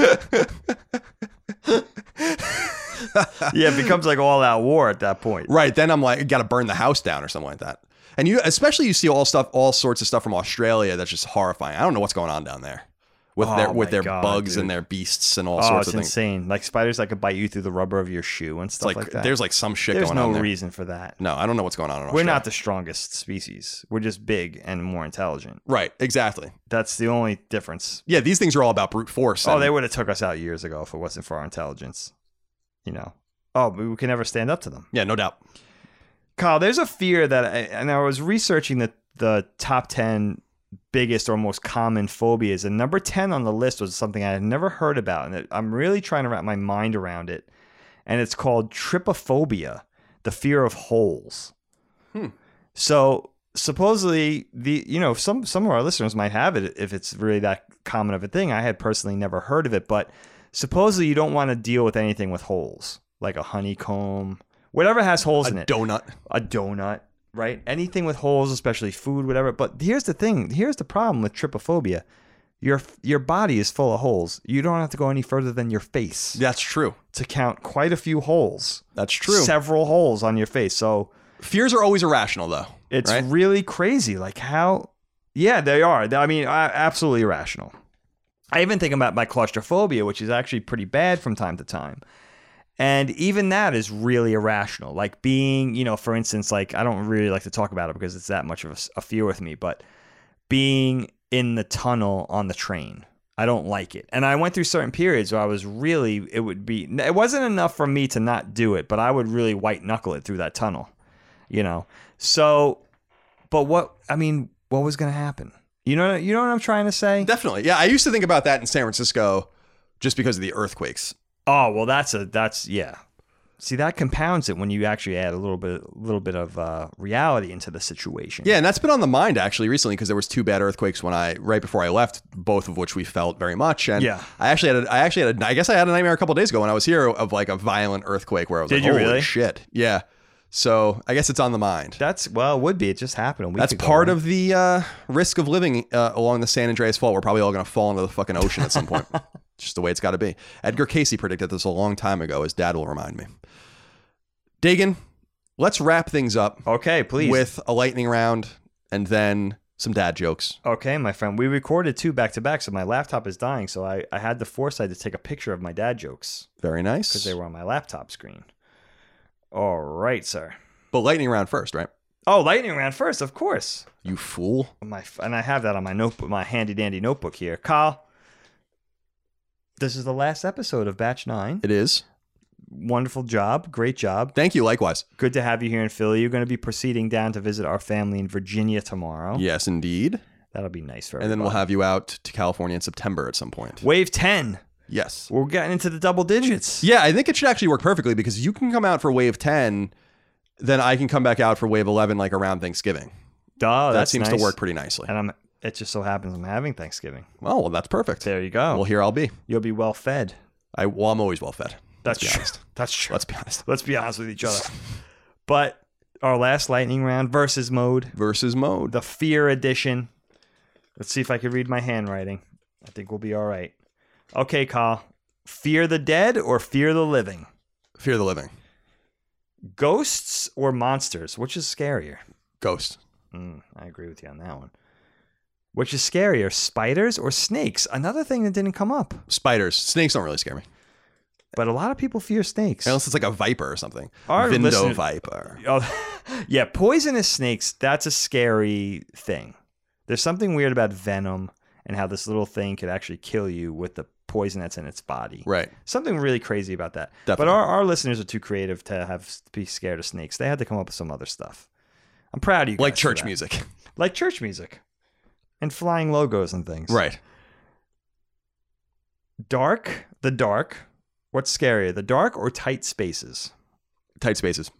Yeah, it becomes like all out war at that point. Right. Then I'm like, got to burn the house down or something like that. And you, especially you see all stuff, all sorts of stuff from Australia that's just horrifying. I don't know what's going on down there with oh their with their God, bugs dude. and their beasts and all oh, sorts of things. Oh, it's insane. Like spiders that could bite you through the rubber of your shoe and stuff like, like that. There's like some shit there's going no on There's no reason for that. No, I don't know what's going on in Australia. We're not the strongest species. We're just big and more intelligent. Right, exactly. That's the only difference. Yeah, these things are all about brute force. Oh, they would have took us out years ago if it wasn't for our intelligence. You know. Oh, but we can never stand up to them. Yeah, no doubt. Kyle, there's a fear that, I, and I was researching the, the top ten biggest or most common phobias, and number ten on the list was something I had never heard about, and it, I'm really trying to wrap my mind around it, and it's called trypophobia, the fear of holes. Hmm. So supposedly, the you know some, some of our listeners might have it if it's really that common of a thing. I had personally never heard of it, but supposedly you don't want to deal with anything with holes, like a honeycomb. Whatever has holes a in it. A donut. A donut, right? Anything with holes, especially food, whatever. But here's the thing. Here's the problem with trypophobia. Your your body is full of holes. You don't have to go any further than your face. That's true. To count quite a few holes. That's true. Several holes on your face. So fears are always irrational, though. It's right? really crazy. Like how... Yeah, they are. I mean, absolutely irrational. I even think about my claustrophobia, which is actually pretty bad from time to time. And even that is really irrational. Like being, you know, for instance, like I don't really like to talk about it because it's that much of a, a fear with me, but being in the tunnel on the train, I don't like it. And I went through certain periods where I was really, it would be, it wasn't enough for me to not do it, but I would really white knuckle it through that tunnel, you know? So, but what, I mean, what was going to happen? You know, you know what I'm trying to say? Definitely. Yeah. I used to think about that in San Francisco just because of the earthquakes. Oh, well, that's a, that's, yeah. See, that compounds it when you actually add a little bit, a little bit of uh, reality into the situation. Yeah, and that's been on the mind actually recently because there was two bad earthquakes when I, right before I left, both of which we felt very much. And yeah. I actually had, a, I actually had, a, I guess I had a nightmare a couple of days ago when I was here of like a violent earthquake where I was Did like, holy really? shit. Yeah. So I guess it's on the mind. That's, well, it would be. It just happened. A week that's ago, part right? of the uh, risk of living uh, along the San Andreas Fault. We're probably all going to fall into the fucking ocean at some point. Just the way it's got to be. Edgar Casey predicted this a long time ago. His dad will remind me. Dagan, let's wrap things up. Okay, please. With a lightning round and then some dad jokes. Okay, my friend. We recorded two back-to-back, so my laptop is dying. So I, I had the foresight to take a picture of my dad jokes. Very nice. Because they were on my laptop screen. All right, sir. But lightning round first, right? Oh, lightning round first, of course. You fool. My And I have that on my notebook, my handy-dandy notebook here. Kyle. This is the last episode of Batch nine. It is. Wonderful job. Great job. Thank you. Likewise. Good to have you here in Philly. You're going to be proceeding down to visit our family in Virginia tomorrow. Yes, indeed. That'll be nice for everybody. And then we'll have you out to California in September at some point. Wave ten. Yes. We're getting into the double digits. Yeah, I think it should actually work perfectly because you can come out for Wave ten, then I can come back out for Wave eleven like around Thanksgiving. Duh, that seems nice. to work pretty nicely. And I'm... It just so happens I'm having Thanksgiving. Oh, well, that's perfect. There you go. Well, here I'll be. You'll be well fed. I, well, I'm always well fed. That's true. That's true. Let's be honest. Let's be honest with each other. But our last lightning round, versus mode. Versus mode. The fear edition. Let's see if I can read my handwriting. I think we'll be all right. Okay, Kyle. Fear the dead or fear the living? Fear the living. Ghosts or monsters? Which is scarier? Ghosts. Mm, I agree with you on that one. Which is scarier, spiders or snakes? Another thing that didn't come up. Spiders. Snakes don't really scare me. But a lot of people fear snakes. Unless it's like a viper or something. Our Vindo listener, viper. Oh, yeah, poisonous snakes, that's a scary thing. There's something weird about venom and how this little thing could actually kill you with the poison that's in its body. Right. Something really crazy about that. Definitely. But our, our listeners are too creative to have to be scared of snakes. They had to come up with some other stuff. I'm proud of you guys. Like church music. Like church music. And flying logos and things. Right. Dark, the dark. What's scarier, the dark or tight spaces? Tight spaces.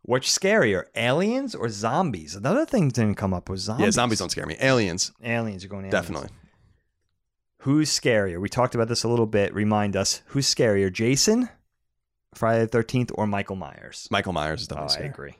What's scarier, aliens or zombies? Another thing didn't come up was zombies. Yeah, zombies don't scare me. Aliens. Aliens, you're going aliens. Definitely. Who's scarier? We talked about this a little bit. Remind us, who's scarier, Jason, Friday the thirteenth, or Michael Myers? Michael Myers is definitely oh, scary. I agree.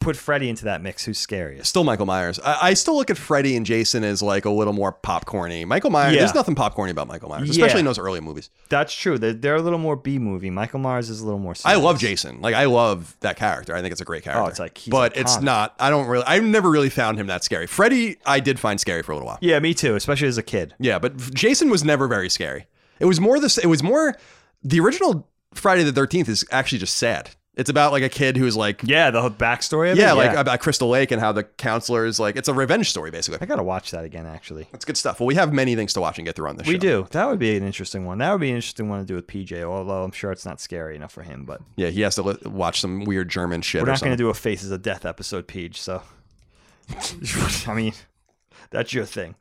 put Freddy into that mix. Who's scariest? Still Michael Myers. I, I still look at Freddy and Jason as like a little more popcorny. Michael Myers, yeah. There's nothing popcorny about Michael Myers, especially yeah. in those early movies. That's true. They're, they're a little more B movie. Michael Myers is a little more serious. I love Jason. Like, I love that character. I think it's a great character. Oh, it's like he's but it's not. I don't really. I've never really found him that scary. Freddy, I did find scary for a little while. Yeah, me too, especially as a kid. Yeah, but Jason was never very scary. It was more this. It was more the original Friday the thirteenth is actually just sad. It's about like a kid who's like, yeah, the whole backstory of yeah, it. Like yeah, like about Crystal Lake and how the counselor is like, it's a revenge story, basically. I got to watch that again, actually. That's good stuff. Well, we have many things to watch and get through on this we show. We do. That would be an interesting one. That would be an interesting one to do with P J, although I'm sure it's not scary enough for him. But yeah, he has to li- watch some weird German shit. We're not going to do a Faces of Death episode, P J, so. I mean, that's your thing.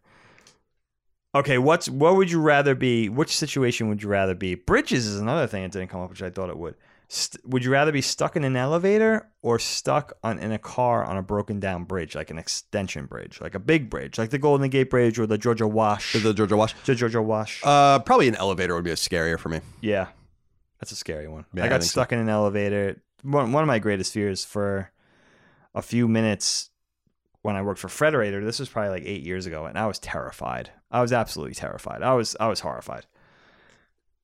Okay, what's what would you rather be? Which situation would you rather be? Bridges is another thing that didn't come up, which I thought it would. St- would you rather be stuck in an elevator or stuck on in a car on a broken down bridge, like an extension bridge, like a big bridge, like the Golden Gate Bridge or the Georgia Wash? The Georgia Wash. The Georgia Wash. Uh, probably an elevator would be a scarier for me. Yeah, that's a scary one. Yeah, I got I stuck so. in an elevator. One one of my greatest fears for a few minutes when I worked for Frederator. This was probably like eight years ago, and I was terrified. I was absolutely terrified. I was I was horrified.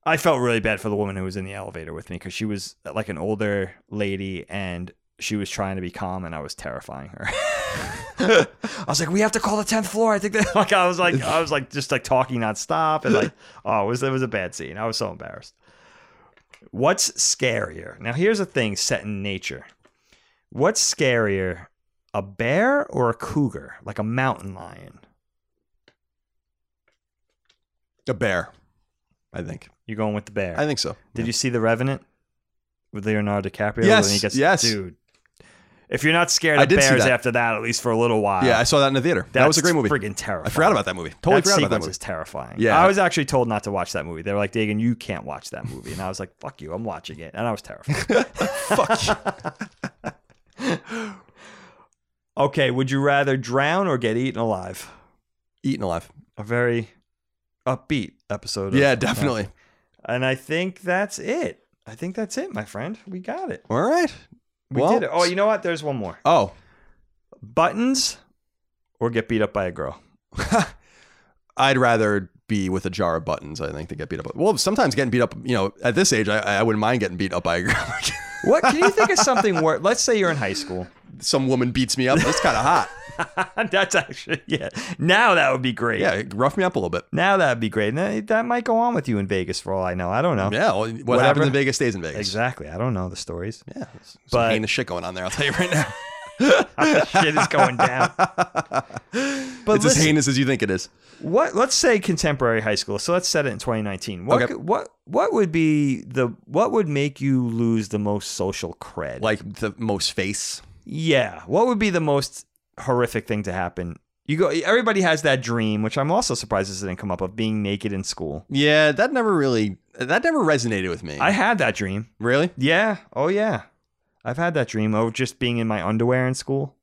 I felt really bad for the woman who was in the elevator with me because she was like an older lady and she was trying to be calm and I was terrifying her. I was like, we have to call the tenth floor. I think that like I was like I was like just like talking nonstop and like oh it was it was a bad scene. I was so embarrassed. What's scarier? Now here's a thing set in nature. What's scarier, a bear or a cougar, like a mountain lion? A bear. I think you're going with the bear. I think so. Did yeah. you see The Revenant with Leonardo DiCaprio? Yes, when he gets, yes, dude. If you're not scared of bears that. after that, at least for a little while. Yeah, I saw that in the theater. That, that was a great movie. Friggin' terrifying. I forgot about that movie. Totally that forgot about that movie. That was terrifying. Yeah, I was actually told not to watch that movie. They were like, "Dagan, you can't watch that movie," and I was like, "Fuck you, I'm watching it," and I was terrified. Fuck you. Okay, would you rather drown or get eaten alive? Eaten alive. A very upbeat episode. Yeah, of, definitely. Uh, and I think that's it. I think that's it, my friend. We got it. All right. We well, did it. Oh, you know what? There's one more. Oh. Buttons or get beat up by a girl? I'd rather be with a jar of buttons, I think, than get beat up. Well, sometimes getting beat up, you know, at this age, I, I wouldn't mind getting beat up by a girl. What? Can you think of something where, let's say you're in high school. Some woman beats me up. That's kind of hot. That's actually, yeah. Now that would be great. Yeah, rough me up a little bit. Now that would be great. And that, that might go on with you in Vegas for all I know. I don't know. Yeah, well, what Whatever. happens in Vegas stays in Vegas. Exactly. I don't know the stories. Yeah, some but, heinous shit going on there, I'll tell you right now. Shit is going down. But it's listen, as heinous as you think it is. What? Let's say contemporary high school. So let's set it in twenty nineteen. What? Okay. What? What would be the? What would make you lose the most social cred? Like the most face? Yeah. What would be the most horrific thing to happen? You go. Everybody has that dream, which I'm also surprised this didn't come up, of being naked in school. Yeah, that never really. That never resonated with me. I had that dream. Really? Yeah. Oh yeah. I've had that dream of just being in my underwear in school.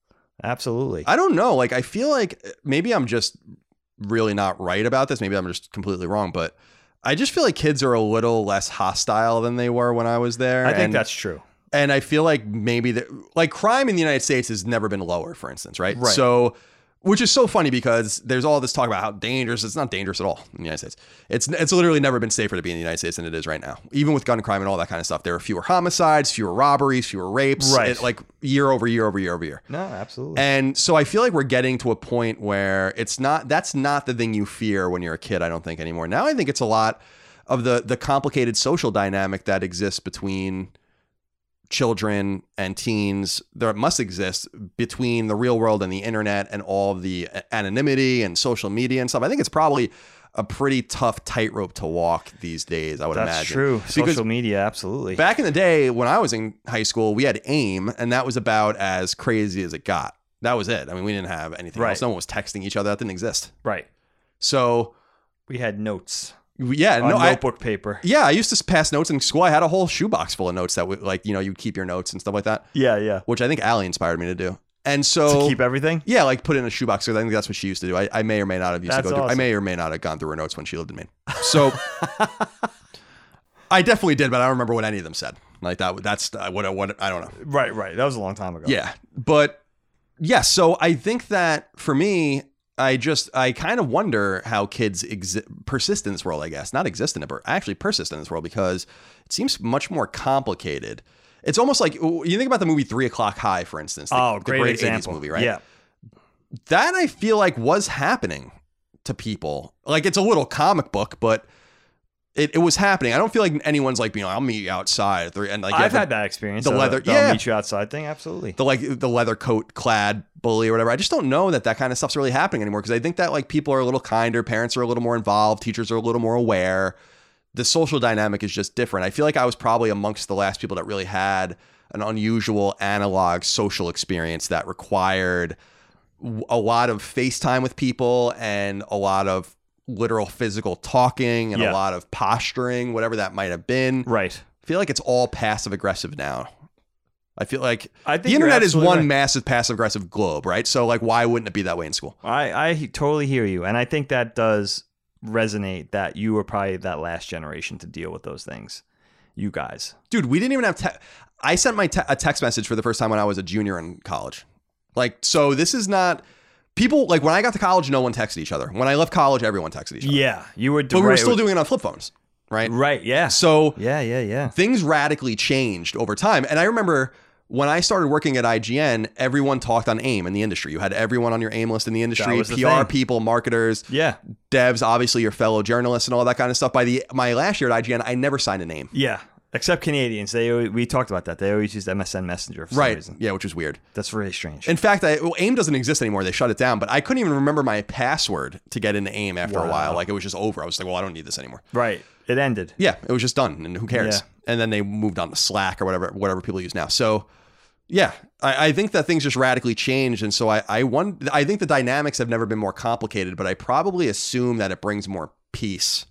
Absolutely. I don't know. Like, I feel like maybe I'm just really not right about this. Maybe I'm just completely wrong. But I just feel like kids are a little less hostile than they were when I was there. I think and, that's true. And I feel like maybe that, like, crime in the United States has never been lower, for instance. Right. Right. So, which is so funny because there's all this talk about how dangerous. It's not dangerous at all in the United States. It's it's literally never been safer to be in the United States than it is right now. Even with gun crime and all that kind of stuff, there are fewer homicides, fewer robberies, fewer rapes, right? It, like year over year over year over year. No, absolutely. And so I feel like we're getting to a point where it's not. That's not the thing you fear when you're a kid, I don't think, anymore. Now I think it's a lot of the the complicated social dynamic that exists between children and teens that must exist between the real world and the internet and all the anonymity and social media and stuff. I think it's probably a pretty tough tightrope to walk these days, I would That's imagine. True. Because social media, absolutely. Back in the day when I was in high school, we had AIM, and that was about as crazy as it got. That was it. I mean, we didn't have anything right. else. No one was texting each other. That didn't exist. Right. So we had notes. Yeah, on no, notebook I, paper. Yeah, I used to pass notes in school. I had a whole shoebox full of notes that would, like, you know, you'd keep your notes and stuff like that. Yeah, yeah. Which I think Allie inspired me to do. And so to keep everything. Yeah, like put in a shoebox because I think that's what she used to do. I, I may or may not have used that's to go. Awesome. Do, I may or may not have gone through her notes when she lived in Maine. So I definitely did, but I don't remember what any of them said. Like that. That's what I what I don't know. Right, right. That was a long time ago. Yeah, but yes. Yeah, so I think that for me, I just I kind of wonder how kids exi- persist in this world. I guess not exist in it, but actually persist in this world, because it seems much more complicated. It's almost like you think about the movie Three O'Clock High, for instance. The, oh, great, the great example. eighties movie, right? Yeah. That I feel like was happening to people. Like, it's a little comic book, but it, it was happening. I don't feel like anyone's like, you know, I'll meet you outside. And like, I've yeah, had the, that experience. The so leather, the, yeah, I'll meet you outside thing, absolutely. The like the leather coat clad bully or whatever. I just don't know that that kind of stuff's really happening anymore, because I think that like people are a little kinder, parents are a little more involved, teachers are a little more aware. The social dynamic is just different. I feel like I was probably amongst the last people that really had an unusual analog social experience that required a lot of FaceTime with people and a lot of literal physical talking and yeah. a lot of posturing, whatever that might have been. Right. I feel like it's all passive aggressive now. I feel like I think the internet is one right. massive passive aggressive globe, right? So like, why wouldn't it be that way in school? I, I totally hear you. And I think that does resonate that you were probably that last generation to deal with those things. You guys. Dude, we didn't even have... Te- I sent my te- a text message for the first time when I was a junior in college. Like, so this is not... People, like, when I got to college, no one texted each other. When I left college, everyone texted each other. Yeah, you were... But we were still doing it on flip phones, right? Right, yeah. So... Yeah, yeah, yeah. Things radically changed over time. And I remember when I started working at I G N, everyone talked on AIM in the industry. You had everyone on your AIM list in the industry, P R thing. People, marketers, yeah, devs, obviously your fellow journalists and all that kind of stuff. By the my last year at I G N, I never signed an AIM. Yeah. Except Canadians. They we talked about that. They always used M S N Messenger for some right. reason. Yeah, which is weird. That's really strange. In fact, I, well, AIM doesn't exist anymore. They shut it down, but I couldn't even remember my password to get into AIM after wow. a while. Like, it was just over. I was like, well, I don't need this anymore. Right. It ended. Yeah, it was just done, and who cares? Yeah. And then they moved on to Slack or whatever whatever people use now. So, yeah, I, I think that things just radically changed, and so I I, won- I think the dynamics have never been more complicated, but I probably assume that it brings more peace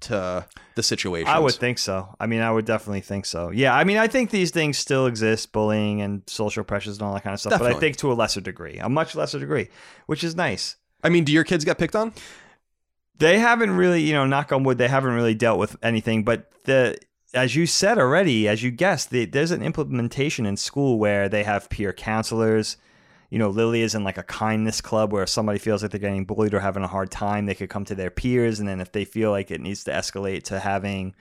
to the situation. I would think so. I mean, I would definitely think so. Yeah, I mean, I think these things still exist, bullying and social pressures and all that kind of stuff, definitely. But I think to a lesser degree, a much lesser degree, which is nice. I mean, do your kids get picked on? They haven't really, you know, knock on wood, they haven't really dealt with anything. But the as you said already, as you guessed, the, there's an implementation in school where they have peer counselors. You know, Lily is in like a kindness club where if somebody feels like they're getting bullied or having a hard time, they could come to their peers. And then if they feel like it needs to escalate to having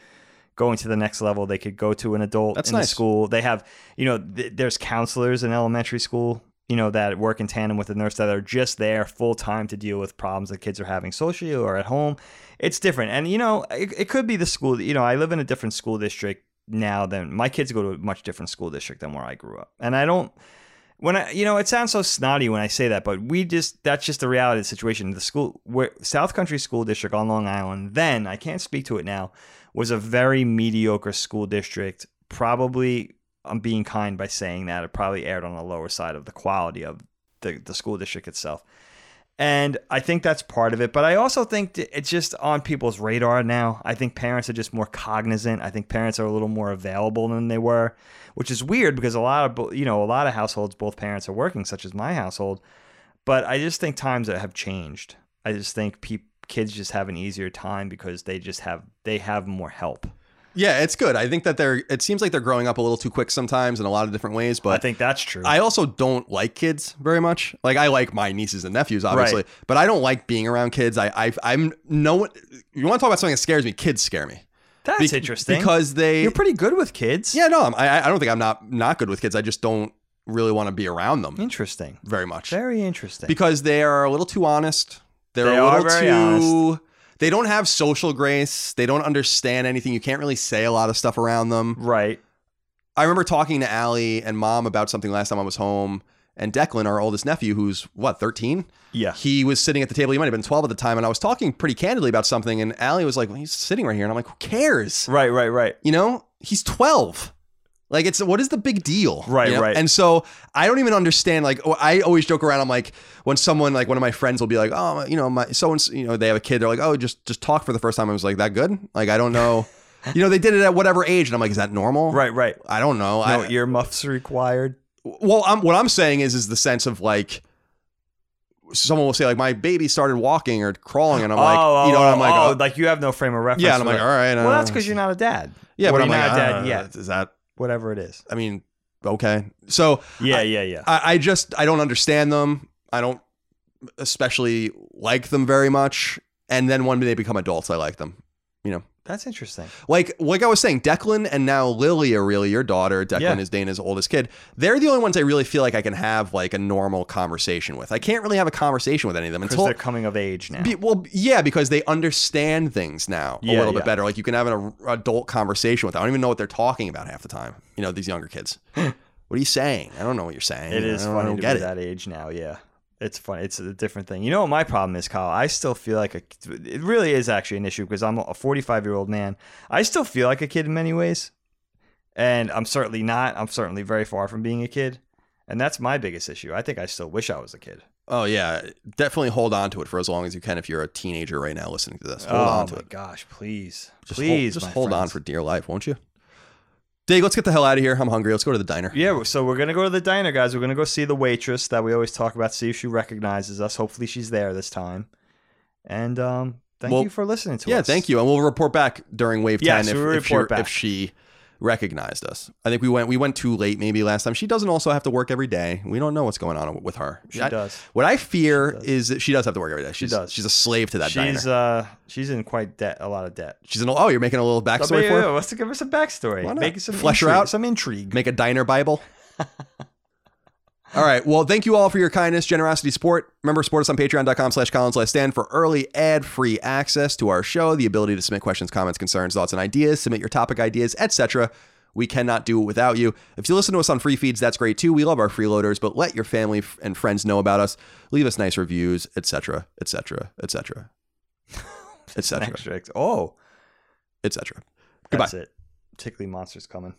going to the next level, they could go to an adult That's in nice. The school. They have, you know, th- there's counselors in elementary school, you know, that work in tandem with the nurse that are just there full time to deal with problems that kids are having socially or at home. It's different. And, you know, it, it could be the school. You know, I live in a different school district now than my kids go to a much different school district than where I grew up. And I don't when I you know, it sounds so snotty when I say that, but we just that's just the reality of the situation. The school where South Country School District on Long Island. Then I can't speak to it now was a very mediocre school district, probably. I'm being kind by saying that it probably aired on the lower side of the quality of the, the school district itself. And I think that's part of it. But I also think it's just on people's radar now. I think parents are just more cognizant. I think parents are a little more available than they were, which is weird because a lot of, you know, a lot of households, both parents are working, such as my household. But I just think times have changed. I just think pe- kids just have an easier time because they just have they have more help. Yeah, it's good. I think that they're, it seems like they're growing up a little too quick sometimes in a lot of different ways, but I think that's true. I also don't like kids very much. Like, I like my nieces and nephews, obviously, right. But I don't like being around kids. I, I, I'm no one, you want to talk about something that scares me? Kids scare me. That's Be- interesting. Because they, you're pretty good with kids. Yeah, no, I'm, I, I don't think I'm not, not good with kids. I just don't really want to be around them. Interesting. Very much. Very interesting. Because they are a little too honest. They're they a little are very too honest. They don't have social grace. They don't understand anything. You can't really say a lot of stuff around them. Right. I remember talking to Allie and Mom about something last time I was home. And Declan, our oldest nephew, who's, what, thirteen? Yeah. He was sitting at the table. He might have been twelve at the time. And I was talking pretty candidly about something. And Allie was like, well, he's sitting right here. And I'm like, who cares? Right, right, right. You know, he's twelve. Like, it's what is the big deal? Right, you know? Right. And so I don't even understand. Like, oh, I always joke around. I'm like, when someone, like one of my friends will be like, oh, you know, my so and you know, they have a kid. They're like, oh, just just talk for the first time. I was like, that good? Like, I don't know. You know, they did it at whatever age. And I'm like, is that normal? Right, right. I don't know. No I, earmuffs required. Well, I'm, what I'm saying is, is the sense of like, someone will say like, my baby started walking or crawling. And I'm like, oh, you know, I'm like, oh, oh, like you have no frame of reference. Yeah. And I'm like, all right. Well, uh, that's because you're not a dad. Yeah. Or but I'm like, not a dad uh, yet. Is that. whatever it is. I mean, okay. So yeah, I, yeah, yeah. I, I just, I don't understand them. I don't especially like them very much. And then when they become adults, I like them, you know? That's interesting. Like, like I was saying, Declan and now Lily are really your daughter. Declan yeah. is Dana's oldest kid. They're the only ones I really feel like I can have like a normal conversation with. I can't really have a conversation with any of them until they're coming of age now. Be, well, yeah, because they understand things now yeah, a little yeah. bit better. Like you can have an a, adult conversation with them. I don't even know what they're talking about half the time. You know, these younger kids. What are you saying? I don't know what you're saying. It is funny to be that age now. Yeah. It's funny. It's a different thing. You know what my problem is, Kyle? I still feel like a, it really is actually an issue because I'm a forty-five-year-old man. I still feel like a kid in many ways, and I'm certainly not. I'm certainly very far from being a kid, and that's my biggest issue. I think I still wish I was a kid. Oh, yeah. Definitely hold on to it for as long as you can if you're a teenager right now listening to this. Hold oh, on to it. Oh, my gosh. Please. Just please, hold, Just hold friends. on for dear life, won't you? Dave, let's get the hell out of here. I'm hungry. Let's go to the diner. Yeah, so we're going to go to the diner, guys. We're going to go see the waitress that we always talk about, see if she recognizes us. Hopefully she's there this time. And um, thank well, you for listening to yeah, us. Yeah, thank you. And we'll report back during Wave yeah, ten so if, we'll if, she, if she recognized us. I think we went we went too late maybe last time. She doesn't also have to work every day. We don't know what's going on with her. She I, does. What I fear is that she does have to work every day. She's, she does. She's a slave to that she's, diner. Uh, she's in quite de- a lot of debt. She's in. Oh, you're making a little backstory so, yeah, for her? Yeah, let's give her some backstory. Why not? Make some Flesh intrigue, her out. Some intrigue. Make a diner Bible. All right. Well, thank you all for your kindness, generosity, support. Remember, support us on patreon.com slash Colin's Last Stand for early ad-free access to our show, the ability to submit questions, comments, concerns, thoughts, and ideas, submit your topic ideas, et cetera. We cannot do it without you. If you listen to us on free feeds, that's great, too. We love our freeloaders, but let your family and friends know about us. Leave us nice reviews, et cetera, et cetera, et cetera, et cetera. Oh. et cetera. Goodbye. That's it. Tickly monster's coming.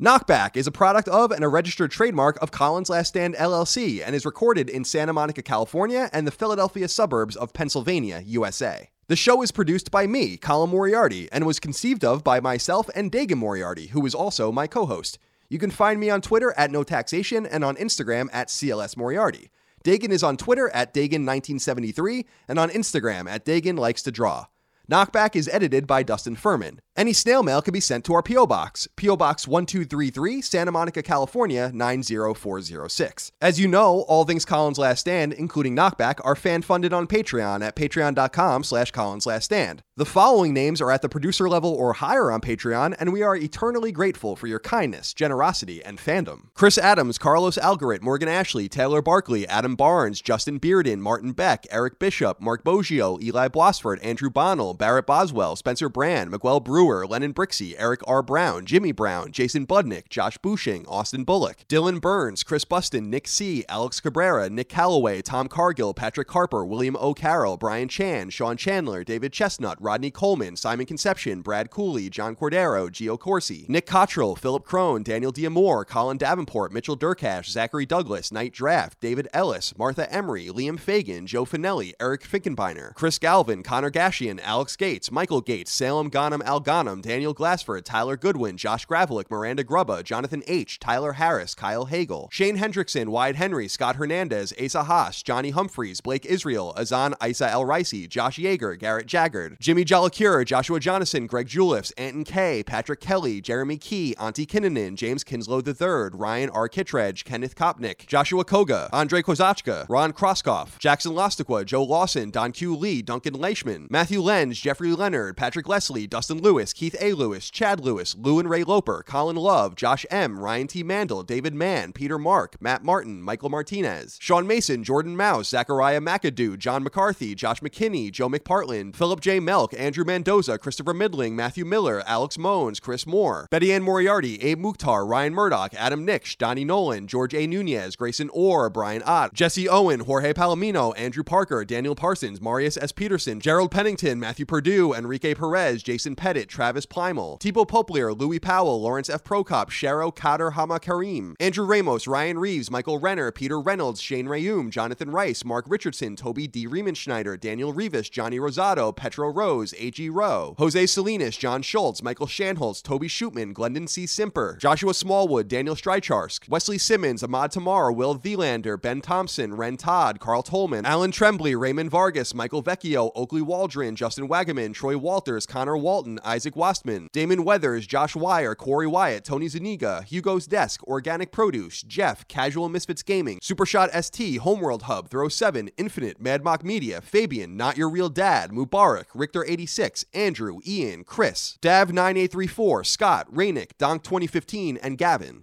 Knockback is a product of and a registered trademark of Colin's Last Stand, L L C, and is recorded in Santa Monica, California, and the Philadelphia suburbs of Pennsylvania, U S A. The show is produced by me, Colin Moriarty, and was conceived of by myself and Dagan Moriarty, who is also my co-host. You can find me on Twitter at NoTaxation and on Instagram at C L S Moriarty. Dagan is on Twitter at Dagan nineteen seventy-three and on Instagram at DaganLikesToDraw. Knockback is edited by Dustin Furman. Any snail mail can be sent to our P O Box, P O Box one two three three, Santa Monica, California, nine zero four zero six. As you know, all things Colin's Last Stand, including Knockback, are fan-funded on Patreon at patreon.com slash Colin's Last Stand. The following names are at the producer level or higher on Patreon, and we are eternally grateful for your kindness, generosity, and fandom. Chris Adams, Carlos Algarit, Morgan Ashley, Taylor Barkley, Adam Barnes, Justin Bearden, Martin Beck, Eric Bishop, Mark Boggio, Eli Blossford, Andrew Bonnell, Barrett Boswell, Spencer Brand, Miguel Brewer, Lennon Brixey, Eric R. Brown, Jimmy Brown, Jason Budnick, Josh Bushing, Austin Bullock, Dylan Burns, Chris Buston, Nick C., Alex Cabrera, Nick Calloway, Tom Cargill, Patrick Harper, William O'Carroll, Brian Chan, Sean Chandler, David Chestnut, Rodney Coleman, Simon Conception, Brad Cooley, John Cordero, Gio Corsi, Nick Cottrell, Philip Crone, Daniel D'Amore, Colin Davenport, Mitchell Durkash, Zachary Douglas, Knight Draft, David Ellis, Martha Emery, Liam Fagan, Joe Finelli, Eric Finkenbeiner, Chris Galvin, Connor Gashian, Alex Alex Gates, Michael Gates, Salem Ghanem Al Ghanem, Daniel Glassford, Tyler Goodwin, Josh Gravelick, Miranda Grubba, Jonathan H., Tyler Harris, Kyle Hagel, Shane Hendrickson, Wyatt Henry, Scott Hernandez, Asa Haas, Johnny Humphreys, Blake Israel, Azan Isa El Ricey, Josh Yeager, Garrett Jaggard, Jimmy Jollicure, Joshua Jonathan, Greg Julifs, Anton K., Patrick Kelly, Jeremy Key, Auntie Kinnanen, James Kinslow the third, Ryan R. Kittredge, Kenneth Kopnick, Joshua Koga, Andre Kozachka, Ron Kroskoff, Jackson Lostikwa, Joe Lawson, Don Q. Lee, Duncan Leishman, Matthew Lenz, Jeffrey Leonard, Patrick Leslie, Dustin Lewis, Keith A. Lewis, Chad Lewis, Lou and Ray Loper, Colin Love, Josh M., Ryan T. Mandel, David Mann, Peter Mark, Matt Martin, Michael Martinez, Sean Mason, Jordan Mouse, Zachariah McAdoo, John McCarthy, Josh McKinney, Joe McPartland, Philip J. Melk, Andrew Mendoza, Christopher Midling, Matthew Miller, Alex Moans, Chris Moore, Betty Ann Moriarty, Abe Mukhtar, Ryan Murdoch, Adam Nix, Donnie Nolan, George A. Nunez, Grayson Orr, Brian Ott, Jesse Owen, Jorge Palomino, Andrew Parker, Daniel Parsons, Marius S. Peterson, Gerald Pennington, Matthew Perdue, Enrique Perez, Jason Pettit, Travis Plymel, Tipo Poplier, Louis Powell, Lawrence F. Prokop, Shero Kader Hama Karim, Andrew Ramos, Ryan Reeves, Michael Renner, Peter Reynolds, Shane Rayum, Jonathan Rice, Mark Richardson, Toby D. Riemenschneider, Daniel Rivas, Johnny Rosado, Petro Rose, A G. Rowe, Jose Salinas, John Schultz, Michael Shanholz, Toby Schutman, Glendon C. Simper, Joshua Smallwood, Daniel Strycharsk, Wesley Simmons, Ahmad Tamar, Will Velander, Ben Thompson, Ren Todd, Carl Tolman, Alan Trembley, Raymond Vargas, Michael Vecchio, Oakley Waldron, Justin Wagaman, Troy Walters, Connor Walton, Isaac Isaac Wastman, Damon Weathers, Josh Wire, Corey Wyatt, Tony Zuniga, Hugo's Desk, Organic Produce, Jeff, Casual Misfits Gaming, Supershot S T, Homeworld Hub, Throw seven, Infinite, Mad Mock Media, Fabian, Not Your Real Dad, Mubarak, Richter eighty-six, Andrew, Ian, Chris, Dav nine eight three four, Scott, Rainick, Donk twenty fifteen, and Gavin.